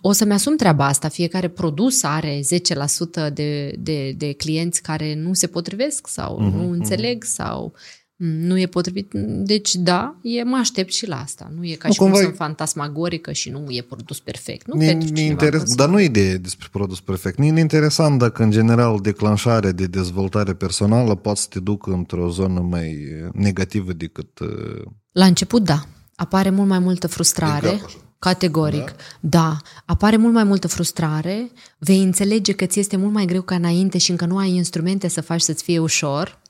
o să-mi asum treaba asta. Fiecare produs are 10% de clienți care nu se potrivesc sau nu înțeleg sau... Nu e potrivit. Deci, da, mă aștept și la asta. Nu e ca și cum sunt fantasmagorică și nu e produs perfect. Nu pentru cineva. Dar nu e idee despre produs perfect. E interesant dacă, în general, declanșarea de dezvoltare personală poate să te ducă într-o zonă mai negativă decât... La început, da. Apare mult mai multă frustrare. Categoric. Da. Apare mult mai multă frustrare. Vei înțelege că ți este mult mai greu ca înainte și încă nu ai instrumente să faci să-ți fie ușor.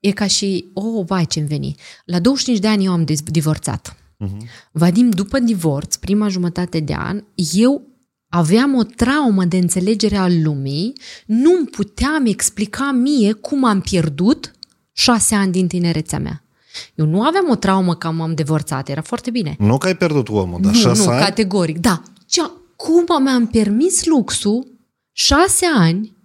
E ca și, vai ce-mi veni. La 25 de ani eu am divorțat. Vadim, după divorț, prima jumătate de an, eu aveam o traumă de înțelegere a lumii, nu-mi puteam explica mie cum am pierdut 6 ani din tinerețea mea. Eu nu aveam o traumă că m-am divorțat, era foarte bine. Nu că ai pierdut omul, dar 6 ani? Nu, categoric, da. Cum mi-am permis luxul 6 ani,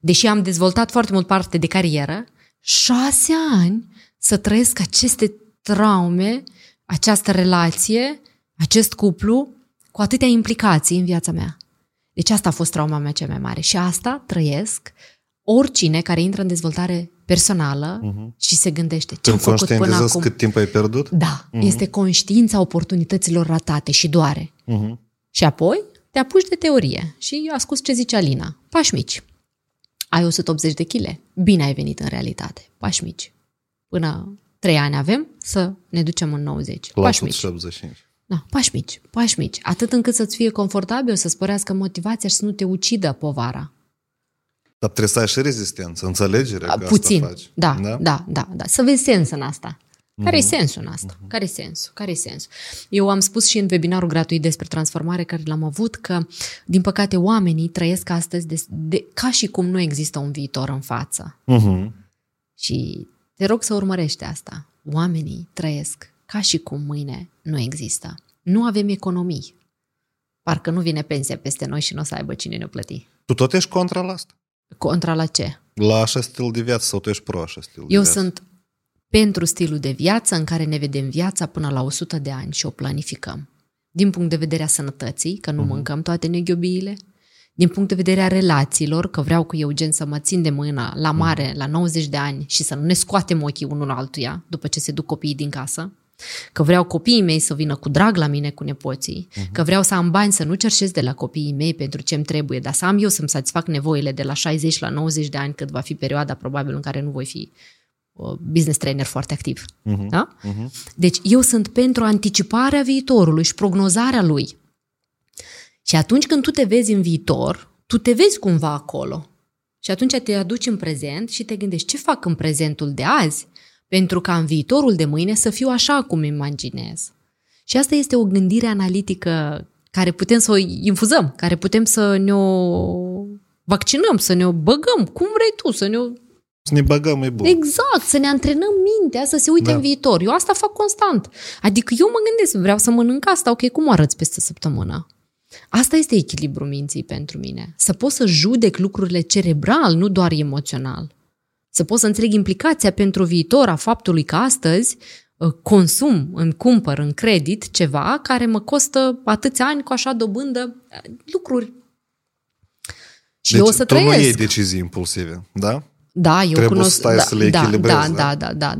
deși am dezvoltat foarte mult parte de carieră, 6 ani să trăiesc aceste traume, această relație, acest cuplu, cu atâtea implicații în viața mea. Deci asta a fost trauma mea cea mai mare și asta trăiesc oricine care intră în dezvoltare personală și se gândește ce-am făcut până acum. Cât timp ai pierdut? Da, este conștiința oportunităților ratate și doare. Și apoi te apuci de teorie și asculți ce zice Alina. Pași mici. Ai 180 de kg, bine ai venit în realitate. Pași mici. Până 3 ani avem să ne ducem în 90. Pași mici. Da, pași mici. Atât încât să-ți fie confortabil, să sporească motivația și să nu te ucidă povara. Dar trebuie să ai și rezistență, înțelegere că puțin. Asta faci. Da. Să vezi sens în asta. Care-i sensul în asta? Care-i sensul? Eu am spus și în webinarul gratuit despre transformare care l-am avut că, din păcate, oamenii trăiesc astăzi ca și cum nu există un viitor în față. Și te rog să urmărești asta. Oamenii trăiesc ca și cum mâine nu există. Nu avem economii. Parcă nu vine pensia peste noi și nu o să aibă cine ne plăti. Tu tot ești contra la asta? Contra la ce? La așa stil de viață sau tu ești pro așa stil de viață? Eu sunt pentru stilul de viață în care ne vedem viața până la 100 de ani și o planificăm. Din punct de vedere a sănătății, că nu mâncăm toate neghiobiile, din punct de vedere a relațiilor, că vreau cu Eugen să mă țin de mână la mare, la 90 de ani și să nu ne scoatem ochii unul altuia după ce se duc copiii din casă. Că vreau copiii mei să vină cu drag la mine cu nepoții, că vreau să am bani, să nu cerșesc de la copiii mei pentru ce îmi trebuie, dar să am eu să-mi satisfac nevoile de la 60 la 90 de ani, cât va fi perioada probabil în care nu voi fi business trainer foarte activ. Da? Deci eu sunt pentru anticiparea viitorului și prognozarea lui. Și atunci când tu te vezi în viitor, tu te vezi cumva acolo. Și atunci te aduci în prezent și te gândești ce fac în prezentul de azi pentru ca în viitorul de mâine să fiu așa cum imaginez. Și asta este o gândire analitică care putem să o infuzăm, care putem să ne-o vaccinăm, să ne-o băgăm, cum vrei tu, să ne-o... Să ne băgăm, e bun. Exact, să ne antrenăm mintea, să se uite în viitor. Eu asta fac constant. Adică eu mă gândesc, vreau să mănânc asta, ok, cum arăți peste săptămână? Asta este echilibrul minții pentru mine. Să pot să judec lucrurile cerebral, nu doar emoțional. Să pot să înțeleg implicația pentru viitor a faptului că astăzi consum, îmi cumpăr în credit ceva care mă costă atâția ani cu așa dobândă lucruri. Și deci, eu o să trăiesc. Deci tu nu iei decizii impulsive, da? Da, eu trebuie cunosc, să stai să le echilibrezi.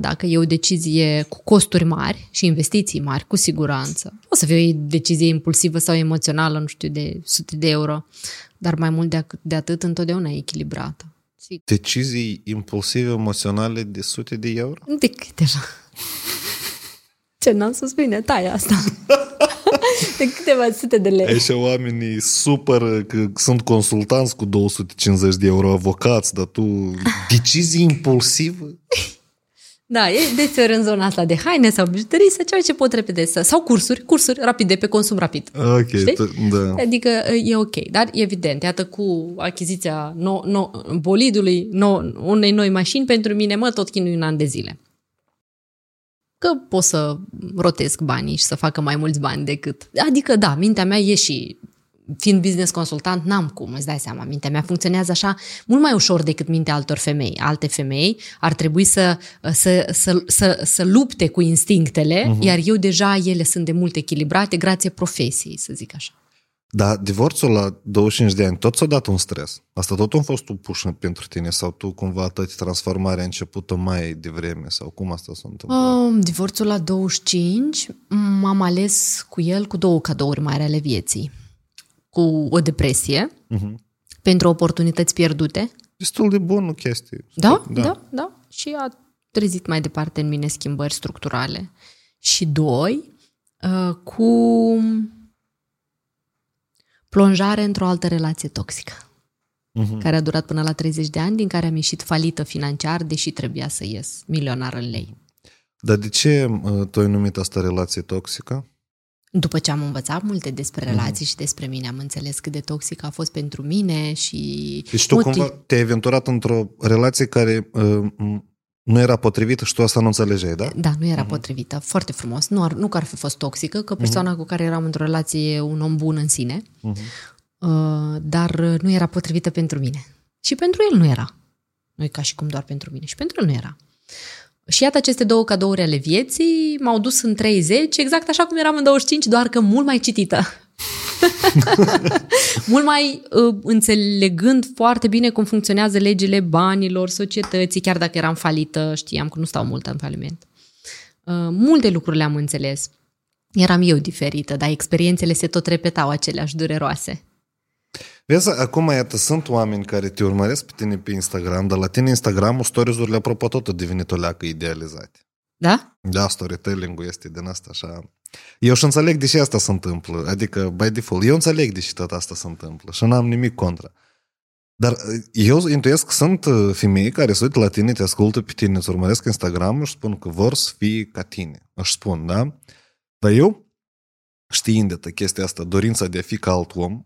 Dacă e o decizie cu costuri mari și investiții mari, cu siguranță. O să fie o decizie impulsivă sau emoțională, nu știu, de sute de euro, dar mai mult de atât întotdeauna e echilibrată. Decizii impulsive, emoționale de sute de euro? De câteva. Ce n-am să spune, taia asta. De câteva sute de lei. Așa oamenii supără că sunt consultanți cu 250 de euro avocați, dar tu... Decizii impulsive? Da, deseori în zona asta de haine sau bijuterii, sau ceva ce pot repede să... Sau cursuri rapide, pe consum rapid. Ok, da. Adică e ok, dar evident, iată cu achiziția bolidului, unei noi mașini, pentru mine mă tot chinui un an de zile. Că pot să rotesc banii și să facă mai mulți bani decât... Adică, da, mintea mea e și... Fiind business consultant, n-am cum, îți dai seama, mintea mea funcționează așa mult mai ușor decât mintea altor femei. Alte femei ar trebui să lupte cu instinctele, iar eu deja ele sunt de mult echilibrate grație profesiei, să zic așa. Dar divorțul la 25 de ani tot s-a dat un stres. Asta tot a fost o pușă pentru tine sau tu cumva toată transformarea începută mai devreme sau cum asta s-a întâmplat? Divorțul la 25 m-am ales cu el cu 2 cadouri mari ale vieții. Cu o depresie, pentru oportunități pierdute. Destul de bună chestie. Da. Și a trezit mai departe în mine schimbări structurale. Și 2, cu plonjare într-o altă relație toxică, care a durat până la 30 de ani, din care am ieșit falită financiar, deși trebuia să ies milionar în lei. Dar de ce tu ai numit asta relație toxică? După ce am învățat multe despre relații și despre mine, am înțeles cât de toxic a fost pentru mine și... Deci tu cumva te-ai aventurat într-o relație care nu era potrivită și tu asta nu înțelegeai, da? Da, nu era potrivită. Foarte frumos. Nu că ar fi fost toxică, că persoana cu care eram într-o relație e un om bun în sine, dar nu era potrivită pentru mine. Și pentru el nu era. Nu e ca și cum doar pentru mine. Și pentru el nu era. Și iată, aceste 2 cadouri ale vieții m-au dus în 30, exact așa cum eram în 25, doar că mult mai citită. Mult mai înțelegând foarte bine cum funcționează legile banilor, societății, chiar dacă eram falită, știam că nu stau mult în faliment. Multe lucruri le-am înțeles. Eram eu diferită, dar experiențele se tot repetau aceleași dureroase. Vezi, acum, iată, sunt oameni care te urmăresc pe tine pe Instagram, dar la tine Instagram-ul, stories-urile, apropo, tot au devenit o leacă idealizate. Da? Da, storytelling-ul este din asta așa. Eu și înțeleg de ce asta se întâmplă, adică, by default, eu înțeleg de ce tot asta se întâmplă și n-am nimic contra. Dar eu intuiesc că sunt femei care se uită la tine, te ascultă pe tine, îți urmăresc Instagram-ul și spun că vor să fie ca tine. Își spun, da? Dar eu, știindu-te chestia asta, dorința de a fi ca alt om,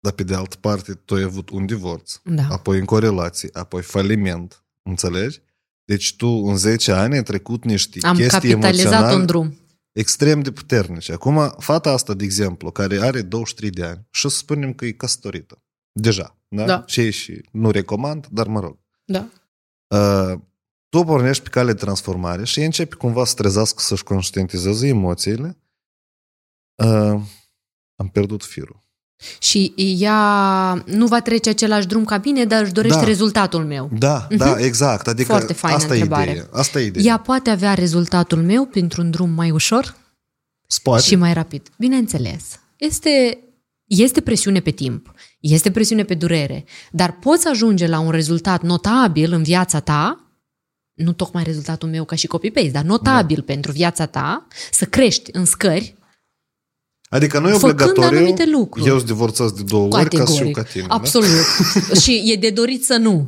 dar pe de altă parte tu ai avut un divorț, apoi încă o relație, apoi faliment, înțelegi? Deci tu în 10 ani ai trecut niște chestii emoționale drum extrem de puternice. Acum fata asta, de exemplu, care are 23 de ani și să spunem că e căsătorită, deja, da? Și nu recomand, dar mă rog. Da. Tu pornești pe cale de transformare și începi cumva să trezească să-și conștientizeze emoțiile. Am pierdut firul. Și ea nu va trece același drum ca mine, dar își dorește rezultatul meu. Da, da, exact. Adică foarte faină întrebare. Asta e ideea. Ea poate avea rezultatul meu printr-un drum mai ușor și mai rapid. Bineînțeles. Este presiune pe timp, este presiune pe durere, dar poți ajunge la un rezultat notabil în viața ta, nu tocmai rezultatul meu ca și copy-paste, dar notabil pentru viața ta, să crești în scări. Adică nu e obligatoriu, eu sunt divorțat de 2 ori ca să fiu ca tine. Absolut. Da? Și e de dorit să nu.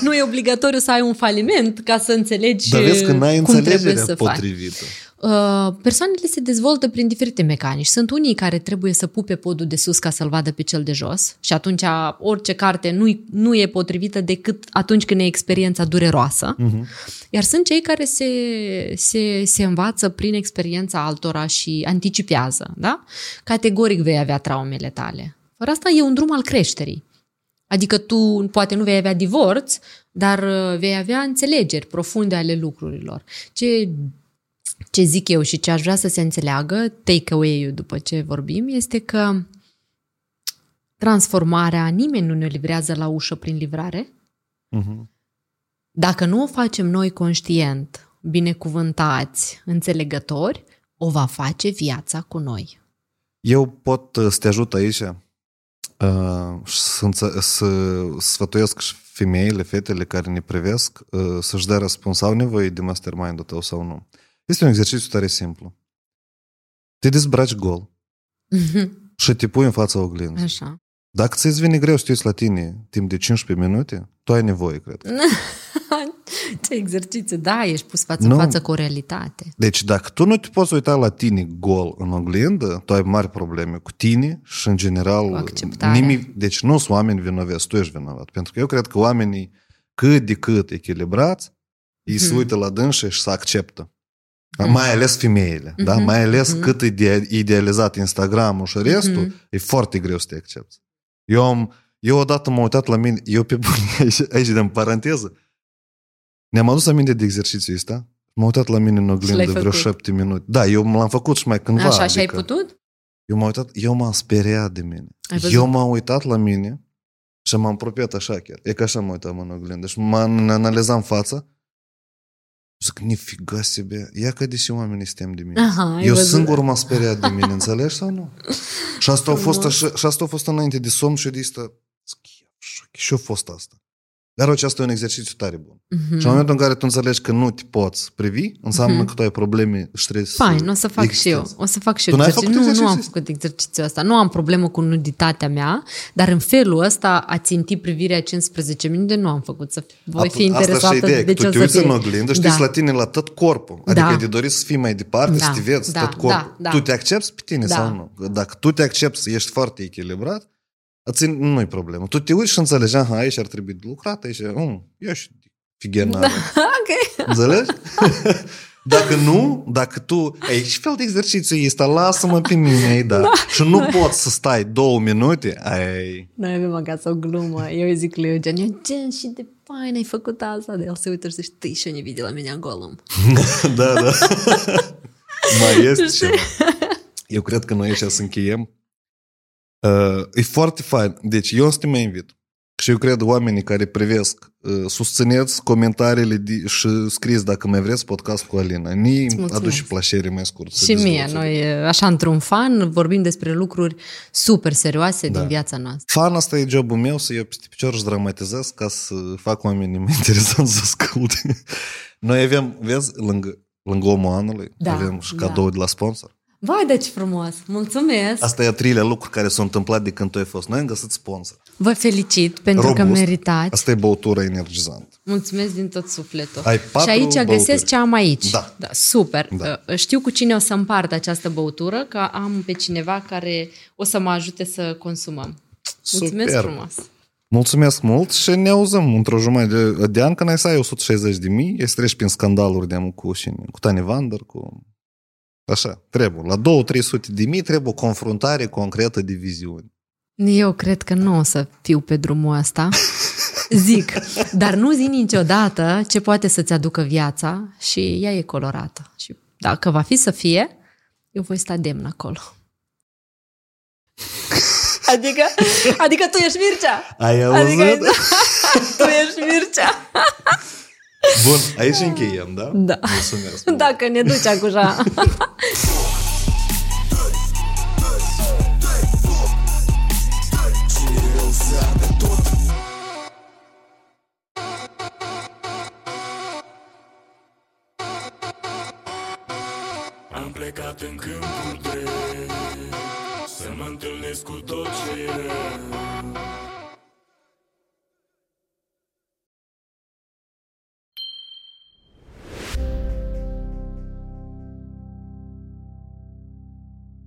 Nu e obligatoriu să ai un faliment ca să înțelegi cum trebuie să faci. Dar vezi că n-ai înțelegerea potrivită. Persoanele se dezvoltă prin diferite mecanici. Sunt unii care trebuie să pupe podul de sus ca să-l vadă pe cel de jos și atunci orice carte nu e potrivită decât atunci când e experiența dureroasă. Uh-huh. Iar sunt cei care se învață prin experiența altora și anticipează. Da? Categoric vei avea traumele tale. Fără asta e un drum al creșterii. Adică tu poate nu vei avea divorț, dar vei avea înțelegeri profunde ale lucrurilor. Ce zic eu și ce aș vrea să se înțeleagă, takeaway-ul după ce vorbim, este că transformarea, nimeni nu ne livrează la ușă prin livrare. Uh-huh. Dacă nu o facem noi conștient, binecuvântați, înțelegători, o va face viața cu noi. Eu pot să te ajut aici să sfătuiesc și femeile, fetele care ne privesc să-și dea răspuns, au nevoie de mastermind-ul tău sau nu. Este un exercițiu tare simplu. Te dezbraci gol și te pui în fața oglinzii. Așa. Dacă ți-ți vine greu să te uiți la tine timp de 15 minute, tu ai nevoie, cred. Ce exercițiu, da, ești pus față în față cu o realitate. Deci dacă tu nu te poți uita la tine gol în oglindă, tu ai mari probleme cu tine și în general nimic. Deci nu sunt oameni vinovați, tu ești vinovat. Pentru că eu cred că oamenii cât de cât echilibrați, ei se uită la dânsă și se acceptă. Mai ales femeile, da? Mai ales cât e idealizat Instagram-ul și restul, e foarte greu să te accepți. Eu odată m-am uitat la mine, eu pe bune, aici de-n paranteză, ne-am adus aminte de exercițiul ăsta, m-am uitat la mine în oglindă vreo 7 minute. Da, eu l-am făcut și mai cândva. Așa, și adică, ai putut? Eu m-am uitat, eu m-am speriat de mine. Eu m-am uitat la mine și m-am apropiat așa chiar. E că așa m-am uitat în oglindă și m-am analizat în față. Zic, nifiga sebe, ia că deși oamenii suntem de mine. Aha, eu singur m-am speriat de mine, înțelegi sau nu? Și asta a fost, fost înainte de somn și de asta. Și-a fost asta. Dar acesta e un exercițiu tare bun. Mm-hmm. Și în momentul în care tu înțelegi că nu te poți privi, înseamnă că tu ai probleme și trebuie să... Fain, o să fac existență. Și eu. O să fac și eu exercițiu. Nu am făcut exercițiul ăsta. Nu am problemă cu nuditatea mea, dar în felul ăsta a țintit privirea 15 minute, nu am făcut. Voi fi interesată de ce o să te uiți în oglindă și la tine la tot corpul. Adică ai de dorit să fii mai departe, să te vezi tot corpul. Tu te accepti pe tine sau nu? Dacă tu te accepti, ești foarte echilibrat, nu-i problemă. Tu te uiți și înțelegi, aha, aici ar trebui lucrat, aici, eu și figenare. Da, ok. Înțelegi? Dacă nu, dacă tu, ce fel de exercițiu ăsta, lasă-mă pe mine, și nu poți să stai 2 minute, ai... Noi avem acasă o glumă, eu îi zic lui Eugen, și de fain ai făcut asta, de el se uită și zici, tăi și eu ne vede la mine golum. Da. Mai este ceva. Eu cred că noi aici să încheiem. E foarte fain. Deci eu să te mai invit. Și eu cred oamenii care privesc, susțineți comentariile și scrieți dacă mai vreți podcast cu Alina. Ne aduce plăcere mai scurt. Și mie. Noi așa într-un fan vorbim despre lucruri super serioase din viața noastră. Fan, asta e jobul meu, să iau peste picior și dramatizez ca să fac oamenii mai interesanți să asculte. Noi avem, vezi, lângă omul anului, avem și cadou de la sponsor. Vai, deci frumos! Mulțumesc! Asta e a 3-lea lucru care s-a întâmplat de când tu ai fost. Noi am găsit sponsor. Vă felicit pentru Robust. Că meritați. Asta e băutură energizantă. Mulțumesc din tot sufletul. Și aici găsesc ce am aici. Da. Super! Da. Știu cu cine o să împart această băutură, că am pe cineva care o să mă ajute să consumăm. Mulțumesc frumos! Mulțumesc mult și ne auzăm într-o jumătate de an, că n-ai să ai 160.000, ești treci prin scandaluri de cu Tani Vander, cu... Așa, trebuie. La 200-300.000 trebuie o confruntare concretă de viziuni. Eu cred că nu o să fiu pe drumul ăsta. Zic. Dar nu zi niciodată ce poate să-ți aducă viața și ea e colorată. Și dacă va fi să fie, eu voi sta demn acolo. Adică tu ești Mircea. Ai auzit? Adică, tu ești Mircea. Bun, aici încheiem, da? Da. Mulțumesc. Dacă ne duci acuja. Am plecat în câmpul drept să mă întâlnesc cu tot ce e rău.